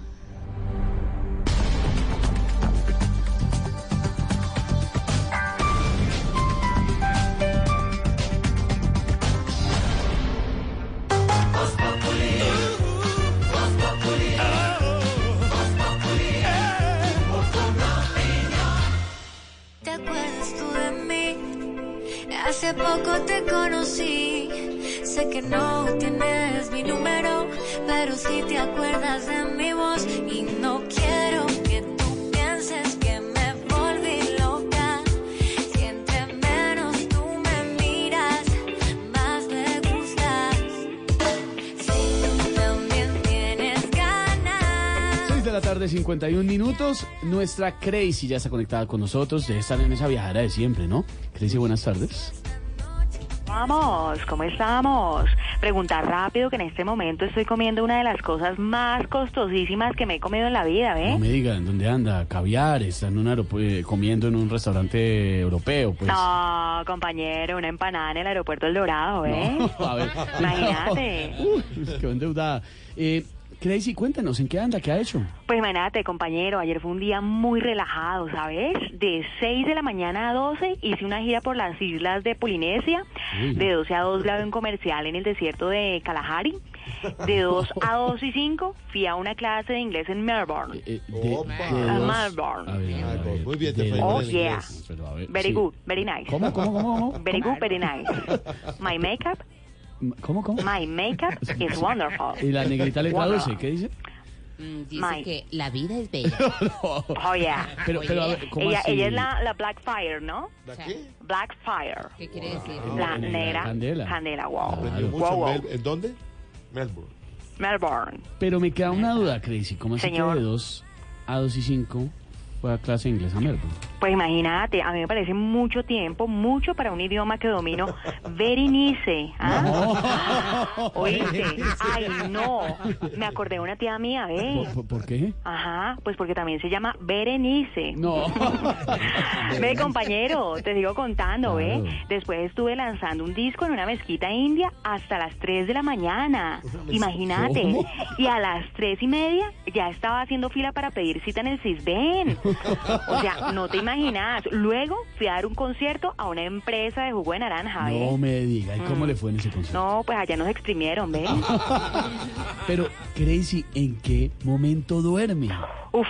¿Te acuerdas tú de mí? Hace poco te conocí. Sé que no tienes mi número, pero sí te acuerdas de mi voz y no quiero que tú pienses que me volví loca. Si entre menos tú me miras, más me gustas. Si tú también tienes ganas. 6 de la tarde, 51 minutos. Nuestra Crazy ya está conectada con nosotros. Debe estar en esa viajera de siempre, ¿no? Crazy, buenas tardes. Vamos, ¿cómo estamos? Pregunta rápido que en este momento estoy comiendo una de las cosas más costosísimas que me he comido en la vida, ¿eh? No me digan, ¿dónde anda? Caviar, está en un comiendo en un restaurante europeo, pues. No, compañero, una empanada en el aeropuerto El Dorado, ¿eh? No, a ver. Imagínate. Qué endeudada. Crazy, cuéntanos, ¿en qué anda? ¿Qué ha hecho? Pues imagínate, compañero, ayer fue un día muy relajado, ¿sabes? De 6 de la mañana a 12 hice una gira por las islas de Polinesia. Sí. De 12 a 2 grabé un comercial en el desierto de Kalahari. De 2 a 2 y 5 fui a una clase de inglés en Melbourne. Melbourne. A ver. Muy bien, te fue. Oh, yeah. Very good, very nice. ¿Cómo? Very good, very nice. My makeup. ¿Cómo? My makeup is wonderful. ¿Y la negrita le traduce? ¿Qué dice? Dice que la vida es bella. Oh, yeah. Pero a ver, ¿cómo ella, así? Ella es la Black Fire, ¿no? ¿La qué? Black Fire. ¿Qué quiere decir? La negra candela. Wow. Aprendió mucho. Wow. ¿En dónde? Melbourne. Pero me queda una duda, Crazy. ¿Cómo así que de 2 a 2 y 5 fue a clase de inglés a Melbourne? Pues imagínate, a mí me parece mucho tiempo, mucho para un idioma que domino. Very nice, ¿ah? No. ¿Oíste? Ay, no. Me acordé de una tía mía, ¿eh? ¿Por qué? Ajá, pues porque también se llama Berenice. No. Ve, compañero, te sigo contando, ¿eh? Claro. Después estuve lanzando un disco en una mezquita india hasta las 3 de la mañana. Imagínate. ¿Cómo? Y a las 3:30 ya estaba haciendo fila para pedir cita en el Sisbén. O sea, no te imaginas. Luego fui a dar un concierto a una empresa de jugo de naranja, ¿eh? No me diga, ¿y cómo le fue en ese concierto? No, pues allá nos exprimieron, ¿ves? Pero, Crazy, ¿en qué momento duerme? Uf,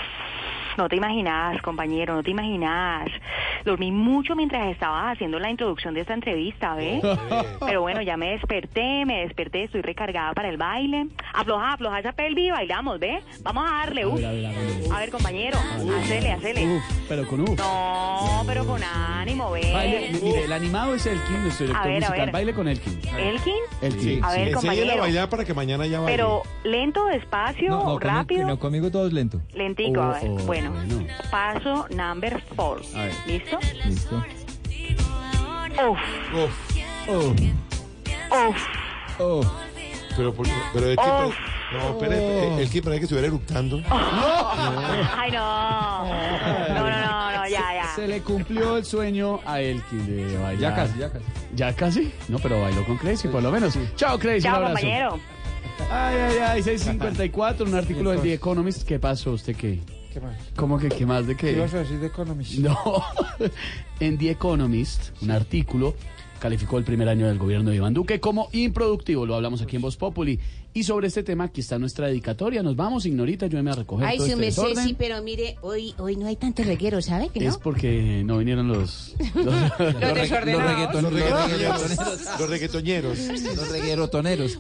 no te imaginas, compañero, no te imaginas. Dormí mucho mientras estaba haciendo la introducción de esta entrevista, ¿ves? Pero bueno, ya me desperté, estoy recargada para el baile. Afloja esa pelvis y bailamos, ¿ves? Vamos a darle, uf. A ver, compañero, hacele. Uf, pero con uf. No, pero con ánimo, ¿ves? Baile, mire, el animado es Elkin, nuestro director musical. Baile con Elkin. ¿Elkin? Sí, a ver, sí. Compañero. A bailar para que mañana ya baile. Pero lento, despacio, no, rápido. Conmigo todo es lento. Lentico, a ver. Bueno. Paso number 4. A ver. ¿Listo? Uf. Pero el Kipra. No, espere, el Kipra es que estuviera eructando. Ay, no. No, ya. Se le cumplió el sueño a Elkin de bailar. Ya casi. ¿Ya casi? No, pero bailó con Crazy, por lo menos. Sí. Chao, Crazy. Chao, un abrazo. Compañero. Ay, 6:54, un artículo del The Economist. ¿Qué pasó? ¿Usted qué? ¿Qué más? ¿Cómo que qué más de qué? ¿Qué ibas a decir de Economist? No, en The Economist, un artículo calificó el primer año del gobierno de Iván Duque como improductivo. Lo hablamos aquí en Voz Populi. Y sobre este tema, aquí está nuestra dedicatoria. Nos vamos, Ignorita, ayúdeme a recoger todo este desorden. Ay, sí, pero mire, hoy no hay tanto reguero, ¿sabe que no? Es porque no vinieron los reguetoneros.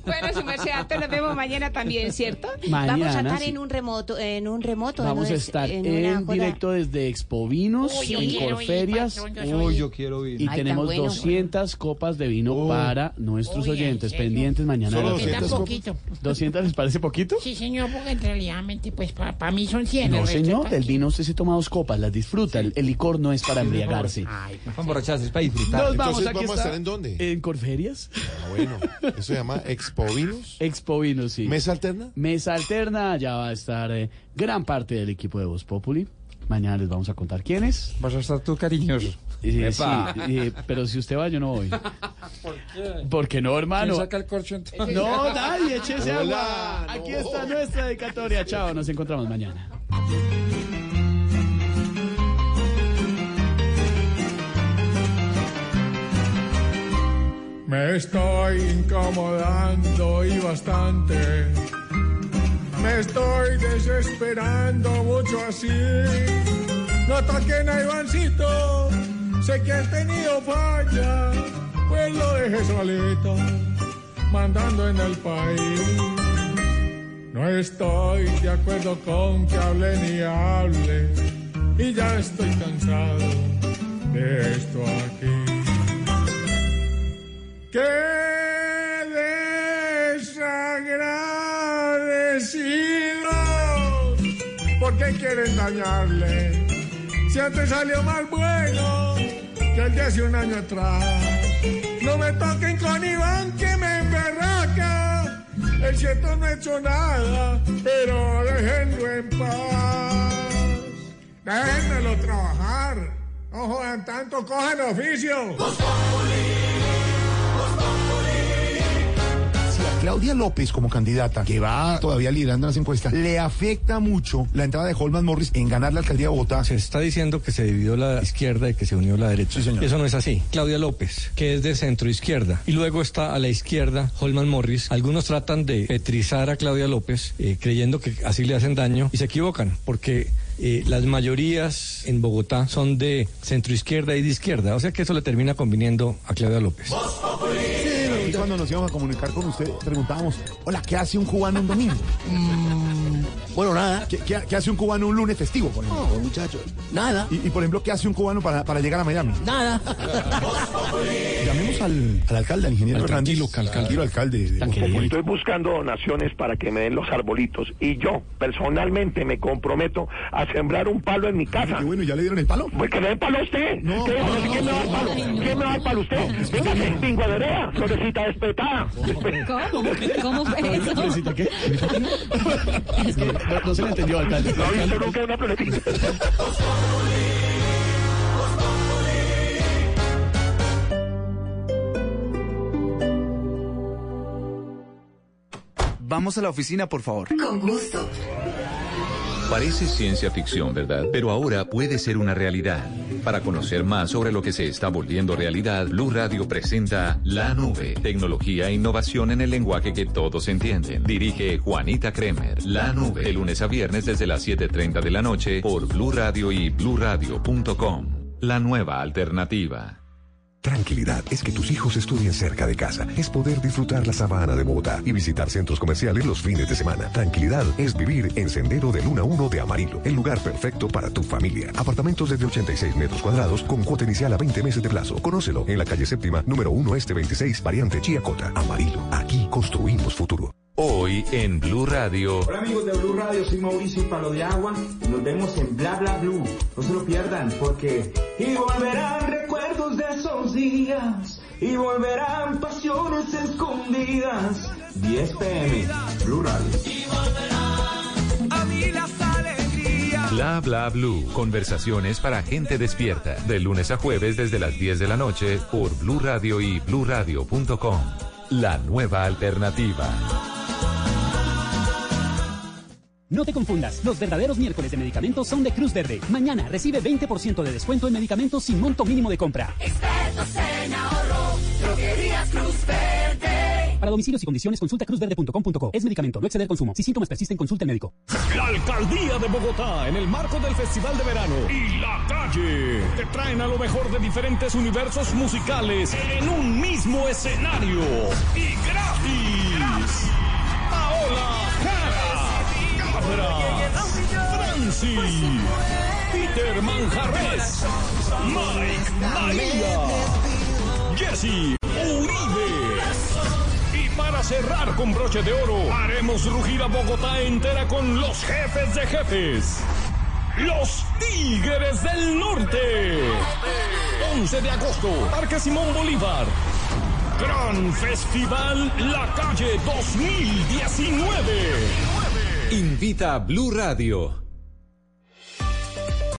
Bueno, su merced, antes nos vemos mañana también, ¿cierto? Mañana, vamos a estar en un remoto. Vamos a estar en directo desde Expovinos, en Corferias. Yo quiero ir. Y tenemos 200 200 copas de vino para nuestros oyentes pendientes mañana. ¿Solo 200 poquito? ¿200 les parece poquito? Sí, señor, porque en realidad, pues para mí son 100. No, señor, del vino usted se toma dos copas, las disfruta. Sí. El licor no es para embriagarse. Ay, para emborracharse, es para disfrutar. Nos vamos. Entonces, ¿vamos a estar en dónde? En Corferias. Ah, bueno, eso se llama Expovinos. Expovinos, sí. ¿Mesa alterna? Mesa alterna, ya va a estar gran parte del equipo de Voz Populi. Mañana les vamos a contar quiénes. Vas a estar tú, cariñoso. Sí, pero si usted va, yo no voy. ¿Por qué? Porque no, hermano. ¿Quién saca el corcho entonces? No, nadie, eche ese agua. No. Aquí está nuestra dedicatoria. Chao, nos encontramos mañana. Me estoy incomodando y bastante. Me estoy desesperando mucho así. No ataquen a Ivancito, sé que han tenido falla, pues lo dejé solito, mandando en el país. No estoy de acuerdo con que hable ni hable, y ya estoy cansado de esto aquí. ¡Qué desagradecidos! ¿Por qué quieren dañarle? Si antes salió más bueno que el de hace un año atrás. No me toquen con Iván que me emberraca. El cierto no ha hecho nada, pero déjenlo en paz. Déjenmelo trabajar. No jodan tanto, cojan oficio. Claudia López como candidata, que va todavía liderando las encuestas, le afecta mucho la entrada de Holman Morris en ganar la alcaldía de Bogotá. Se está diciendo que se dividió la izquierda y que se unió la derecha. Sí, señor. Eso no es así. Claudia López, que es de centro izquierda, y luego está a la izquierda Holman Morris. Algunos tratan de petrizar a Claudia López, creyendo que así le hacen daño, y se equivocan, porque las mayorías en Bogotá son de centro izquierda y de izquierda, o sea que eso le termina conviniendo a Claudia López. Cuando nos íbamos a comunicar con usted, preguntábamos, hola, ¿qué hace un cubano un domingo? Bueno, nada. ¿Qué hace un cubano un lunes festivo, por ejemplo? No, muchachos, nada. Y por ejemplo, ¿qué hace un cubano para llegar a Miami? Nada. Llamemos al alcalde, al ingeniero Hernández. Tranquilo, alcalde. Estoy buscando donaciones para que me den los arbolitos. Y yo, personalmente, me comprometo a sembrar un palo en mi casa. Qué bueno, ¿ya le dieron el palo? Pues que le den palo a usted. No, ¿quién me va a dar palo? ¿Quién me va a dar palo a usted? Véngase, pinguaderea, florecita. Despetada. ¿Cómo fue eso? ¿Florecita qué? Es que no se le entendió, alcalde. No, yo nunca una florecita. Vamos a la oficina, por favor. Con gusto. Parece ciencia ficción, ¿verdad? Pero ahora puede ser una realidad. Para conocer más sobre lo que se está volviendo realidad, Blue Radio presenta La Nube, tecnología e innovación en el lenguaje que todos entienden. Dirige Juanita Kremer. La Nube, de lunes a viernes desde las 7:30 de la noche por Blue Radio y bluradio.com. La nueva alternativa. Tranquilidad es que tus hijos estudien cerca de casa. Es poder disfrutar la sabana de Bogotá y visitar centros comerciales los fines de semana. Tranquilidad es vivir en Sendero de Luna 1 de Amarillo, el lugar perfecto para tu familia. Apartamentos desde 86 metros cuadrados con cuota inicial a 20 meses de plazo. Conócelo en la calle Séptima, número 1 este 26, variante Chiacota. Amarillo, aquí construimos futuro. Hoy en Blue Radio. Hola amigos de Blue Radio, soy Mauricio Palo de Agua. Nos vemos en Bla Bla Blue. No se lo pierdan porque... Y volverán recuerdos de esos días. Y volverán pasiones escondidas. 10 p.m. Blue Radio. Y volverán a mí las alegrías. Bla Bla Blue. Conversaciones para gente despierta. De lunes a jueves desde las 10 de la noche por Blue Radio y bluradio.com. La nueva alternativa. No te confundas, los verdaderos miércoles de medicamentos son de Cruz Verde. Mañana recibe 20% de descuento en medicamentos sin monto mínimo de compra. Expertos en ahorro, droguerías Cruz Verde. Para domicilios y condiciones consulta cruzverde.com.co. Es medicamento, no exceder consumo. Si síntomas persisten, consulta al médico. La Alcaldía de Bogotá, en el marco del Festival de Verano y La Calle, te traen a lo mejor de diferentes universos musicales en un mismo escenario. Y gratis. Paola Francis, Peter Manjarres, Mike María, Jesse Uribe. Y para cerrar con broche de oro, haremos rugir a Bogotá entera con los jefes de jefes. Los Tigres del Norte. 11 de agosto, Parque Simón Bolívar. Gran Festival La Calle 2019. Invita a Blue Radio.